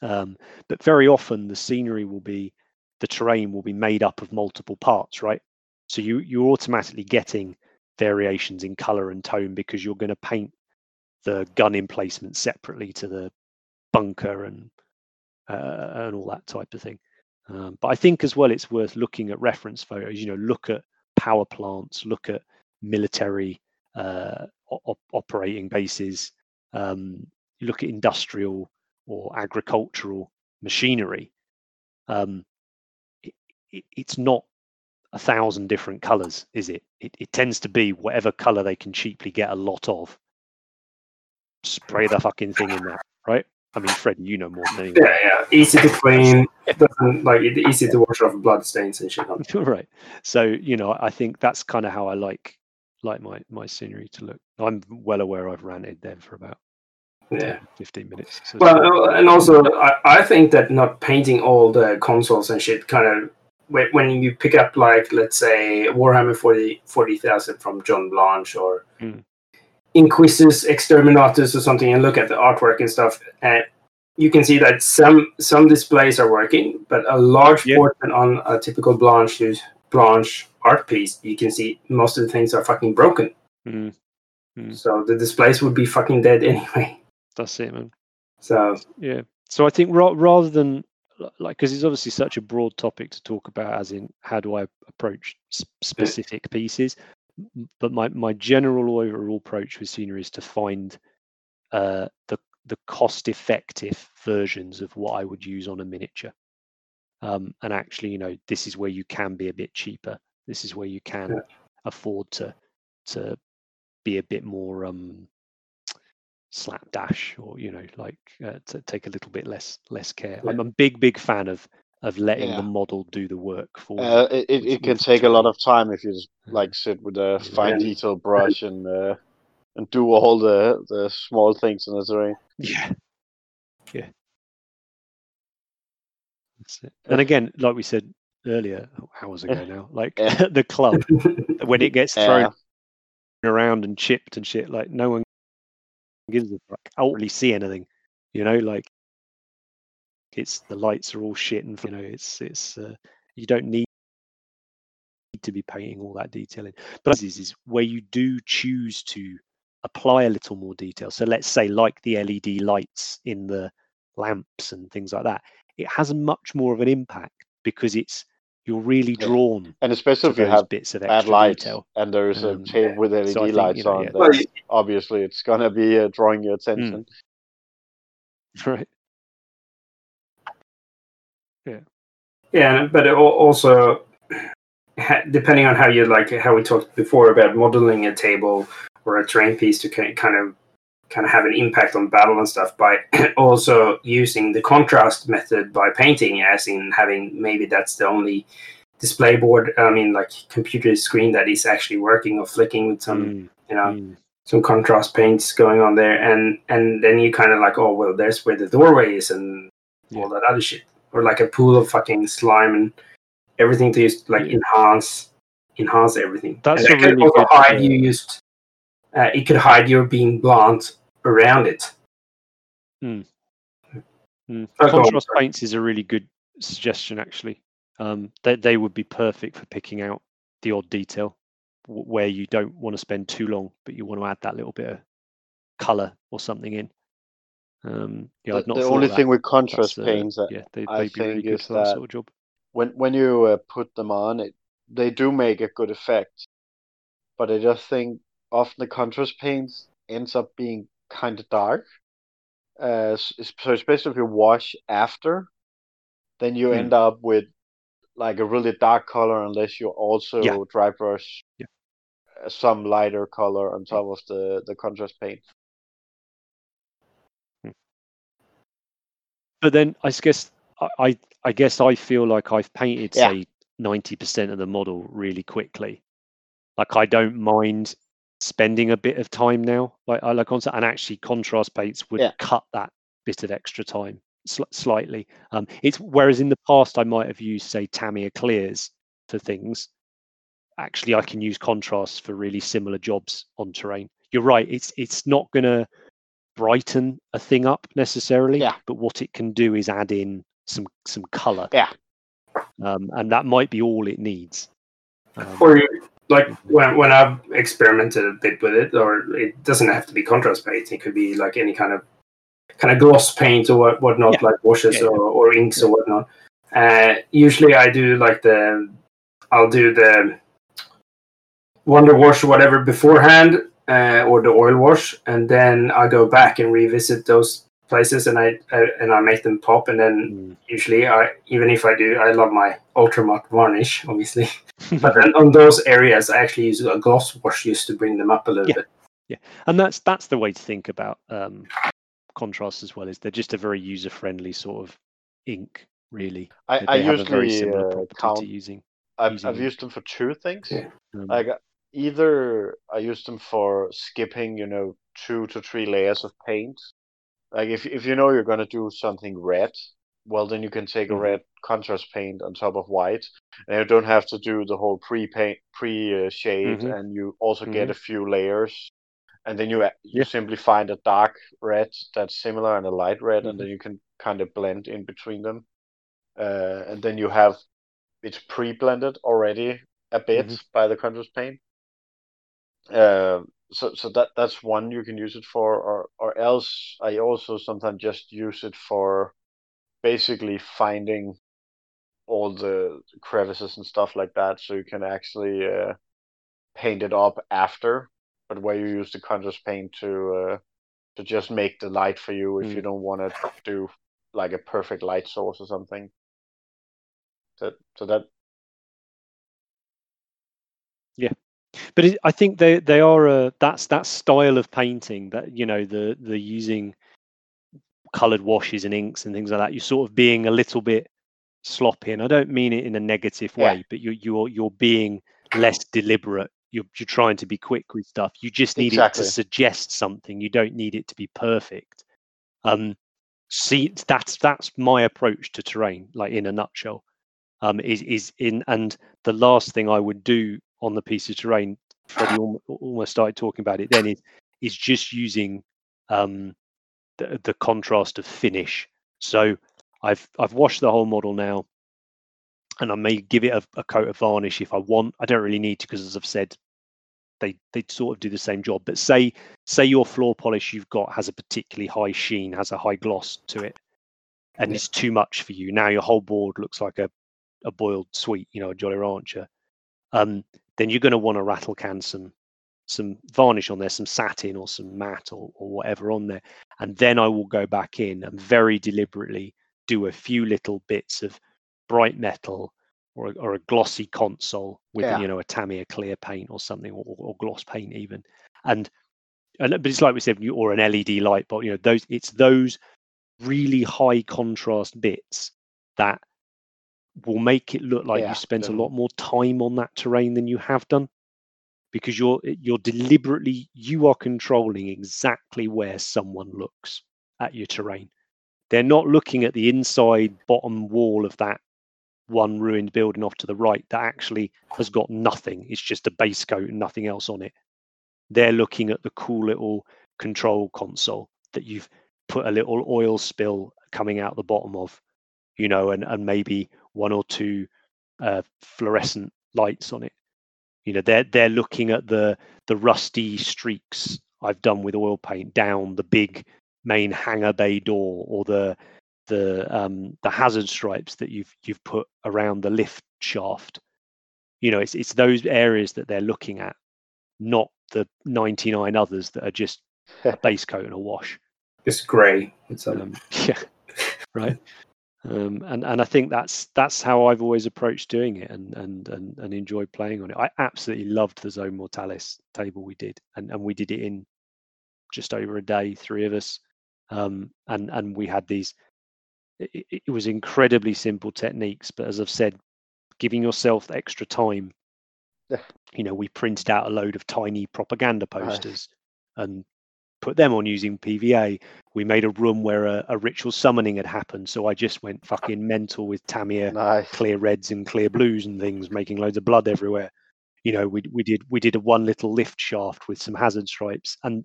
But very often the scenery will be, the terrain will be made up of multiple parts, right? So you're automatically getting variations in color and tone, because you're going to paint the gun emplacement separately to the bunker and all that type of thing. But I think as well, it's worth looking at reference photos, you know, look at power plants, look at military operating bases, look at industrial or agricultural machinery. It's not 1,000 different colors, is it? It tends to be whatever color they can cheaply get a lot of. Spray the fucking thing in there, right? I mean, Fred, you know more than anyone. Yeah, yeah. Easy to clean. Doesn't, like, easy to wash off blood stains and shit like that. Right. So, you know, I think that's kind of how I like my scenery to look. I'm well aware I've ranted there for about 15 minutes. So well, and also I think that not painting all the consoles and shit, kind of when you pick up, like, let's say Warhammer 40,000 from John Blanche, or Inquisitors Exterminatus or something, and look at the artwork and stuff, and you can see that some displays are working, but a large portion on a typical Blanche art piece, you can see most of the things are fucking broken. So the displays would be fucking dead anyway. That's it, man. So yeah. So I think rather than, like, because it's obviously such a broad topic to talk about, as in how do I approach specific pieces, but my general overall approach with scenery is to find the cost effective versions of what I would use on a miniature. And actually, you know, this is where you can be a bit cheaper. This is where you can afford to be a bit more slapdash, or, you know, like to take a little bit less care. I'm a big fan of letting the model do the work for it can take a lot of time if you just like sit with a fine detail brush and do all the small things in the terrain. And again, like we said earlier, hours ago now, like the club, when it gets thrown around and chipped and shit, like no one gives a fuck. I don't really see anything, you know, like it's the lights are all shit, and you know, it's you don't need to be painting all that detail in. But this is where you do choose to apply a little more detail. So let's say like the LED lights in the lamps and things like that, it has much more of an impact because it's you're really drawn, and especially if you have bits of extra light detail. And there is a table with LED lights on. Well, obviously, it's gonna be drawing your attention, right? Yeah, yeah, but it also depending on how you like how we talked before about modeling a table or a terrain piece to kind of have an impact on battle and stuff by also using the contrast method by painting, as in having maybe that's the only display board, I mean, like computer screen that is actually working or flicking with some, some contrast paints going on there. And then you kind of like, oh, well, there's where the doorway is and all that other shit. Or like a pool of fucking slime and everything to just like enhance everything. That's and that really could also hide you used... it could hide your being blonde around it. Contrast paints is a really good suggestion, actually. They would be perfect for picking out the odd detail where you don't want to spend too long, but you want to add that little bit of color or something in. The only thing with contrast paints, I think, is that when you put them on, they do make a good effect. But I just think often the contrast paints ends up being kind of dark. So especially if you wash after, then you end up with like a really dark color unless you also dry brush some lighter color on top of the contrast paint. But then I guess I feel like I've painted, say, 90% of the model really quickly. Like I don't mind spending a bit of time now, like I like and actually contrast paints would cut that bit of extra time slightly. It's whereas in the past I might have used, say, Tamiya clears for things. Actually, I can use contrasts for really similar jobs on terrain. You're right; it's not going to brighten a thing up necessarily, but what it can do is add in some color, and that might be all it needs. Like when I've experimented a bit with it, or it doesn't have to be contrast paint. It could be like any kind of gloss paint or whatnot, like washes or inks or whatnot. Usually, I do the Wonder Wash or whatever beforehand, or the oil wash, and then I go back and revisit those places, and I make them pop. And then usually I love my ultramark varnish, obviously. But then on those areas, I actually use a gloss wash just to bring them up a little bit. Yeah, and that's the way to think about contrasts as well. Is they're just a very user friendly sort of ink, really. I usually count to using. I've used them for two things. Yeah. Like either I used them for skipping, 2 to 3 layers of paint. Like if you know you're gonna do something red, well then you can take a red contrast paint on top of white, and you don't have to do the whole pre-shade, and you also get a few layers, and then you simply find a dark red that's similar and a light red, and then you can kind of blend in between them, and then you have it's pre-blended already a bit by the contrast paint. So that's one you can use it for, or else I also sometimes just use it for basically finding all the crevices and stuff like that, so you can actually paint it up after, but where you use the contrast paint to just make the light for you if you don't want to do like a perfect light source or something. But I think they are that's that style of painting that the using coloured washes and inks and things like that. You're sort of being a little bit sloppy, and I don't mean it in a negative way, but you're being less deliberate. You're trying to be quick with stuff. You just need it to suggest something. You don't need it to be perfect. see, that's my approach to terrain, like in a nutshell. And the last thing I would do on the piece of terrain, Freddie almost started talking about it then, is just using the contrast of finish. So I've washed the whole model now, and I may give it a coat of varnish if I want. I don't really need to, because as I've said, they sort of do the same job. But say your floor polish you've got has a particularly high sheen, has a high gloss to it, and it's too much for you. Now your whole board looks like a boiled sweet, you know, a Jolly Rancher. Then you're going to want to rattle can some varnish on there, some satin or some matte or whatever on there. And then I will go back in and very deliberately do a few little bits of bright metal or a glossy console with, you know, a Tamiya clear paint or something, or gloss paint even. And but it's like we said, or an LED light bulb, you know, those really high contrast bits that will make it look like you spent a lot more time on that terrain than you have done, because you're deliberately, you are controlling exactly where someone looks at your terrain. They're not looking at the inside bottom wall of that one ruined building off to the right that actually has got nothing. It's just a base coat and nothing else on it. They're looking at the cool little control console that you've put a little oil spill coming out the bottom of, you know, and maybe one or two fluorescent lights on it. You know, they're looking at the rusty streaks I've done with oil paint down the big main hangar bay door, or the hazard stripes that you've put around the lift shaft. You know, it's those areas that they're looking at, not the 99 others that are just a base coat and a wash. It's grey. It's right. And I think that's how I've always approached doing it, and enjoyed playing on it. I absolutely loved the Zone Mortalis table we did, and we did it in just over a day, three of us. And we had these, it was incredibly simple techniques, but as I've said, giving yourself extra time, you know, we printed out a load of tiny propaganda posters and put them on using PVA. We made a room where a ritual summoning had happened, so I just went fucking mental with Tamiya clear reds and clear blues and things, making loads of blood everywhere. You know, we did a one little lift shaft with some hazard stripes, and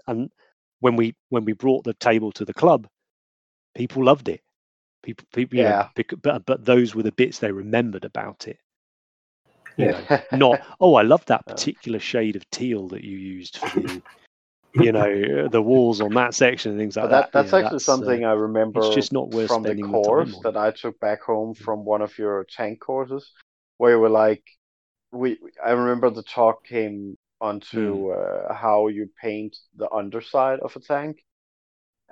when we brought the table to the club, people loved it. People, you know, but those were the bits they remembered about it. You know, not, oh, I love that particular shade of teal that you used for the, you know, the walls on that section and things like that. That's actually something I remember. It's just not worth from the course that I took back home from one of your tank courses, where you were like, I remember the talk came onto how you paint the underside of a tank.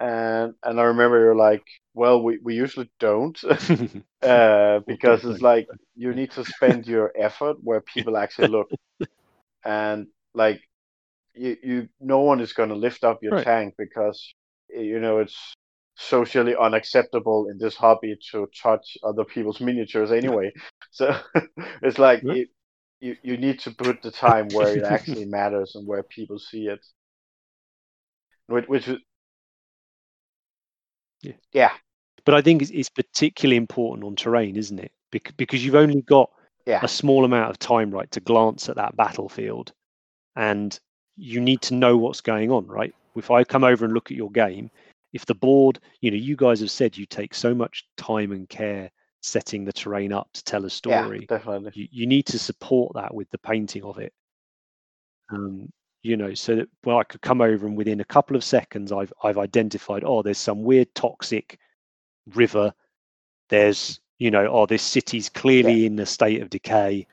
And I remember you're like, well, we usually don't, because it's like you need to spend your effort where people actually look, and like you no one is going to lift up your tank, because you know it's socially unacceptable in this hobby to touch other people's miniatures anyway. So it's like you need to put the time where it actually matters and where people see it, which is. Yeah, but I think it's particularly important on terrain, isn't it? Because you've only got a small amount of time, right, to glance at that battlefield, and you need to know what's going on, right? If I come over and look at your game, if the board, you know, you guys have said you take so much time and care setting the terrain up to tell a story. Yeah, definitely. You need to support that with the painting of it. You know, so that I could come over and within a couple of seconds, I've identified, oh, there's some weird toxic river. There's, you know, oh, this city's clearly in a state of decay,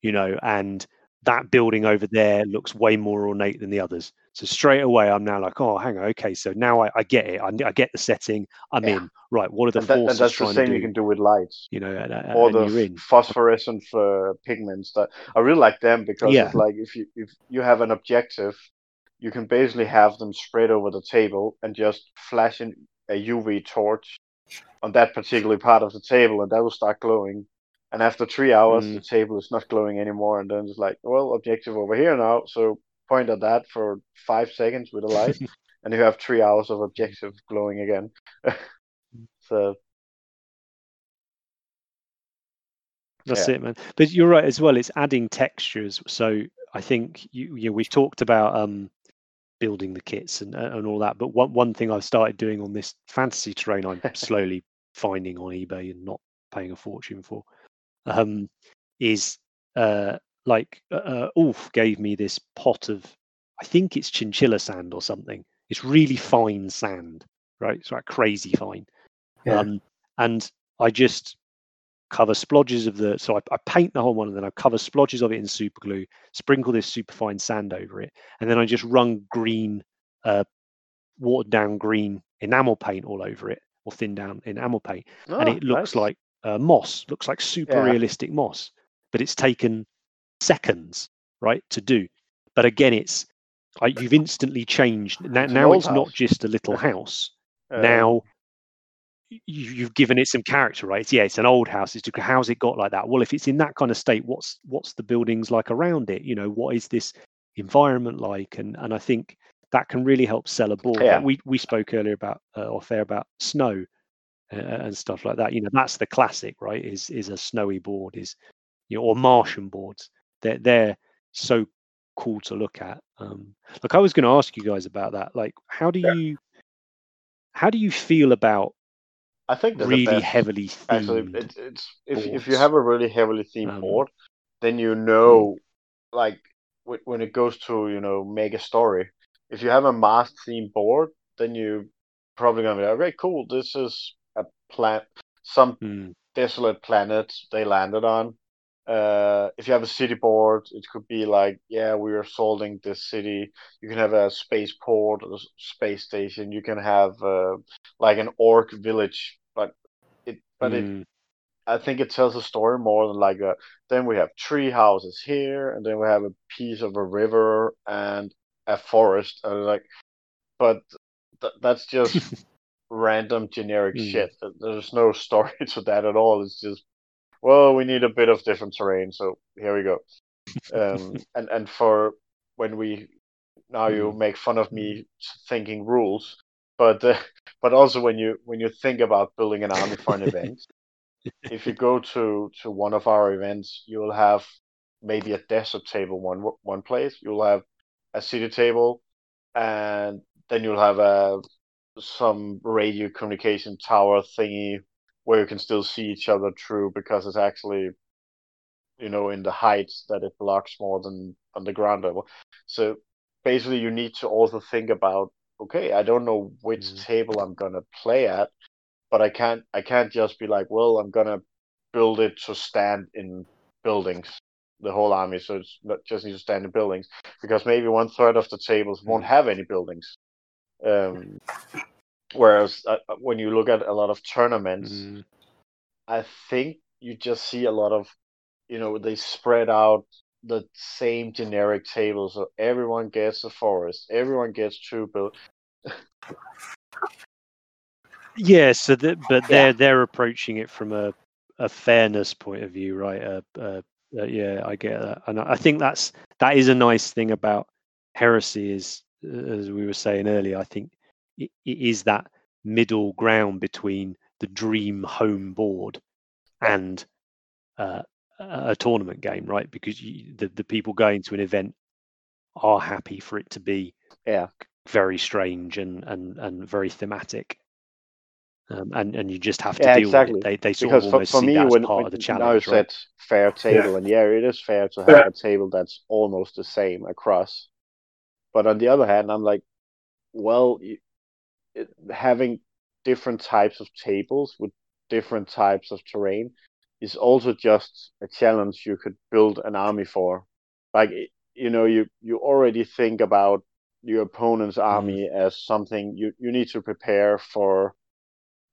you know, and that building over there looks way more ornate than the others. So straight away, I'm now like, oh, hang on, okay, so now I get it. I get the setting. I'm in. Right, what are the forces that's trying the same to do? You can do with lights, you know, or the phosphorescent pigments. That I really like them, because it's like if you have an objective, you can basically have them spread over the table and just flash in a UV torch on that particular part of the table, and that will start glowing. And after 3 hours, the table is not glowing anymore. And then it's like, well, objective over here now. So point at that for 5 seconds with a light, and you have 3 hours of objective glowing again. So that's it, man. But you're right as well. It's adding textures. So I think you know, we've talked about building the kits and all that. But one thing I've started doing on this fantasy terrain, I'm slowly finding on eBay and not paying a fortune for, is like Ulf gave me this pot of, I think it's chinchilla sand or something. It's really fine sand, right? It's like crazy fine. Yeah. And I just cover splodges of the, so I paint the whole one and then I cover splodges of it in super glue, sprinkle this super fine sand over it, and then I just run green, watered down green enamel paint all over it, or thinned down enamel paint. Oh, and it looks like moss, looks like super realistic moss, but it's taken seconds, right, to do. But again, it's like you've instantly changed. Now it's not just a little house. Now you've given it some character, right? It's an old house. It's just, how's it got like that? Well, if it's in that kind of state, what's the buildings like around it? You know, what is this environment like? And I think that can really help sell a board. Yeah. We spoke earlier about off air about snow and stuff like that. You know, that's the classic, right? Is a snowy board, is, you know, or Martian boards. They're so cool to look at. Look, I was going to ask you guys about that. Like, how do you feel about? I think really the best, heavily themed. Actually, if you have a really heavily themed board, then you know, like when it goes to, you know, make a story. If you have a mass themed board, then you're probably going to be like, okay, cool. This is a planet, some desolate planet they landed on. If you have a city board, it could be like, we are assaulting this city. You can have a spaceport, a space station. You can have like an orc village, but I think it tells a story more than like then we have tree houses here, and then we have a piece of a river and a forest. And like, but that's just random generic shit. There's no story to that at all. It's just, well, we need a bit of different terrain, so here we go. And for when we now you make fun of me thinking rules, but also when you think about building an army for an event, if you go to one of our events, you'll have maybe a desert table one place, you'll have a city table, and then you'll have some radio communication tower thingy, where you can still see each other through, because it's actually, you know, in the heights that it blocks more than on the ground level. So basically you need to also think about, okay, I don't know which table I'm going to play at, but I can't just be like, well, I'm going to build it to stand in buildings, the whole army. So it's not just need to stand in buildings, because maybe 1/3 of the tables won't have any buildings. Whereas when you look at a lot of tournaments, I think you just see a lot of, you know, they spread out the same generic table. So everyone gets a forest, everyone gets two build. So they're approaching it from a fairness point of view, right? I get that, and I think that is a nice thing about Heresy, is, as we were saying earlier, I think it is that middle ground between the dream home board and a tournament game, right? Because the people going to an event are happy for it to be very strange and very thematic, and you just have to deal with it. They sort because of almost for see me, that as part of the challenge. Now right? Fair table, and it is fair to have a table that's almost the same across. But on the other hand, I'm like, well, having different types of tables with different types of terrain is also just a challenge you could build an army for. Like, you know, you already think about your opponent's army as something you need to prepare for,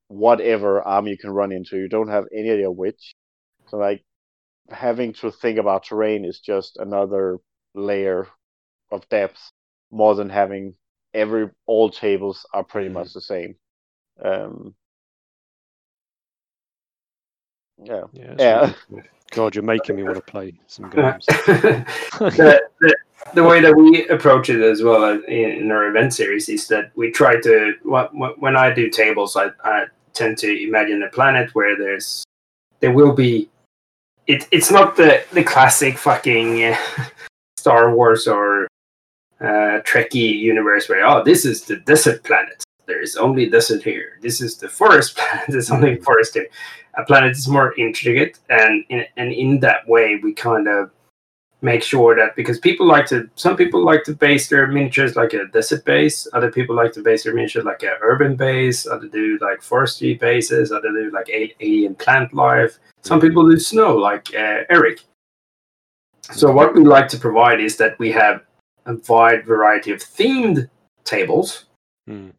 whatever army you can run into. You don't have any idea which. So, like, having to think about terrain is just another layer of depth, more than having all tables are pretty much the same. Really, God, you're making me want to play some games. The way that we approach it as well in our event series is that we try to, when I do tables, I tend to imagine a planet where there will be. It's not the classic fucking Star Wars or Trekkie universe where this is the desert planet. There is only desert here. This is the forest planet. There's only forest here. A planet is more intricate, and in that way we kind of make sure that, because some people like to base their miniatures like a desert base, other people like to base their miniature like an urban base, other do like forestry bases, other do like alien plant life. Some people do snow, like Eric. So what we like to provide is that we have a wide variety of themed tables. Mm.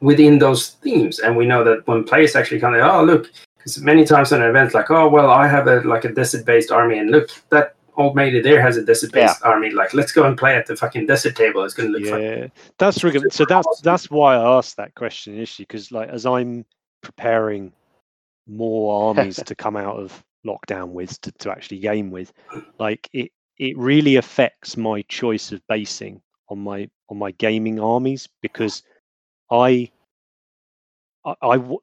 Within those themes, and we know that when players actually kind of look, because many times on an event like I have a desert based army, and look, that old lady there has a desert based army, like let's go and play at the fucking desert table. It's going to look fun. That's really, so that's why I asked that question initially, because like as I'm preparing more armies to come out of lockdown with to actually game with, like it really affects my choice of basing on my gaming armies, because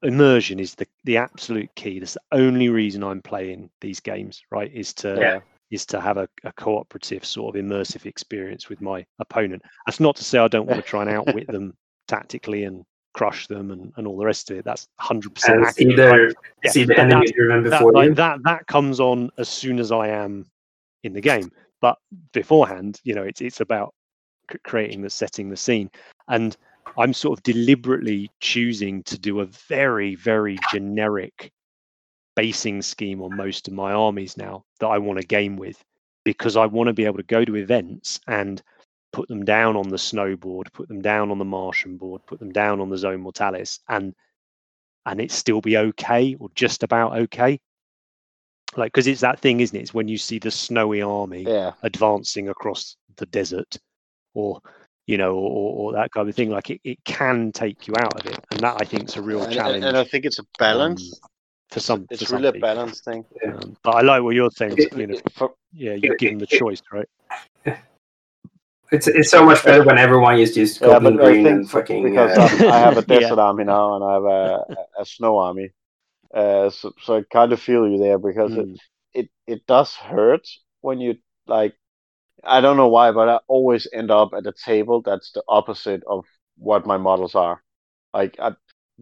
immersion is the absolute key. That's the only reason I'm playing these games, right? Is to have a cooperative sort of immersive experience with my opponent. That's not to say I don't want to try and outwit them tactically and crush them and all the rest of it. That's 100% accurate. See the enemy you remember before you. That comes on as soon as I am in the game, but beforehand, it's about creating setting the scene. And I'm sort of deliberately choosing to do a very, very generic basing scheme on most of my armies now that I want to game with, because I want to be able to go to events and put them down on the snowboard, put them down on the Martian board, put them down on the Zone Mortalis, and it still be okay, or just about okay. Like, because it's that thing, isn't it? It's when you see the snowy army advancing across the desert, or or that kind of thing, like it can take you out of it, and that I think is a real challenge. And I think it's a balance for some. It's really a balance thing. But I like what you're saying. You're given the choice, right? It's so much better when everyone is just green and fucking. Because I have a desert army now, and I have a snow army, so I kind of feel you there, because it does hurt when you like. I don't know why, but I always end up at a table that's the opposite of what my models are. Like, I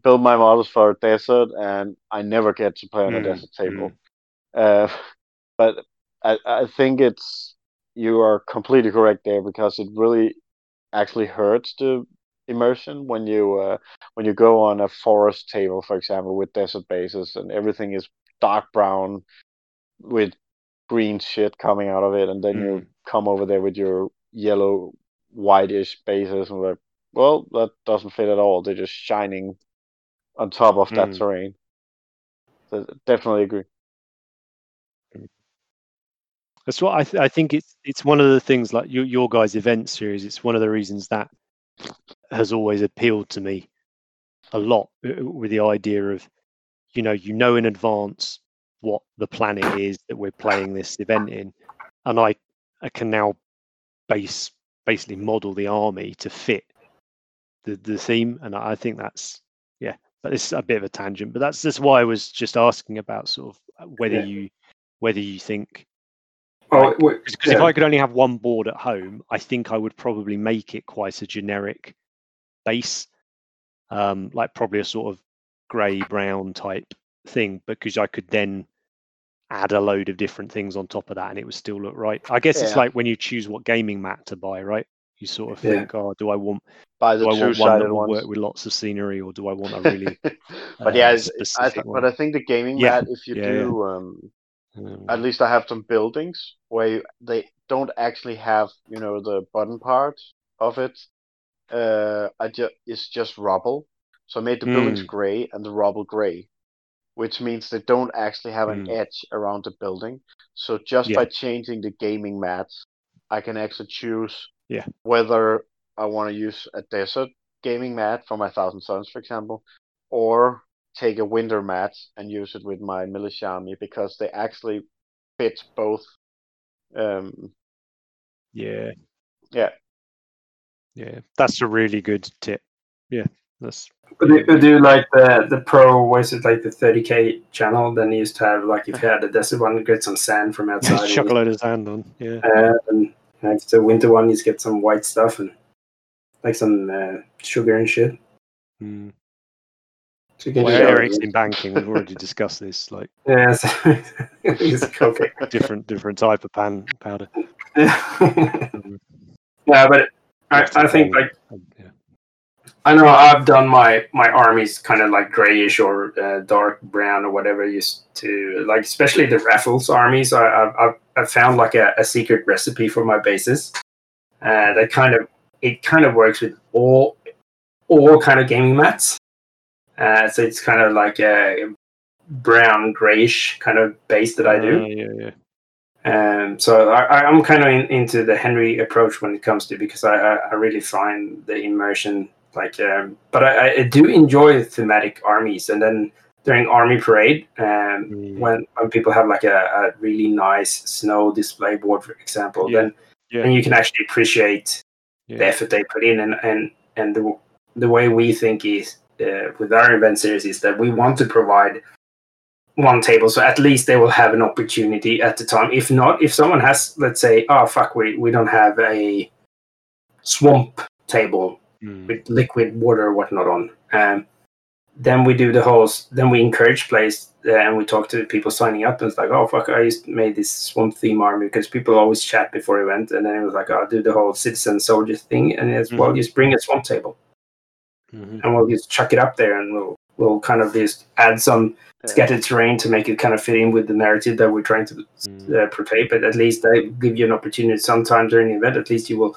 build my models for a desert, and I never get to play on a desert table. But I think you are completely correct there, because it really actually hurts the immersion when you go on a forest table, for example, with desert bases, and everything is dark brown with green shit coming out of it, and then you come over there with your yellow, whitish bases, and we're like, well, that doesn't fit at all. They're just shining on top of that terrain. So definitely agree. That's what I think. It's one of the things, like your guys' event series. It's one of the reasons that has always appealed to me a lot, with the idea of, you know in advance what the planet is that we're playing this event in, and I can now basically model the army to fit the theme, and I think that's But it's a bit of a tangent, but that's just why I was just asking about sort of whether you think, because if I could only have one board at home, I think I would probably make it quite a generic base, like probably a sort of grey brown type thing, because I could then add a load of different things on top of that and it would still look right. I guess it's like when you choose what gaming mat to buy, right? You sort of think, do I want one that will work with lots of scenery, or do I want a really but I think the gaming mat, if you do at least I have some buildings where they don't actually have the bottom part of it. It's just rubble. So I made the buildings grey and the rubble grey, which means they don't actually have an edge around the building. So just by changing the gaming mats, I can actually choose whether I want to use a desert gaming mat for my Thousand Sons, for example, or take a winter mat and use it with my militia army, because they actually fit both. Yeah. That's a really good tip. Yeah. this. But if you do like the pro, was it like the 30k channel? Then you used to have like, if you had a desert one, you get some sand from outside. Chuck a load of sand on, yeah. And if it's a winter one, you get some white stuff and like some sugar and shit. Mm. So you can Eric's in banking. We've already discussed this. Like, yeah, so he's cooking. different type of pan powder. Yeah, yeah, but I think like. Yeah. I know I've done my armies kind of like grayish or dark brown or whatever. Used to like, especially the Raffles armies. I found like a secret recipe for my bases. That kind of works with all kind of gaming mats. So it's kind of like a brown grayish kind of base that I do. Yeah. So I'm kind of into the Henry approach when it comes to, because I really find the immersion. Like, but I do enjoy thematic armies, and then during Army Parade, when people have like a really nice snow display board, for example, then you can actually appreciate the effort they put in, and the way we think is with our event series is that we want to provide one table, so at least they will have an opportunity at the time. If not, if someone has, let's say, oh fuck, we don't have a swamp table. With liquid water or whatnot on. Then we do the host. Then we encourage players and we talk to people signing up. And it's like, oh, fuck, I just made this swamp theme army because people always chat before event. And then it was like, I'll do the whole citizen soldier thing. And as well, just bring a swamp table. Mm-hmm. And we'll just chuck it up there and we'll kind of just add some scattered terrain to make it kind of fit in with the narrative that we're trying to portray. But at least they give you an opportunity sometime during the event. At least you will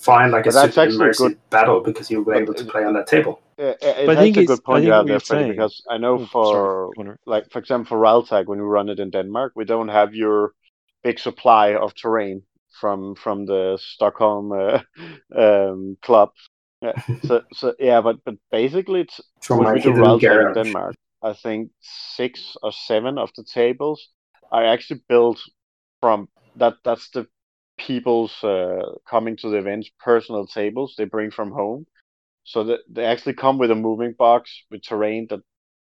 find like but a super immersive battle because you'll be able to play on that table. But I think it's a good point you have there, Freddie, because I know for example, for Raltag, when we run it in Denmark, we don't have your big supply of terrain from the Stockholm club. Yeah. But basically, it's when we do Raltag in Denmark, I think 6 or 7 of the tables are actually built from that. That's the people's coming to the events, personal tables they bring from home, so that they actually come with a moving box with terrain that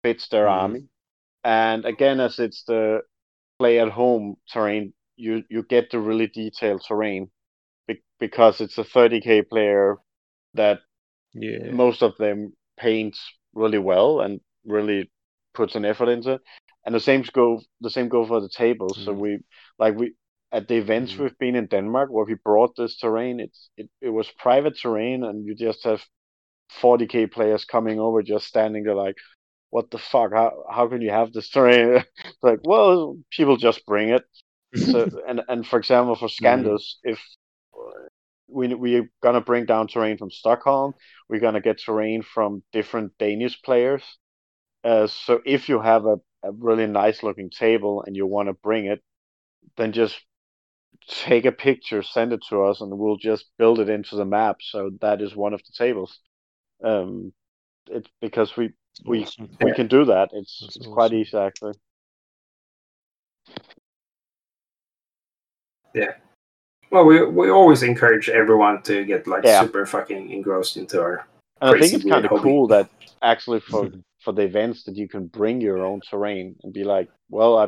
fits their army. And again, as it's the play at home terrain, you get the really detailed terrain because it's a 30k player that most of them paints really well and really puts an effort into it. And the same go for the tables. So we at the events we've been in Denmark where we brought this terrain, it was private terrain, and you just have 40k players coming over just standing there like, what the fuck? How can you have this terrain? Like, well, people just bring it. So, and for example, for Skandis, if we're going to bring down terrain from Stockholm, we're going to get terrain from different Danish players. So if you have a really nice looking table and you want to bring it, then just take a picture, send it to us, and we'll just build it into the map. So that is one of the tables. It's because we can do that. It's quite easy, actually. Yeah. Well, we always encourage everyone to get like super fucking engrossed into our. And I think it's kind of cool that actually for the events that you can bring your own terrain and be like, well,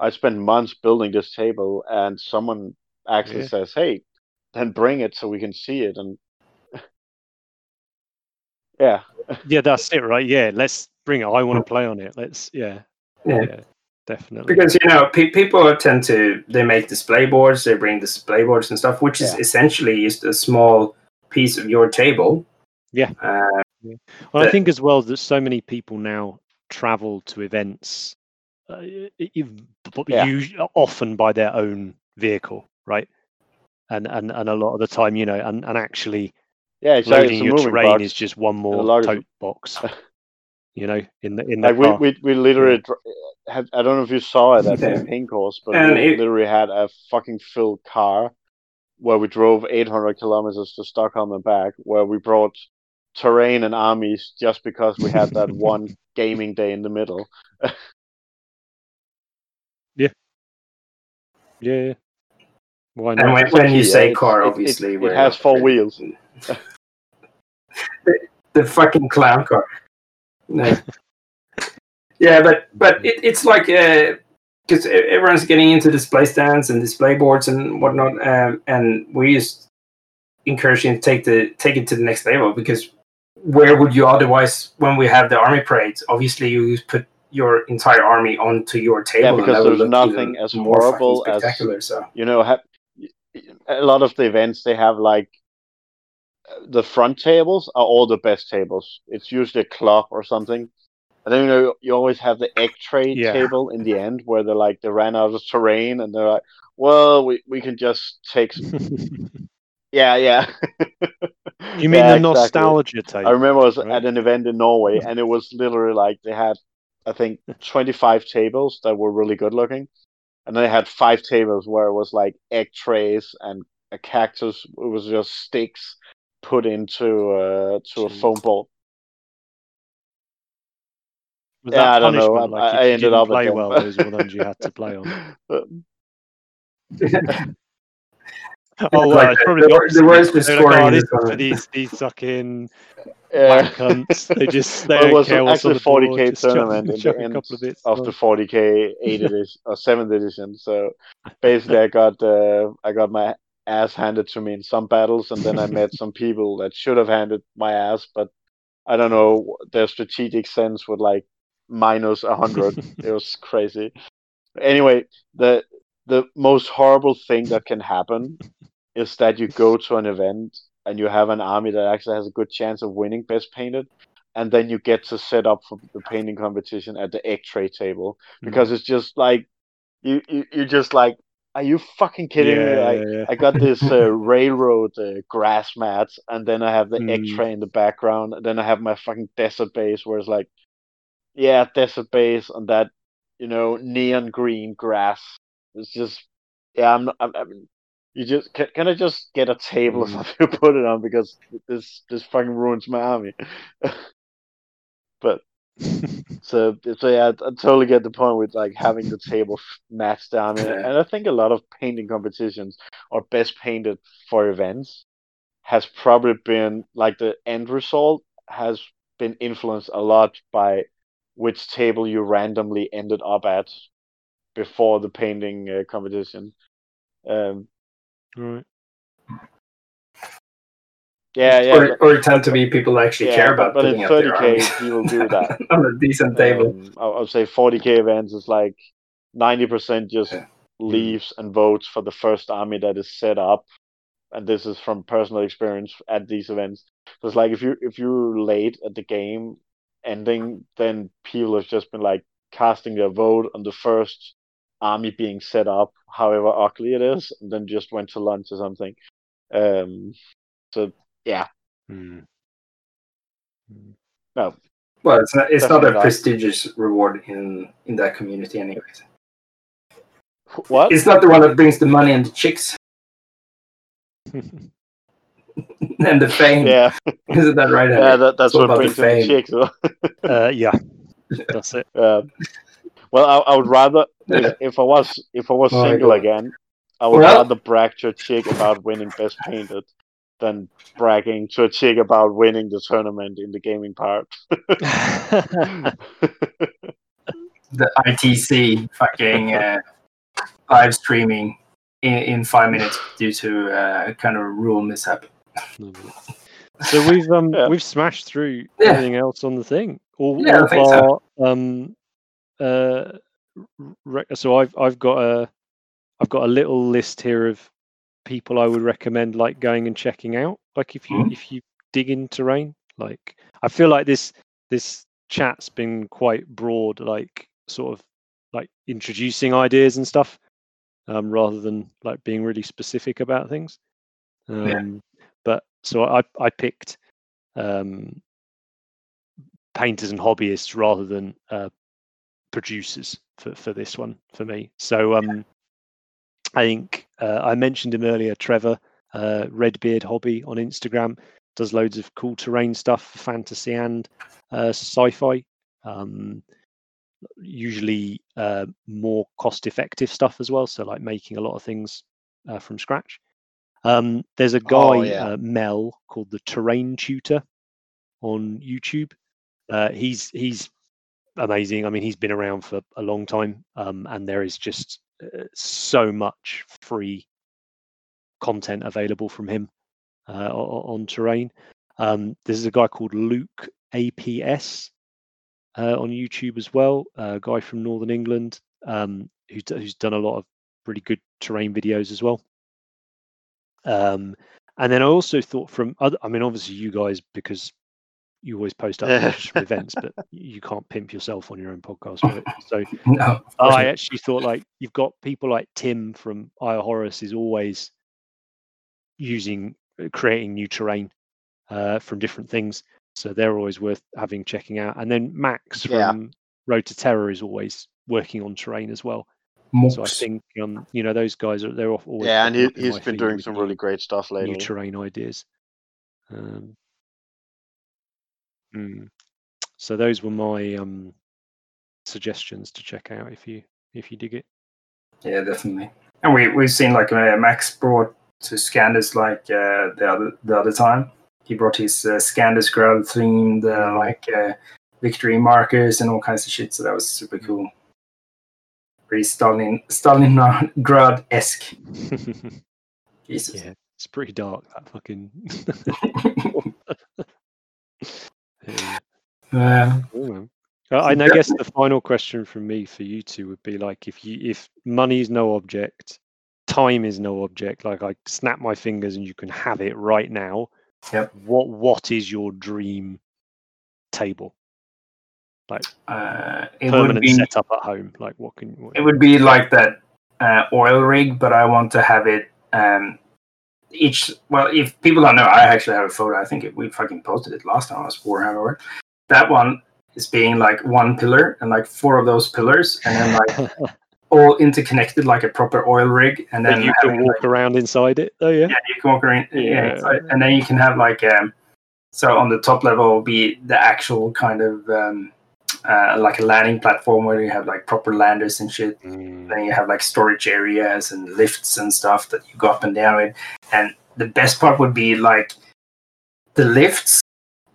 I spent months building this table, and someone actually says, hey, then bring it so we can see it. And yeah, that's it, right? Yeah, let's bring it. I want to play on it. Let's, yeah, definitely. Because, you know, people tend to, they make display boards, they bring display boards and stuff, which is essentially just a small piece of your table. Yeah. Well, I think as well that so many people now travel to events often by their own vehicle, right? And a lot of the time, you know, and actually loading your terrain box is just one more tote box, you know, in the car. We literally had, I don't know if you saw it at the campaign course, but we literally had a fucking filled car where we drove 800 kilometers to Stockholm and back, where we brought terrain and armies just because we had that one gaming day in the middle. Yeah. Why not? And when you say car, obviously, it has 4 wheels. the fucking clown car. No. Yeah, but it's like because everyone's getting into display stands and display boards and whatnot, and we just encourage you to take it to the next level, because where would you otherwise, when we have the army parades, obviously you put your entire army onto your table. Yeah, because there's nothing as horrible as spectacular. So you know, a lot of the events they have, like the front tables are all the best tables. It's usually a club or something. And then, you know, you always have the egg tray table in the end where they're like, they ran out of terrain and they're like, well, we can just take some. You mean the nostalgia type? I remember I was at an event in Norway, and it was literally like they had, I think, 25 tables that were really good looking. And then they had 5 tables where it was like egg trays and a cactus. It was just sticks put into to a foam ball. Was that I don't know. Like I ended up play well. Those were the ones you had to play on. Oh, well, it's probably the worst was scoring. Like, these sucking cunts. They just they don't care what's on the board. It was actually a 40k tournament in the end of the 40k 8th edition or 7th edition. So basically, I got my ass handed to me in some battles, and then I met some people that should have handed my ass, but I don't know, their strategic sense would like. Minus 100. It was crazy. Anyway, the most horrible thing that can happen is that you go to an event and you have an army that actually has a good chance of winning Best Painted, and then you get to set up for the painting competition at the egg tray table, because it's just like you're just like, are you fucking kidding me? I got this railroad grass mats, and then I have the egg tray in the background, and then I have my fucking desert base where it's like, yeah, desert base on that, you know, neon green grass. It's just, yeah, I mean, you just can I just get a table or something to put it on, because this fucking ruins my army. But so yeah, I totally get the point with like having the table matched down, and I think a lot of painting competitions or best painted for events has probably been like the end result has been influenced a lot by which table you randomly ended up at before the painting competition. Right. Yeah. Or tend to be people that actually care about. But in 30k, you will do that on a decent table. I would say 40k events is like 90% just leaves and votes for the first army that is set up, and this is from personal experience at these events. So it's like if you're late at the game ending, then people have just been like casting their vote on the first army being set up, however ugly it is, and then just went to lunch or something. So yeah. No. Well, it's not a prestigious reward in that community anyways. What? It's not the one that brings the money and the chicks. And the fame, isn't that right? Henry? Yeah, that's what brings the chicks. Yeah, that's it. Well, I would rather if I was single again, I would rather brag to a chick about winning Best Painted than bragging to a chick about winning the tournament in the gaming part. The ITC fucking live streaming in 5 minutes due to kind of a rule mishap. So we've smashed through everything else on the thing. So I've got a little list here of people I would recommend like going and checking out. Like if you dig in terrain, like I feel like this chat's been quite broad, like sort of like introducing ideas and stuff, rather than like being really specific about things. So I picked painters and hobbyists rather than producers for this one for me. So I think I mentioned him earlier, Trevor, Redbeard Hobby on Instagram, does loads of cool terrain stuff for fantasy and sci-fi. Usually more cost-effective stuff as well. So like making a lot of things from scratch. There's a guy Mel called the Terrain Tutor, on YouTube. He's amazing. I mean, he's been around for a long time, and there is just so much free content available from him on terrain. There's a guy called Luke APS on YouTube as well, a guy from Northern England who's done a lot of really good terrain videos as well. And then I also thought from other, I mean, obviously you guys, because you always post up from events, but you can't pimp yourself on your own podcast, right? So no, I actually thought, like, you've got people like Tim from Ire Horus is always creating new terrain from different things. So they're always worth having checking out. And then Max from Road to Terror is always working on terrain as well. Mops. So I think, you know, those guys are, they're always... Yeah, and he's been doing some really great stuff lately. New terrain ideas. So those were my suggestions to check out if you dig it. Yeah, definitely. And we've seen, like, Max brought to Skandis, like, the other time. He brought his Skandis Grail themed victory markers and all kinds of shit. So that was super cool. Pretty Stalingrad-esque. Jesus. Yeah, it's pretty dark, that fucking... Cool, and I guess the final question from me for you two would be, like, if money is no object, time is no object, like, I snap my fingers and you can have it right now. Yep. What is your dream table? Like, permanent setup at home. Like, it would be like that oil rig, but I want to have it. If people don't know, I actually have a photo. I think we fucking posted it last time. I was Warhammer. That one is being like one pillar and like four of those pillars, and then like all interconnected like a proper oil rig. And then you can walk around inside it. Oh yeah, you can walk around. Yeah, inside, and then you can have like so on the top level be the actual kind of. Like a landing platform where you have like proper landers and shit. Then you have like storage areas and lifts and stuff that you go up and down with. And the best part would be like the lifts.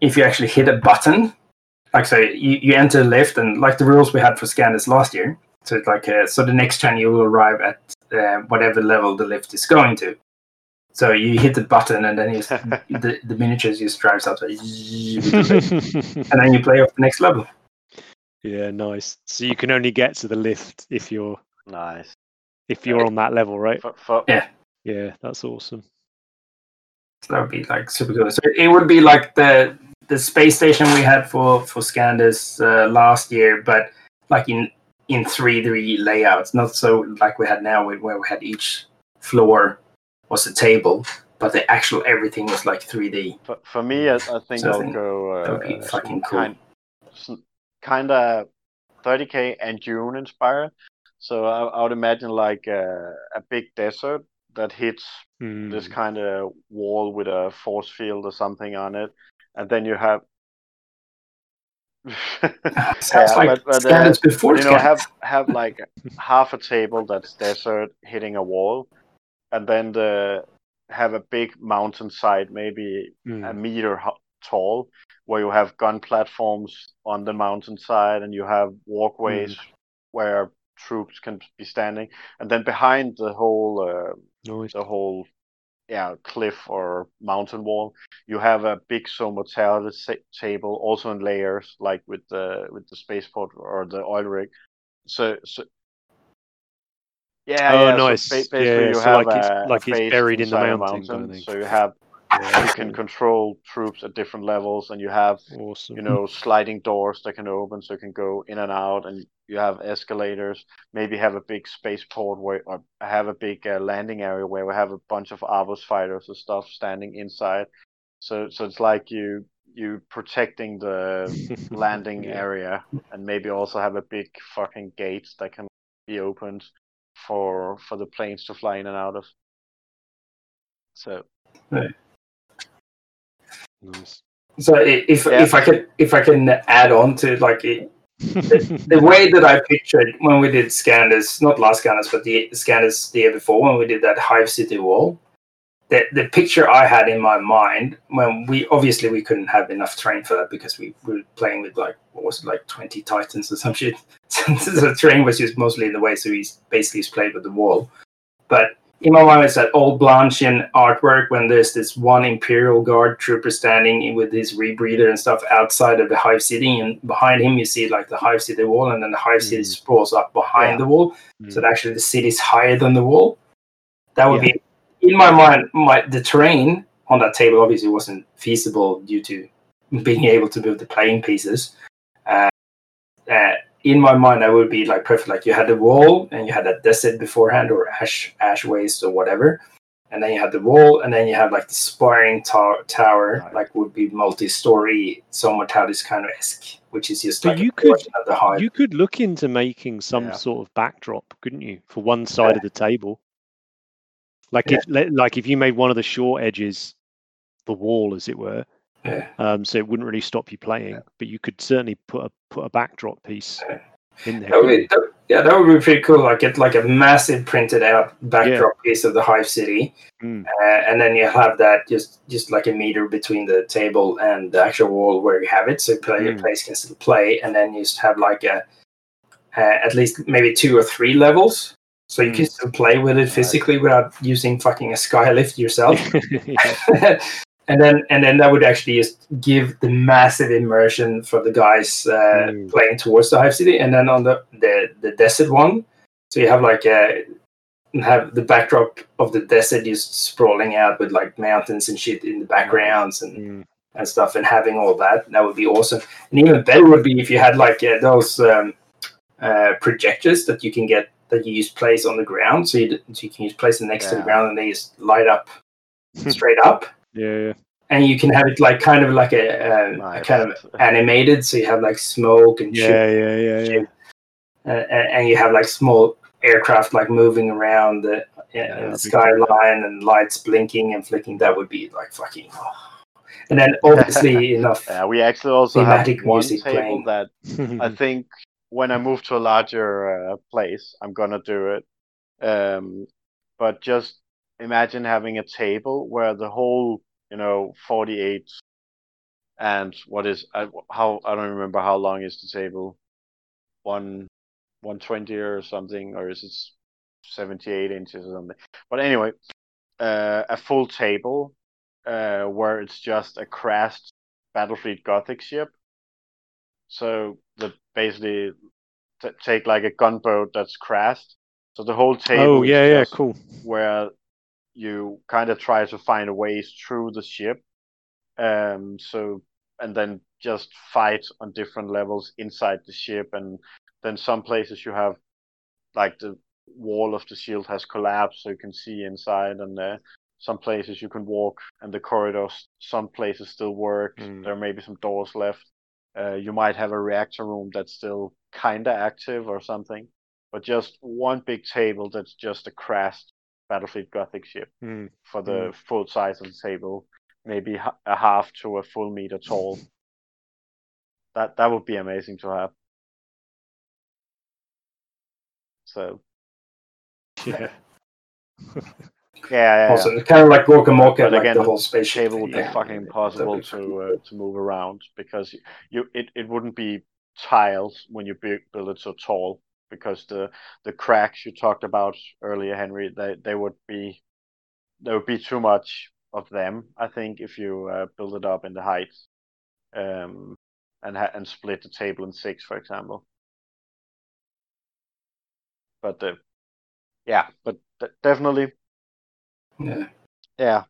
If you actually hit a button, like so, you enter a lift and like the rules we had for Skandis last year. So it's like so the next turn you will arrive at whatever level the lift is going to. So you hit the button, and then the miniatures just drives out, and then you play off the next level. Yeah, nice. So you can only get to the lift if you're on that level, right? Yeah, that's awesome. So that would be like super cool. So it would be like the space station we had for Skandis last year, but like in 3D layouts, not so like we had now, where we had each floor was a table, but the actual everything was like 3D. For me, I think I'll go. That would be fucking cool. Kind of 30K and Dune inspired. So I would imagine like a big desert that hits this kind of wall with a force field or something on it. And then you have... have like half a table that's desert hitting a wall. And then have a big mountainside, maybe a meter tall, where you have gun platforms on the mountainside and you have walkways where troops can be standing, and then behind the whole cliff or mountain wall you have a big Zone Mortalis table, also in layers, like with the spaceport or the oil rig. So yeah. Oh yeah, nice. So basically you have like it's buried in the mountain, so you have... Yeah. You can control troops at different levels, and you have sliding doors that can open, so you can go in and out, and you have escalators. Maybe have a big spaceport or have a big landing area where we have a bunch of Arvos fighters and stuff standing inside. So it's like you protecting the landing area, and maybe also have a big fucking gate that can be opened for the planes to fly in and out of. So. Yeah. Nice. So if I can add on to like it, the way that I pictured when we did Skandis, not last Skandis, but the Skandis the year before when we did that Hive City wall, the picture I had in my mind, when we couldn't have enough terrain for that because we were playing with like, what was it, like 20 Titans or some shit. The terrain was just mostly in the way, so he's basically played with the wall. But in my mind, it's that old Blanchian artwork when there's this one Imperial Guard trooper standing in with his rebreather and stuff outside of the Hive City, and behind him you see like the Hive City wall, and then the Hive City sprawls up behind the wall, so that actually the city's higher than the wall. That would be... In my mind, the terrain on that table obviously wasn't feasible due to being able to move the playing pieces. In my mind, that would be like perfect. Like you had the wall, and you had that desert beforehand, or ash waste, or whatever, and then you had the wall, and then you have like the sparring tower, right. Like would be multi-story, Zone Mortalis kind of esque, which is just like you could look into making some sort of backdrop, couldn't you, for one side of the table? Like if you made one of the short edges the wall, as it were, so it wouldn't really stop you playing, but you could certainly put a backdrop piece in there. That would be pretty cool. Like get like a massive printed out backdrop piece of the Hive City, and then you have that just like a meter between the table and the actual wall where you have it, so your players can still play, and then you just have like a at least maybe 2 or 3 levels. So you can still play with it physically without using fucking a skylift yourself. and then that would actually just give the massive immersion for the guys playing towards the Hive City. And then on the desert one, so you have like have the backdrop of the desert just sprawling out with like mountains and shit in the backgrounds and stuff, and having all that. That would be awesome. And even better would be if you had like those projectors that you can get, that you just place on the ground, so you can just place it next to the ground, and they just light up straight up. Yeah, and you can have it like kind of like a kind of animated, so you have like smoke and shit. And you have like small aircraft like moving around the skyline, and lights blinking and flicking. That would be like fucking. And then obviously enough. Yeah, we actually also have one table playing. That I think. When I move to a larger place, I'm gonna do it. But just imagine having a table where the whole, 48 and what is I don't remember how long is the table, 120 or something, or is it 78 inches or something? But anyway, a full table where it's just a crashed Battlefleet Gothic ship. So that basically take like a gunboat that's crashed. So the whole table is cool. Where you kind of try to find a ways through the ship. And then just fight on different levels inside the ship. And then some places you have like the wall of the shield has collapsed, so you can see inside. And some places you can walk, and the corridors, some places still work. There may be some doors left. You might have a reactor room that's still kind of active or something, but just one big table that's just a crashed Battlefleet Gothic ship for the full size of the table, maybe a half to a full meter tall. That would be amazing to have. So, Also, kind of like Gorkamorka, but like again, the whole space table would be fucking impossible to move around, because it wouldn't be tiles when you build it so tall, because the cracks you talked about earlier, Henry, there would be too much of them. I think if you build it up in the height, and split the table in 6, for example. But definitely. Yeah.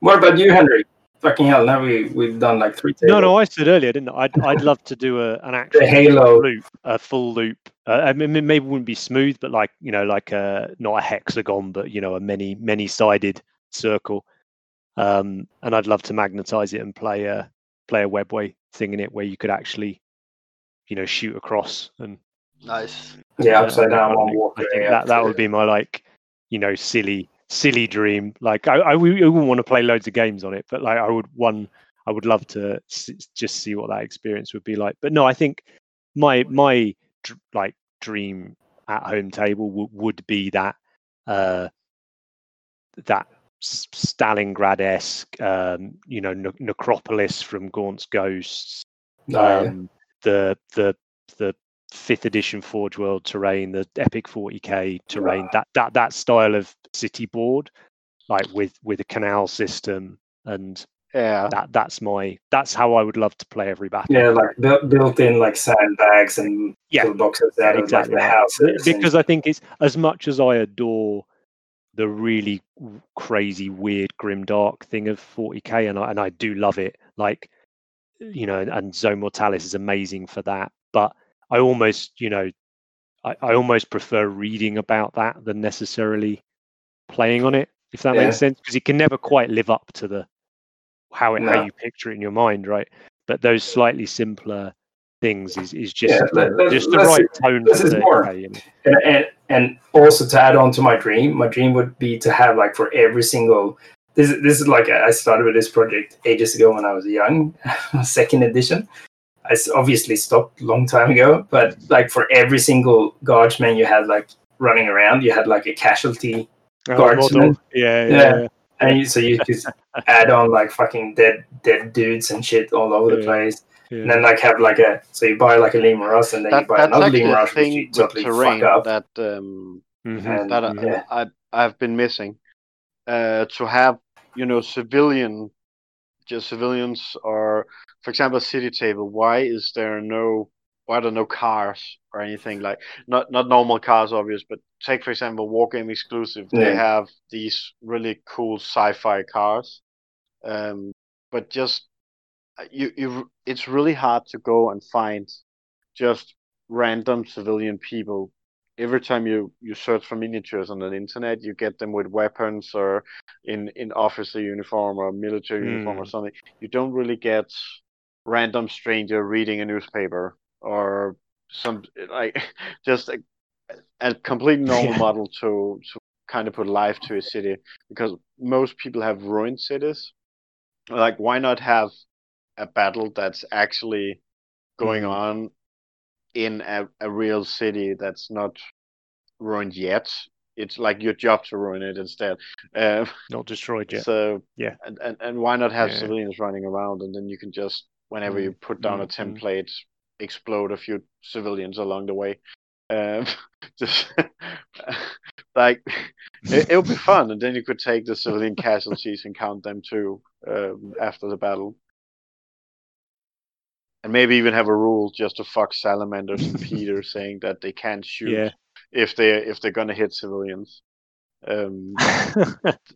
What about you, Henry? Fucking hell! Now we've done like 3 tables. No, I said earlier, didn't I? I'd love to do an actual Halo loop, a full loop. I mean, maybe it wouldn't be smooth, but like like not a hexagon, but a many sided circle. And I'd love to magnetize it and play a webway thing in it, where you could actually, shoot across and nice. Yeah, upside down on water. I think that would be my like. Silly dream. Like I wouldn't want to play loads of games on it, but like I would love to just see what that experience would be like. But no, I think my like dream at home table would be that Stalingrad-esque, you know, Necropolis from Gaunt's Ghosts, the 5th edition Forge World terrain, the epic 40k terrain, that style of city board, like with a canal system, and that's how I would love to play every battle. Yeah, like built in like sandbags and boxes out of like the houses. Because I think it's, as much as I adore the really crazy, weird, grimdark thing of 40k, and I do love it. Like, you know, and Zone Mortalis is amazing for that. But I almost, you know, I almost prefer reading about that than necessarily playing on it, if that makes sense, because it can never quite live up to the how you picture it in your mind, right? But those slightly simpler things is just the right tone. This is more, and also to add on to my dream would be to have, like, for every single, this is like, I started with this project ages ago when I was young, second edition. I obviously stopped a long time ago, but like for every single guardsman you had, like, running around, you had like a casualty guardsman. Yeah. And so you just add on like fucking dead dudes and shit all over the place. Yeah. And then, like, have like a, so you buy like a Limaras, and then you buy another Limaras, which you totally fuck up. That I've been missing to have, you know, civilians or, for example, a city table. Why are there no cars or anything, like not normal cars, obvious, but take for example War Game Exclusive. They have these really cool sci-fi cars, but just. It's really hard to go and find just random civilian people. Every time you search for miniatures on the internet, you get them with weapons or in officer uniform or military uniform or something. You don't really get random stranger reading a newspaper or some, like, just a complete normal model to kind of put life to a city, because most people have ruined cities. Like, why not have a battle that's actually going on in a real city that's not ruined yet? It's like your job to ruin it instead, not destroyed yet. So and why not have civilians running around, and then you can just, whenever you put down a template, explode a few civilians along the way. Just like it would be fun, and then you could take the civilian casualties and count them too after the battle. And maybe even have a rule just to fuck Salamanders and Peter, saying that they can't shoot if they're gonna hit civilians.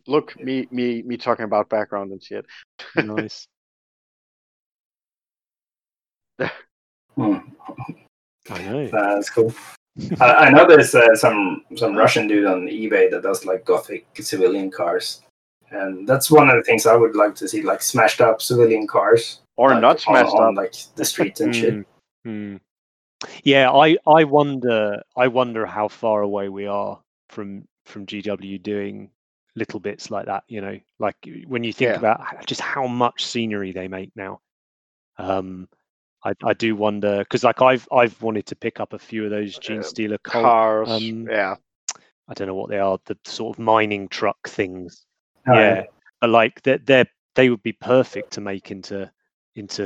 Look, me talking about background and shit. Nice. I know. That's cool. I know there's some Russian dude on eBay that does like Gothic civilian cars, and that's one of the things I would like to see, like smashed up civilian cars. Or like, not smashed on like the streets and shit. Yeah, I wonder how far away we are from GW doing little bits like that. You know, like when you think about just how much scenery they make now, I do wonder, because like I've wanted to pick up a few of those Gene Steeler cars. I don't know what they are, the sort of mining truck things. But like they would be perfect to make into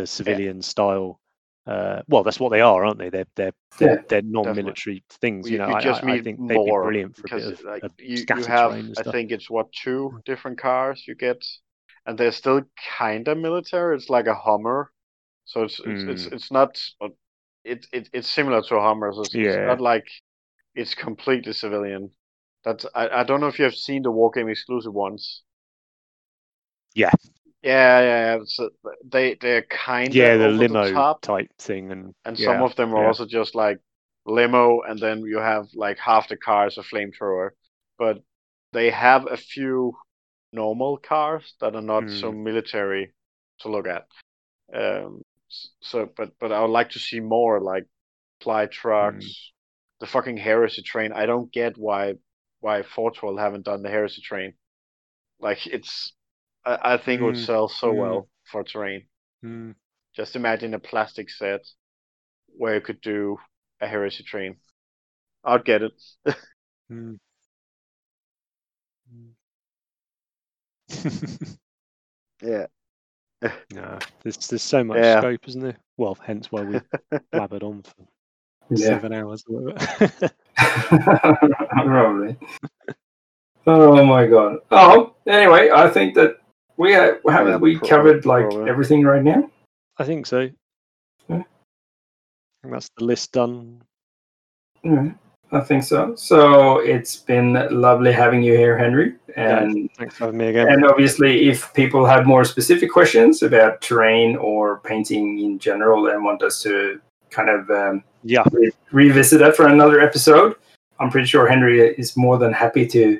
civilian style. Well, that's what they are, aren't they? They're non-military things. You know, I think they'd be brilliant for a bit of, like, you have, I think it's two different cars you get, and they're still kind of military. It's like a Hummer, so it's not. It's similar to a Hummer. So it's not like it's completely civilian. That's I don't know if you have seen the War Game Exclusive ones. Yeah. So they're kind of the limo top type thing, and some of them are also just like limo, and then you have like half the car is a flamethrower. But they have a few normal cars that are not so military to look at. So, but I would like to see more like supply trucks, the fucking Heresy train. I don't get why Forge World haven't done the Heresy train. Like, it's. I think it would sell so well for terrain. Just imagine a plastic set where you could do a Heresy train. I'd get it. Yeah. No, there's so much scope, isn't there? Well, hence why we blabbered on for 7 hours or whatever. Probably. Oh my god. Oh, anyway, I think that we haven't we covered like everything right now. I think so. Yeah. I think that's the list done. Yeah, I think so. So it's been lovely having you here, Henry. And thanks for having me again. And obviously, if people have more specific questions about terrain or painting in general and want us to kind of revisit that for another episode, I'm pretty sure Henry is more than happy to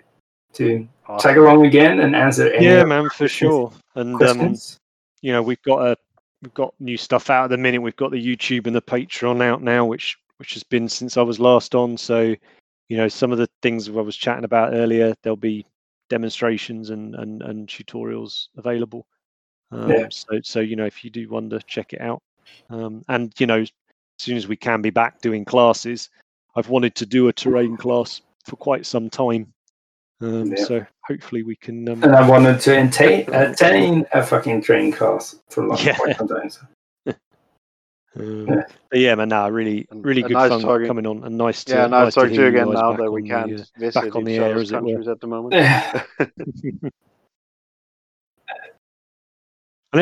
tag along again and answer any questions. And you know, we've got new stuff out at the minute. We've got the YouTube and the Patreon out now, which has been since I was last on. So, you know, some of the things I was chatting about earlier, there'll be demonstrations and tutorials available. So you know, if you do wonder, check it out. And you know, as soon as we can be back doing classes, I've wanted to do a terrain class for quite some time. So hopefully we can. And I wanted to attain a fucking terrain class for quite some time. So. But now really good nice fun talking. Coming on and nice to nice talk to you again now that we can back on the air as it were at the moment. And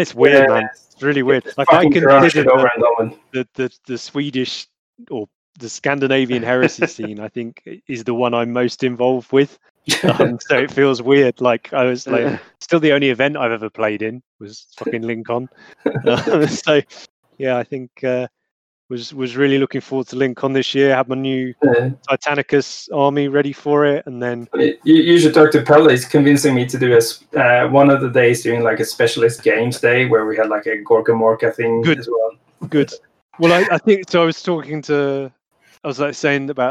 it's weird, man. It's really weird. Like I consider the Swedish or the Scandinavian heresy scene, I think, is the one I'm most involved with. So it feels weird. Like I was like, still the only event I've ever played in was fucking LinCon. So. Yeah, I think was really looking forward to LinCon this year. Have my new Titanicus army ready for it, and then you should talk to Pelle. He's convincing me to do a one of the days doing like a specialist games day where we had like a Gorka Morka thing as well. Good. Well, I think so. I was saying about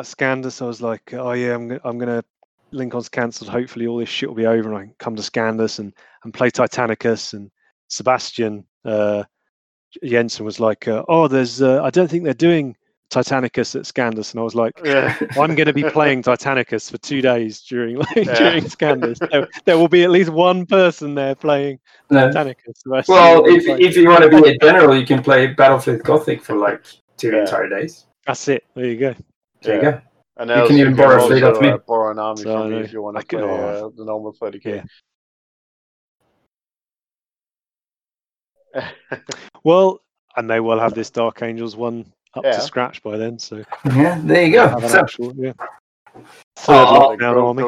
Skandis. I was like, oh yeah, I'm gonna LinCon's cancelled. Hopefully, all this shit will be over, and I can come to Skandis and play Titanicus and Sebastian. Jensen was like, there's I don't think they're doing Titanicus at Skandis, and I was like, I'm going to be playing Titanicus for 2 days during Skandis. So there will be at least one person there playing Titanicus. Well, if you want to be a general, you can play Battlefleet Gothic for like two entire days. That's it. There you go. There you go. And you can even borrow a fleet off me. Borrow an army from me if you want to play the normal 30k. Well, I may well have this Dark Angels one up to scratch by then. So there you go. So I'll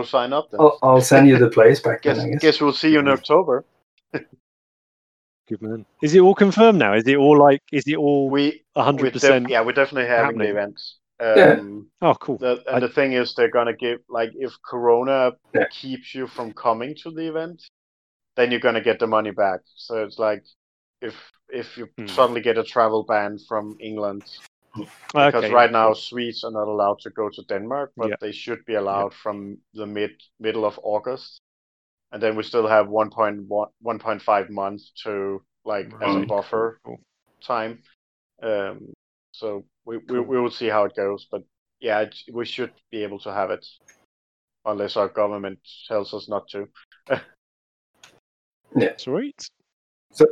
sign up then. I'll send you the place back. Guess we'll see you in October. Good man. Is it all confirmed now? Is it all like? Is it all 100%? Yeah, we're definitely having the events. Oh, cool. The thing is, they're gonna give like if Corona keeps you from coming to the event, then you're gonna get the money back. So it's like. If you suddenly get a travel ban from England, because right now Swedes are not allowed to go to Denmark, but they should be allowed from the middle of August, and then we still have 1.5 months to like as a buffer time. So we will see how it goes, but we should be able to have it, unless our government tells us not to. That's right. So.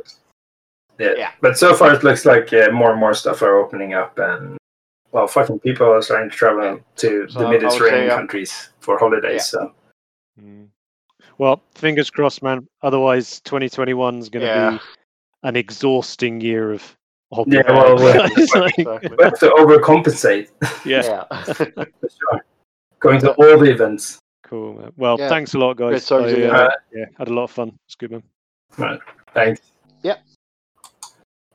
Yeah, but so far it looks like more and more stuff are opening up, and well, fucking people are starting to travel to the Mediterranean countries for holidays. Yeah. So, well, fingers crossed, man. Otherwise, 2021 is going to be an exhausting year of holidays. Yeah, well, we have to overcompensate. For sure. Going to all the events. Cool, man. Well, thanks a lot, guys. Had a lot of fun. It's good, man. Right. Thanks. Yeah.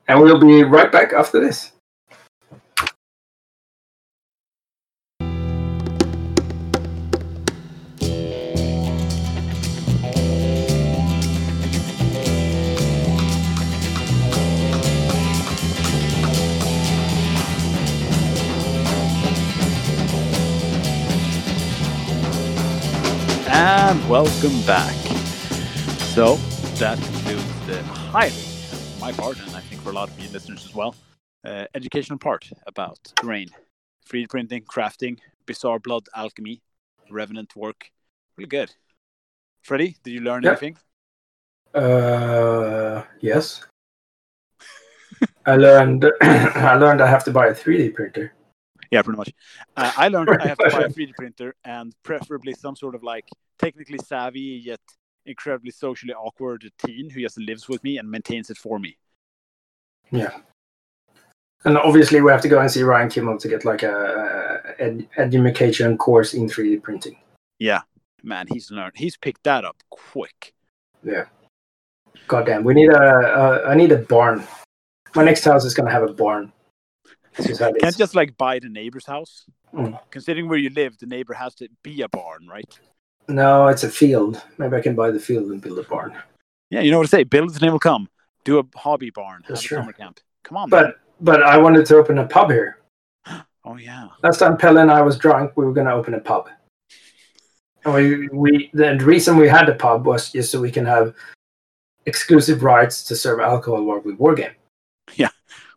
And we'll be right back after this. And welcome back. So that concludes the highlight. My part, and I think for a lot of you listeners as well, educational part about terrain, 3D printing, crafting, bizarre blood alchemy, revenant work. Really good. Freddie, did you learn anything? Yes. I learned I have to buy a 3D printer. Yeah, pretty much. I learned I have to buy a 3D printer and preferably some sort of like technically savvy yet incredibly socially awkward teen who just lives with me and maintains it for me. Yeah. And obviously we have to go and see Ryan Kimmel to get like an education course in 3D printing. Yeah. Man, he's learned. He's picked that up quick. Yeah. Goddamn, we need I need a barn. My next house is going to have a barn. Can't just like buy the neighbor's house? Mm. Considering where you live, the neighbor has to be a barn, right? No, it's a field. Maybe I can buy the field and build a barn. Yeah, you know what I say. Build and it will come. Do a hobby barn. That's true. Summer camp. Come on, man. But I wanted to open a pub here. Oh, yeah. Last time Pelle and I was drunk, we were going to open a pub. And the reason we had a pub was just so we can have exclusive rights to serve alcohol while we wargame. Yeah,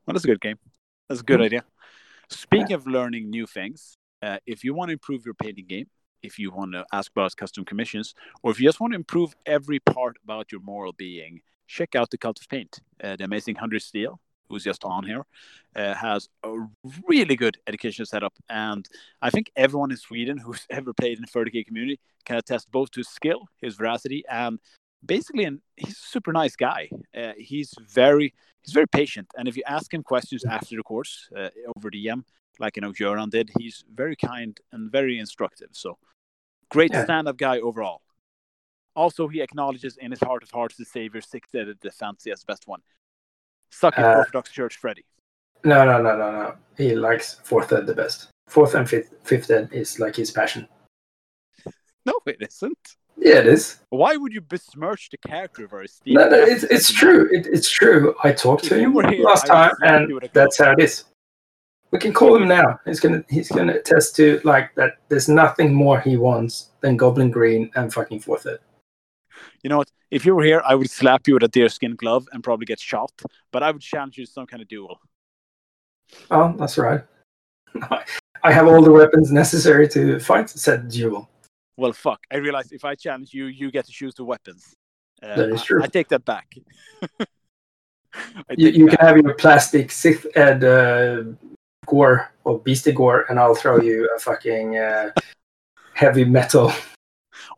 well, that's a good game. That's a good idea. Speaking of learning new things, if you want to improve your painting game, if you want to ask about custom commissions, or if you just want to improve every part about your moral being, check out the Cult of Paint. The amazing Henry Steele, who's just on here, has a really good education setup. And I think everyone in Sweden who's ever played in the 30K community can attest both to his skill, his veracity, and basically, he's a super nice guy. He's very patient, and if you ask him questions after the course over DM, like Göran did, he's very kind and very instructive. So, great stand-up guy overall. Also, he acknowledges in his heart of hearts the Savior, sixth edit, the fanciest, best one. Suck at Orthodox Church, Freddie. No. He likes fourth ed the best. Fourth and fifth ed is like his passion. No, it isn't. Yeah, it is. Why would you besmirch the character verse? No, it's true. It's true. I talked to him last time, and that's how it is. We can call him now. He's gonna attest to like that. There's nothing more he wants than Goblin Green and fucking fourth ed. You know what? If you were here, I would slap you with a deerskin glove and probably get shot. But I would challenge you to some kind of duel. Oh, that's right. I have all the weapons necessary to fight said duel. Well, fuck. I realized if I challenge you, you get to choose the weapons. That is true. I take that back. You can have your plastic 6th Ed gore or beastie gore, and I'll throw you a fucking heavy metal.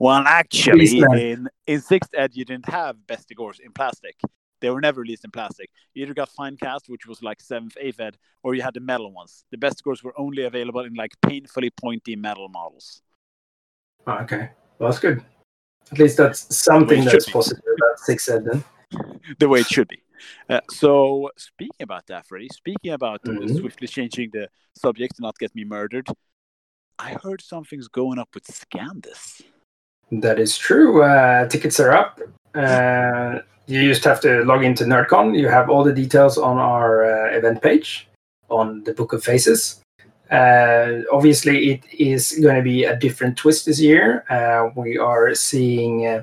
Well, actually, in 6th Ed, you didn't have beastie gores in plastic. They were never released in plastic. You either got fine cast, which was like 7th, 8th Ed, or you had the metal ones. The beastie gores were only available in like painfully pointy metal models. Oh, okay, well, that's good. At least that's something that's positive about 6th Ed then. The way it should be. So speaking about that, Freddie, speaking about swiftly changing the subject to not get me murdered, I heard something's going up with Skandis. That is true. Tickets are up. You just have to log into NerdCon. You have all the details on our event page on the Book of Faces. Obviously, it is going to be a different twist this year. We are seeing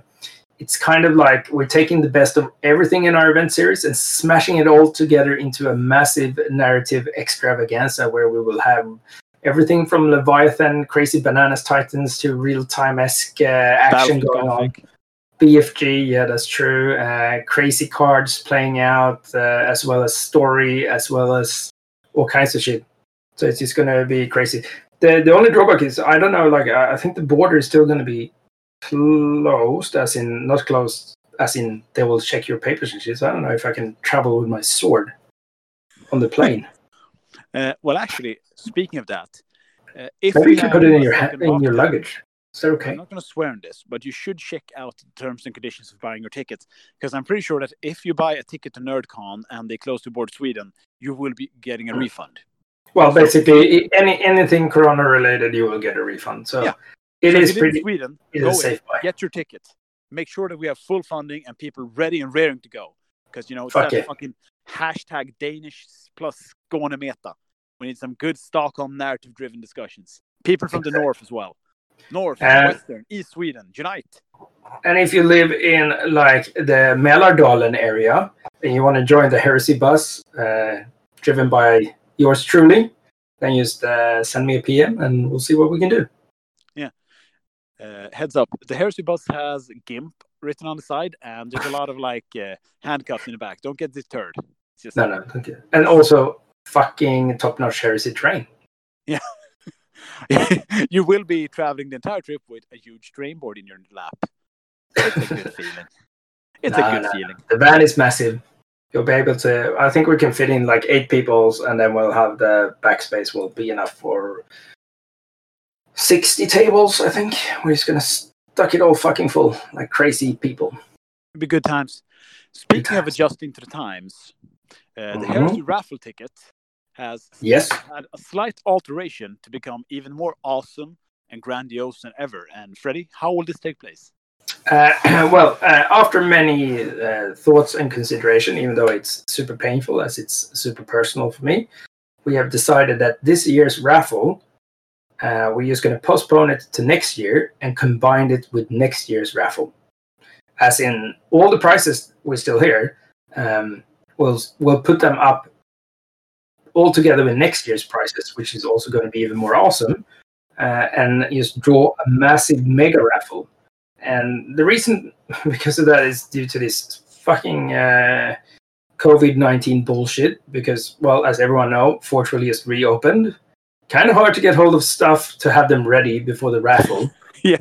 it's kind of like we're taking the best of everything in our event series and smashing it all together into a massive narrative extravaganza where we will have everything from Leviathan, Crazy Bananas Titans to real-time-esque action going on. BFG, yeah, that's true. Crazy cards playing out, as well as story, as well as all kinds of shit. So it's just going to be crazy. The only drawback is, I don't know, like I think the border is still going to be closed, as in not closed, as in they will check your papers and shit. So I don't know if I can travel with my sword on the plane. Well, actually, speaking of that, if maybe you can put it in your luggage. Is that okay? I'm not going to swear on this, but you should check out the terms and conditions of buying your tickets, because I'm pretty sure that if you buy a ticket to NerdCon and they close the border to Sweden, you will be getting a refund. Well, basically, anything Corona-related, you will get a refund. So it is pretty... Sweden, go safe buy. Get your ticket. Make sure that we have full funding and people ready and raring to go. Because, you know, it's fucking hashtag Danish plus Skåne Meta. We need some good Stockholm narrative-driven discussions. People from the north as well. North, Western, East Sweden, unite. And if you live in, like, the Mälardalen area, and you want to join the Heresy bus, driven by... yours truly, then just send me a PM and we'll see what we can do. Yeah. heads up, the Heresy bus has GIMP written on the side, and there's a lot of like handcuffs in the back. Don't get deterred. It's just no, thank you. And also, fucking top-notch Heresy train. Yeah. You will be traveling the entire trip with a huge train board in your lap. It's a good feeling. It's a good feeling. The van is massive. You'll be able to... I think we can fit in like 8 peoples, and then we'll have the backspace will be enough for 60 tables, I think. We're just going to stuck it all fucking full, like crazy people. It'll be good times. Speaking of adjusting to the times, the Heresy raffle ticket has had a slight alteration to become even more awesome and grandiose than ever. And Freddie, how will this take place? After many thoughts and consideration, even though it's super painful as it's super personal for me, we have decided that this year's raffle, we're just going to postpone it to next year and combine it with next year's raffle. As in, all the prizes we're still here, we'll put them up all together with next year's prizes, which is also going to be even more awesome, and just draw a massive mega raffle. And the reason because of that is due to this fucking COVID-19 bullshit. Because, well, as everyone know, Forge World just reopened. Kind of hard to get hold of stuff to have them ready before the raffle. Yeah.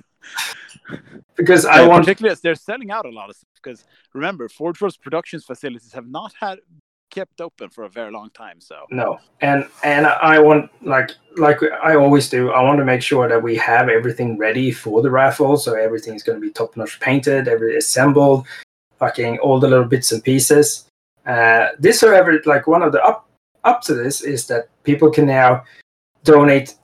Because I want... Particularly as they're selling out a lot of stuff. Because, remember, Forge World's production facilities have not had kept open for a very long time. So no. And I want, like I always do, I want to make sure that we have everything ready for the raffle. So everything's going to be top-notch painted, everything assembled, fucking all the little bits and pieces. This, however, like one of the up to this is that people can now donate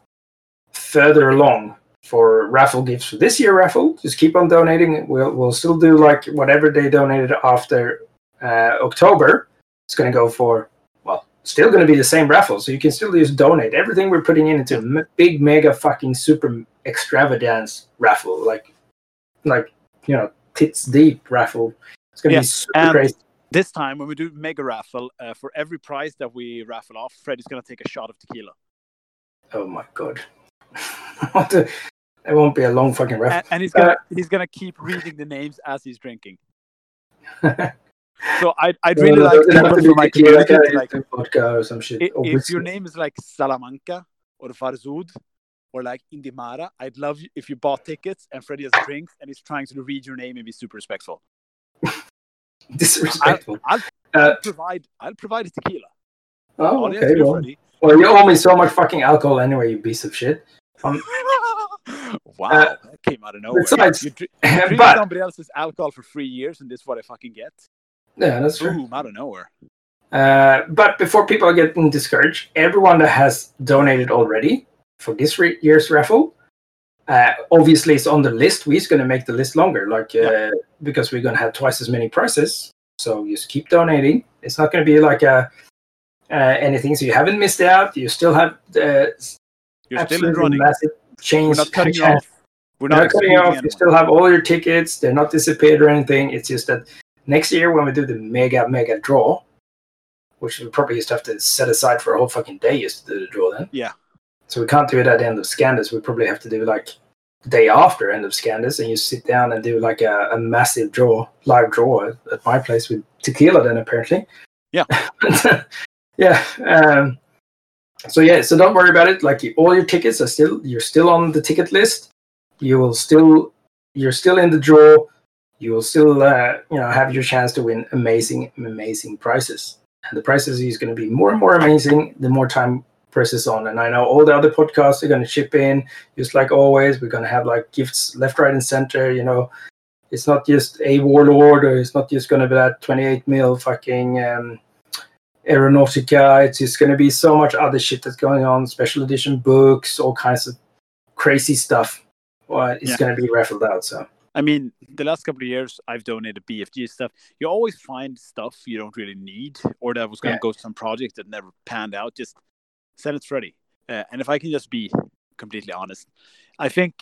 further along for raffle gifts for this year raffle. Just keep on donating. We'll still do like whatever they donated after October. It's going to go for, well, still going to be the same raffle. So you can still just donate everything we're putting into a big, mega, fucking, super extravagance raffle. Like you know, tits deep raffle. It's going to be super crazy. This time, when we do mega raffle, for every prize that we raffle off, Freddy's going to take a shot of tequila. Oh my god! It won't be a long fucking raffle. And he's going to keep reading the names as he's drinking. So I'd really like people from my community like vodka or some shit. If your name is like Salamanca or Farzud or like Indimara, I'd love you if you bought tickets and Freddie has drinks and he's trying to read your name and be super respectful. Disrespectful. I'll provide a tequila. Oh, okay. Well, you owe me so much fucking alcohol anyway, you piece of shit. Wow, that came out of nowhere. Besides, you drink somebody else's alcohol for 3 years and this is what I fucking get. Yeah, that's true. Out of nowhere. But before people are getting discouraged, everyone that has donated already for this year's raffle, obviously it's on the list. We're just going to make the list longer, because we're going to have twice as many prizes. So just keep donating. It's not going to be like anything. So you haven't missed out. You still have absolutely massive change. We're not cutting you off. You still have all your tickets. They're not disappeared or anything. It's just that next year, when we do the mega draw, which we probably just have to set aside for a whole fucking day just to do the draw then. Yeah. So we can't do it at the end of Skandis. We probably have to do like the day after end of Skandis, and you sit down and do like a massive live draw at my place with tequila then apparently. Yeah. Yeah. So don't worry about it. Like all your tickets you're still on the ticket list. You're still in the draw. You will still, have your chance to win amazing, amazing prizes. And the prizes is going to be more and more amazing the more time presses on. And I know all the other podcasts are going to chip in, just like always. We're going to have like gifts left, right, and center. You know, it's not just a warlord, or it's not just going to be that 28 mil fucking aeronautica. It's just going to be so much other shit that's going on. Special edition books, all kinds of crazy stuff. It's going to be raffled out. So. I mean, the last couple of years, I've donated BFG stuff. You always find stuff you don't really need, or that was going to go to some project that never panned out. Just send it to Freddie. And if I can just be completely honest, I think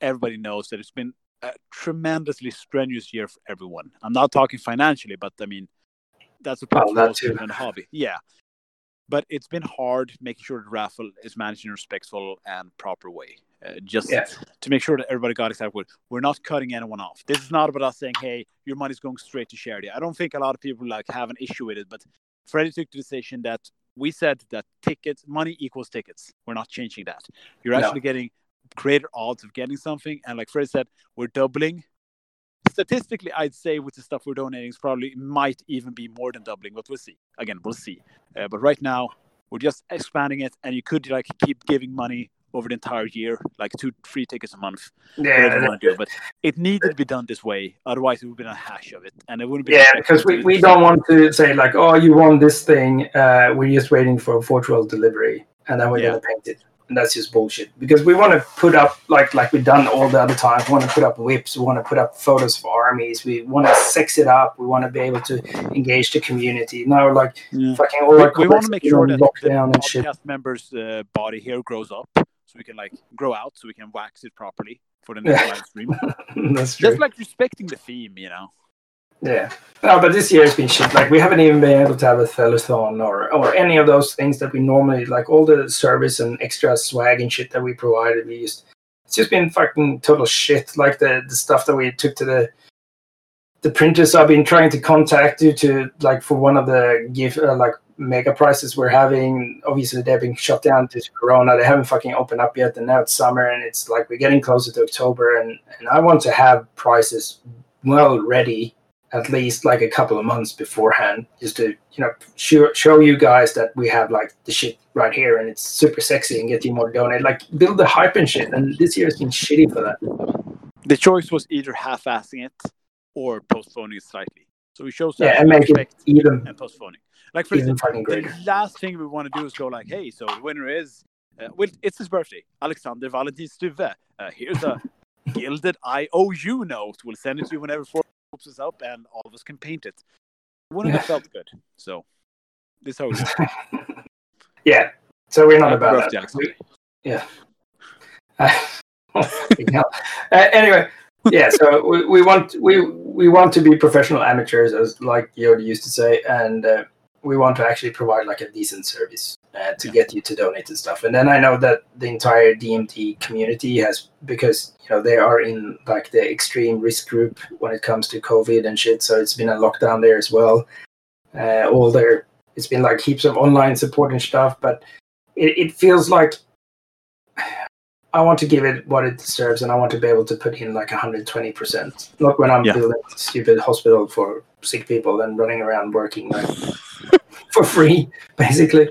everybody knows that it's been a tremendously strenuous year for everyone. I'm not talking financially, but I mean, that's a problem and a hobby. Yeah. But it's been hard making sure the raffle is managed in a respectful and proper way. just to make sure that everybody got exactly what we're not cutting anyone off. This is not about us saying, hey, your money's going straight to charity. I don't think a lot of people like have an issue with it, but Freddie took the decision that we said that tickets, money equals tickets. We're not changing that. You're actually getting greater odds of getting something, and like Freddie said, we're doubling. Statistically, I'd say with the stuff we're donating, it's probably might even be more than doubling, but we'll see. Again, we'll see. But right now, we're just expanding it, and you could like keep giving money over the entire year, like 2-3 tickets a month. Yeah, do, but it needed to be done this way. Otherwise, it would have been a hash of it, and it wouldn't be. Yeah, because we don't want to say like, oh, you won this thing. We're just waiting for a Forge World delivery, and then we're gonna paint it. And that's just bullshit. Because we want to put up, like we've done all the other times, we want to put up whips, we want to put up photos of armies, we want to sex it up, we want to be able to engage the community. Now, like, fucking all our... We want to make sure that the podcast members' body here grows up, so we can, like, grow out, so we can wax it properly for the next live stream. That's true. Just, like, respecting the theme, you know? Yeah. No, but this year has been shit. Like, we haven't even been able to have a telethon or any of those things that we normally, like, all the service and extra swag and shit that we provided, we used. It's just been fucking total shit. Like, the stuff that we took to the printers. I've been trying to contact you to, like, for one of the gift, like, mega prizes we're having. Obviously, they've been shut down due to Corona. They haven't fucking opened up yet, and now it's summer, and it's, like, we're getting closer to October, and I want to have prizes well ready, at least like a couple of months beforehand, just to, you know, show you guys that we have like the shit right here and it's super sexy and get you more donate, like build the hype and shit. And this year has been shitty for that. The choice was either half-assing it or postponing it slightly. So we chose and make it even and postponing. Like for instance, the last thing we want to do is go like, hey, so the winner is, well, it's his birthday, Alexander Valentin Stuve. Here's a gilded IOU note. We'll send it to you whenever us up and all of us can paint it. It wouldn't have felt good. So this how it is. Yeah. So we're not about that. Yeah. Anyway, yeah. So we want to be professional amateurs, as like Yoda used to say, and we want to actually provide like a decent service to get you to donate and stuff. And then I know that the entire DMT community has, because you know they are in like the extreme risk group when it comes to COVID and shit. So it's been a lockdown there as well. It's been like heaps of online support and stuff, but it feels like I want to give it what it deserves, and I want to be able to put in like 120%. Not when I'm building a stupid hospital for sick people and running around working like for free, basically.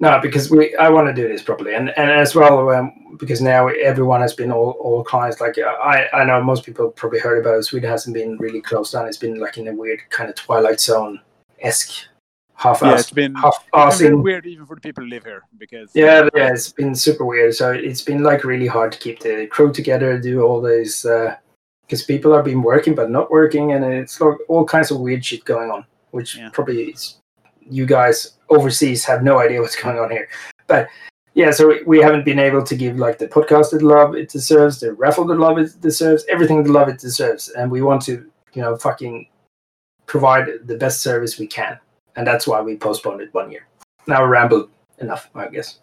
No, because I want to do this properly, and as well because now everyone has been all clients. Like I know most people probably heard about it. Sweden hasn't been really closed down. It's been like in a weird kind of Twilight Zone-esque. It's been weird even for the people who live here because it's been super weird. So it's been like really hard to keep the crew together, do all these because people have been working but not working, and it's like all kinds of weird shit going on, which probably is, you guys overseas have no idea what's going on here. But yeah, so we haven't been able to give like the podcast the love it deserves, the raffle the love it deserves, everything the love it deserves, and we want to, you know, fucking provide the best service we can. And that's why we postponed it 1 year. Now I rambled enough, I guess.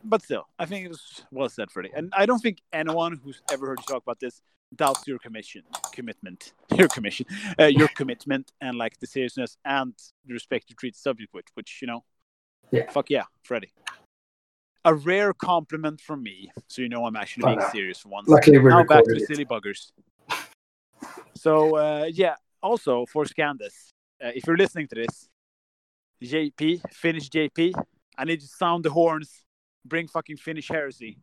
But still, I think it was well said, Freddie. And I don't think anyone who's ever heard you talk about this doubts your commitment, and like the seriousness and the respect you treat the subject with, which, you know, fuck yeah, Freddie. A rare compliment from me, so you know I'm actually being serious for once. Luckily, we're now back to silly buggers. So also for Skandis. If you're listening to this, Finnish JP, I need to sound the horns, bring fucking Finnish heresy.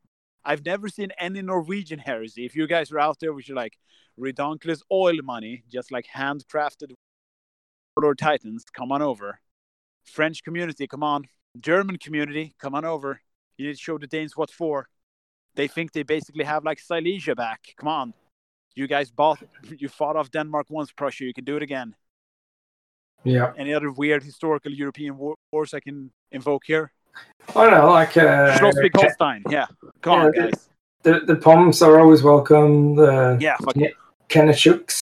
I've never seen any Norwegian heresy. If you guys are out there, which are like redonkulous oil money, just like handcrafted Warlord Titans, come on over. French community, come on. German community, come on over. You need to show the Danes what for. They think they basically have like Silesia back. Come on. You guys fought off Denmark once, Prussia. You can do it again. Yeah. Any other weird historical European wars I can invoke here? I don't know, like Schleswig-Holstein. Yeah. Come on, guys. The Poms are always welcome. Kanachooks.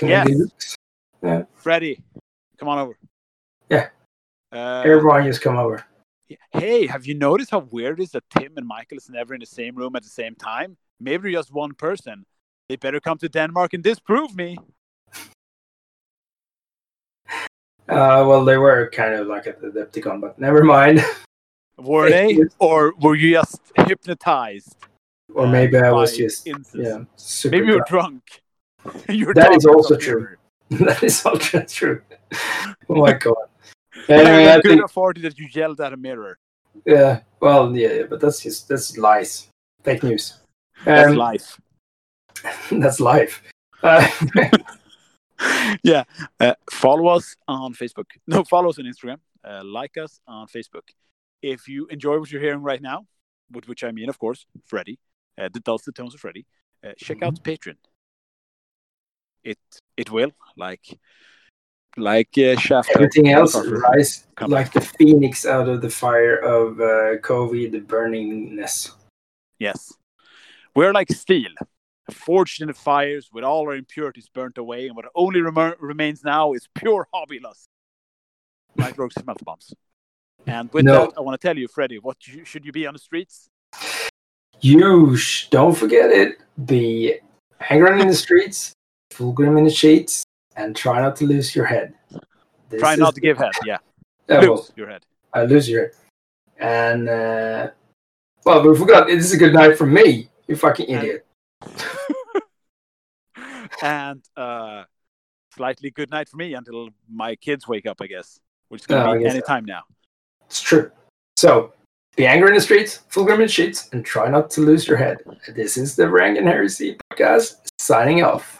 Yeah. Freddie, come on over. Yeah. Everyone just come over. hey, have you noticed how weird it is that Tim and Michael is never in the same room at the same time? Maybe they're just one person. They better come to Denmark and disprove me. Well, they were kind of like at the Decepticon, but never mind. Were they? Or were you just hypnotized? Or maybe I was just super maybe you're drunk. That is also true. That is also true. Oh my god. Anyway, I couldn't afford that you yelled at a mirror. Yeah, well, yeah, but that's lies. Fake news. That's life. That's life. Yeah. Follow us on Facebook. No, follow us on Instagram. Like us on Facebook. If you enjoy what you're hearing right now, with which I mean, of course, Freddie, the dulcet tones of Freddie, check out Patreon. It will, like Shaft. Everything else rise like the phoenix out of the fire of COVID burningness. Yes. We're like steel, forged in the fires with all our impurities burnt away, and what only remains now is pure hobby lust. Night Lords and Meltabombs. And with that, I want to tell you, Freddie, should you be on the streets? Don't forget it. Be angry in the streets, Fulgrim in the sheets, and try not to lose your head. Try not to give head, yeah. Lose your head. I lose your head. And, well, we forgot, this is a good night for me, you fucking idiot. And slightly good night for me until my kids wake up, I guess. Which is going to be any time now. It's true. So, be angry in the streets, Fulgrim in sheets, and try not to lose your head. This is the Rangian Heresy Podcast, signing off.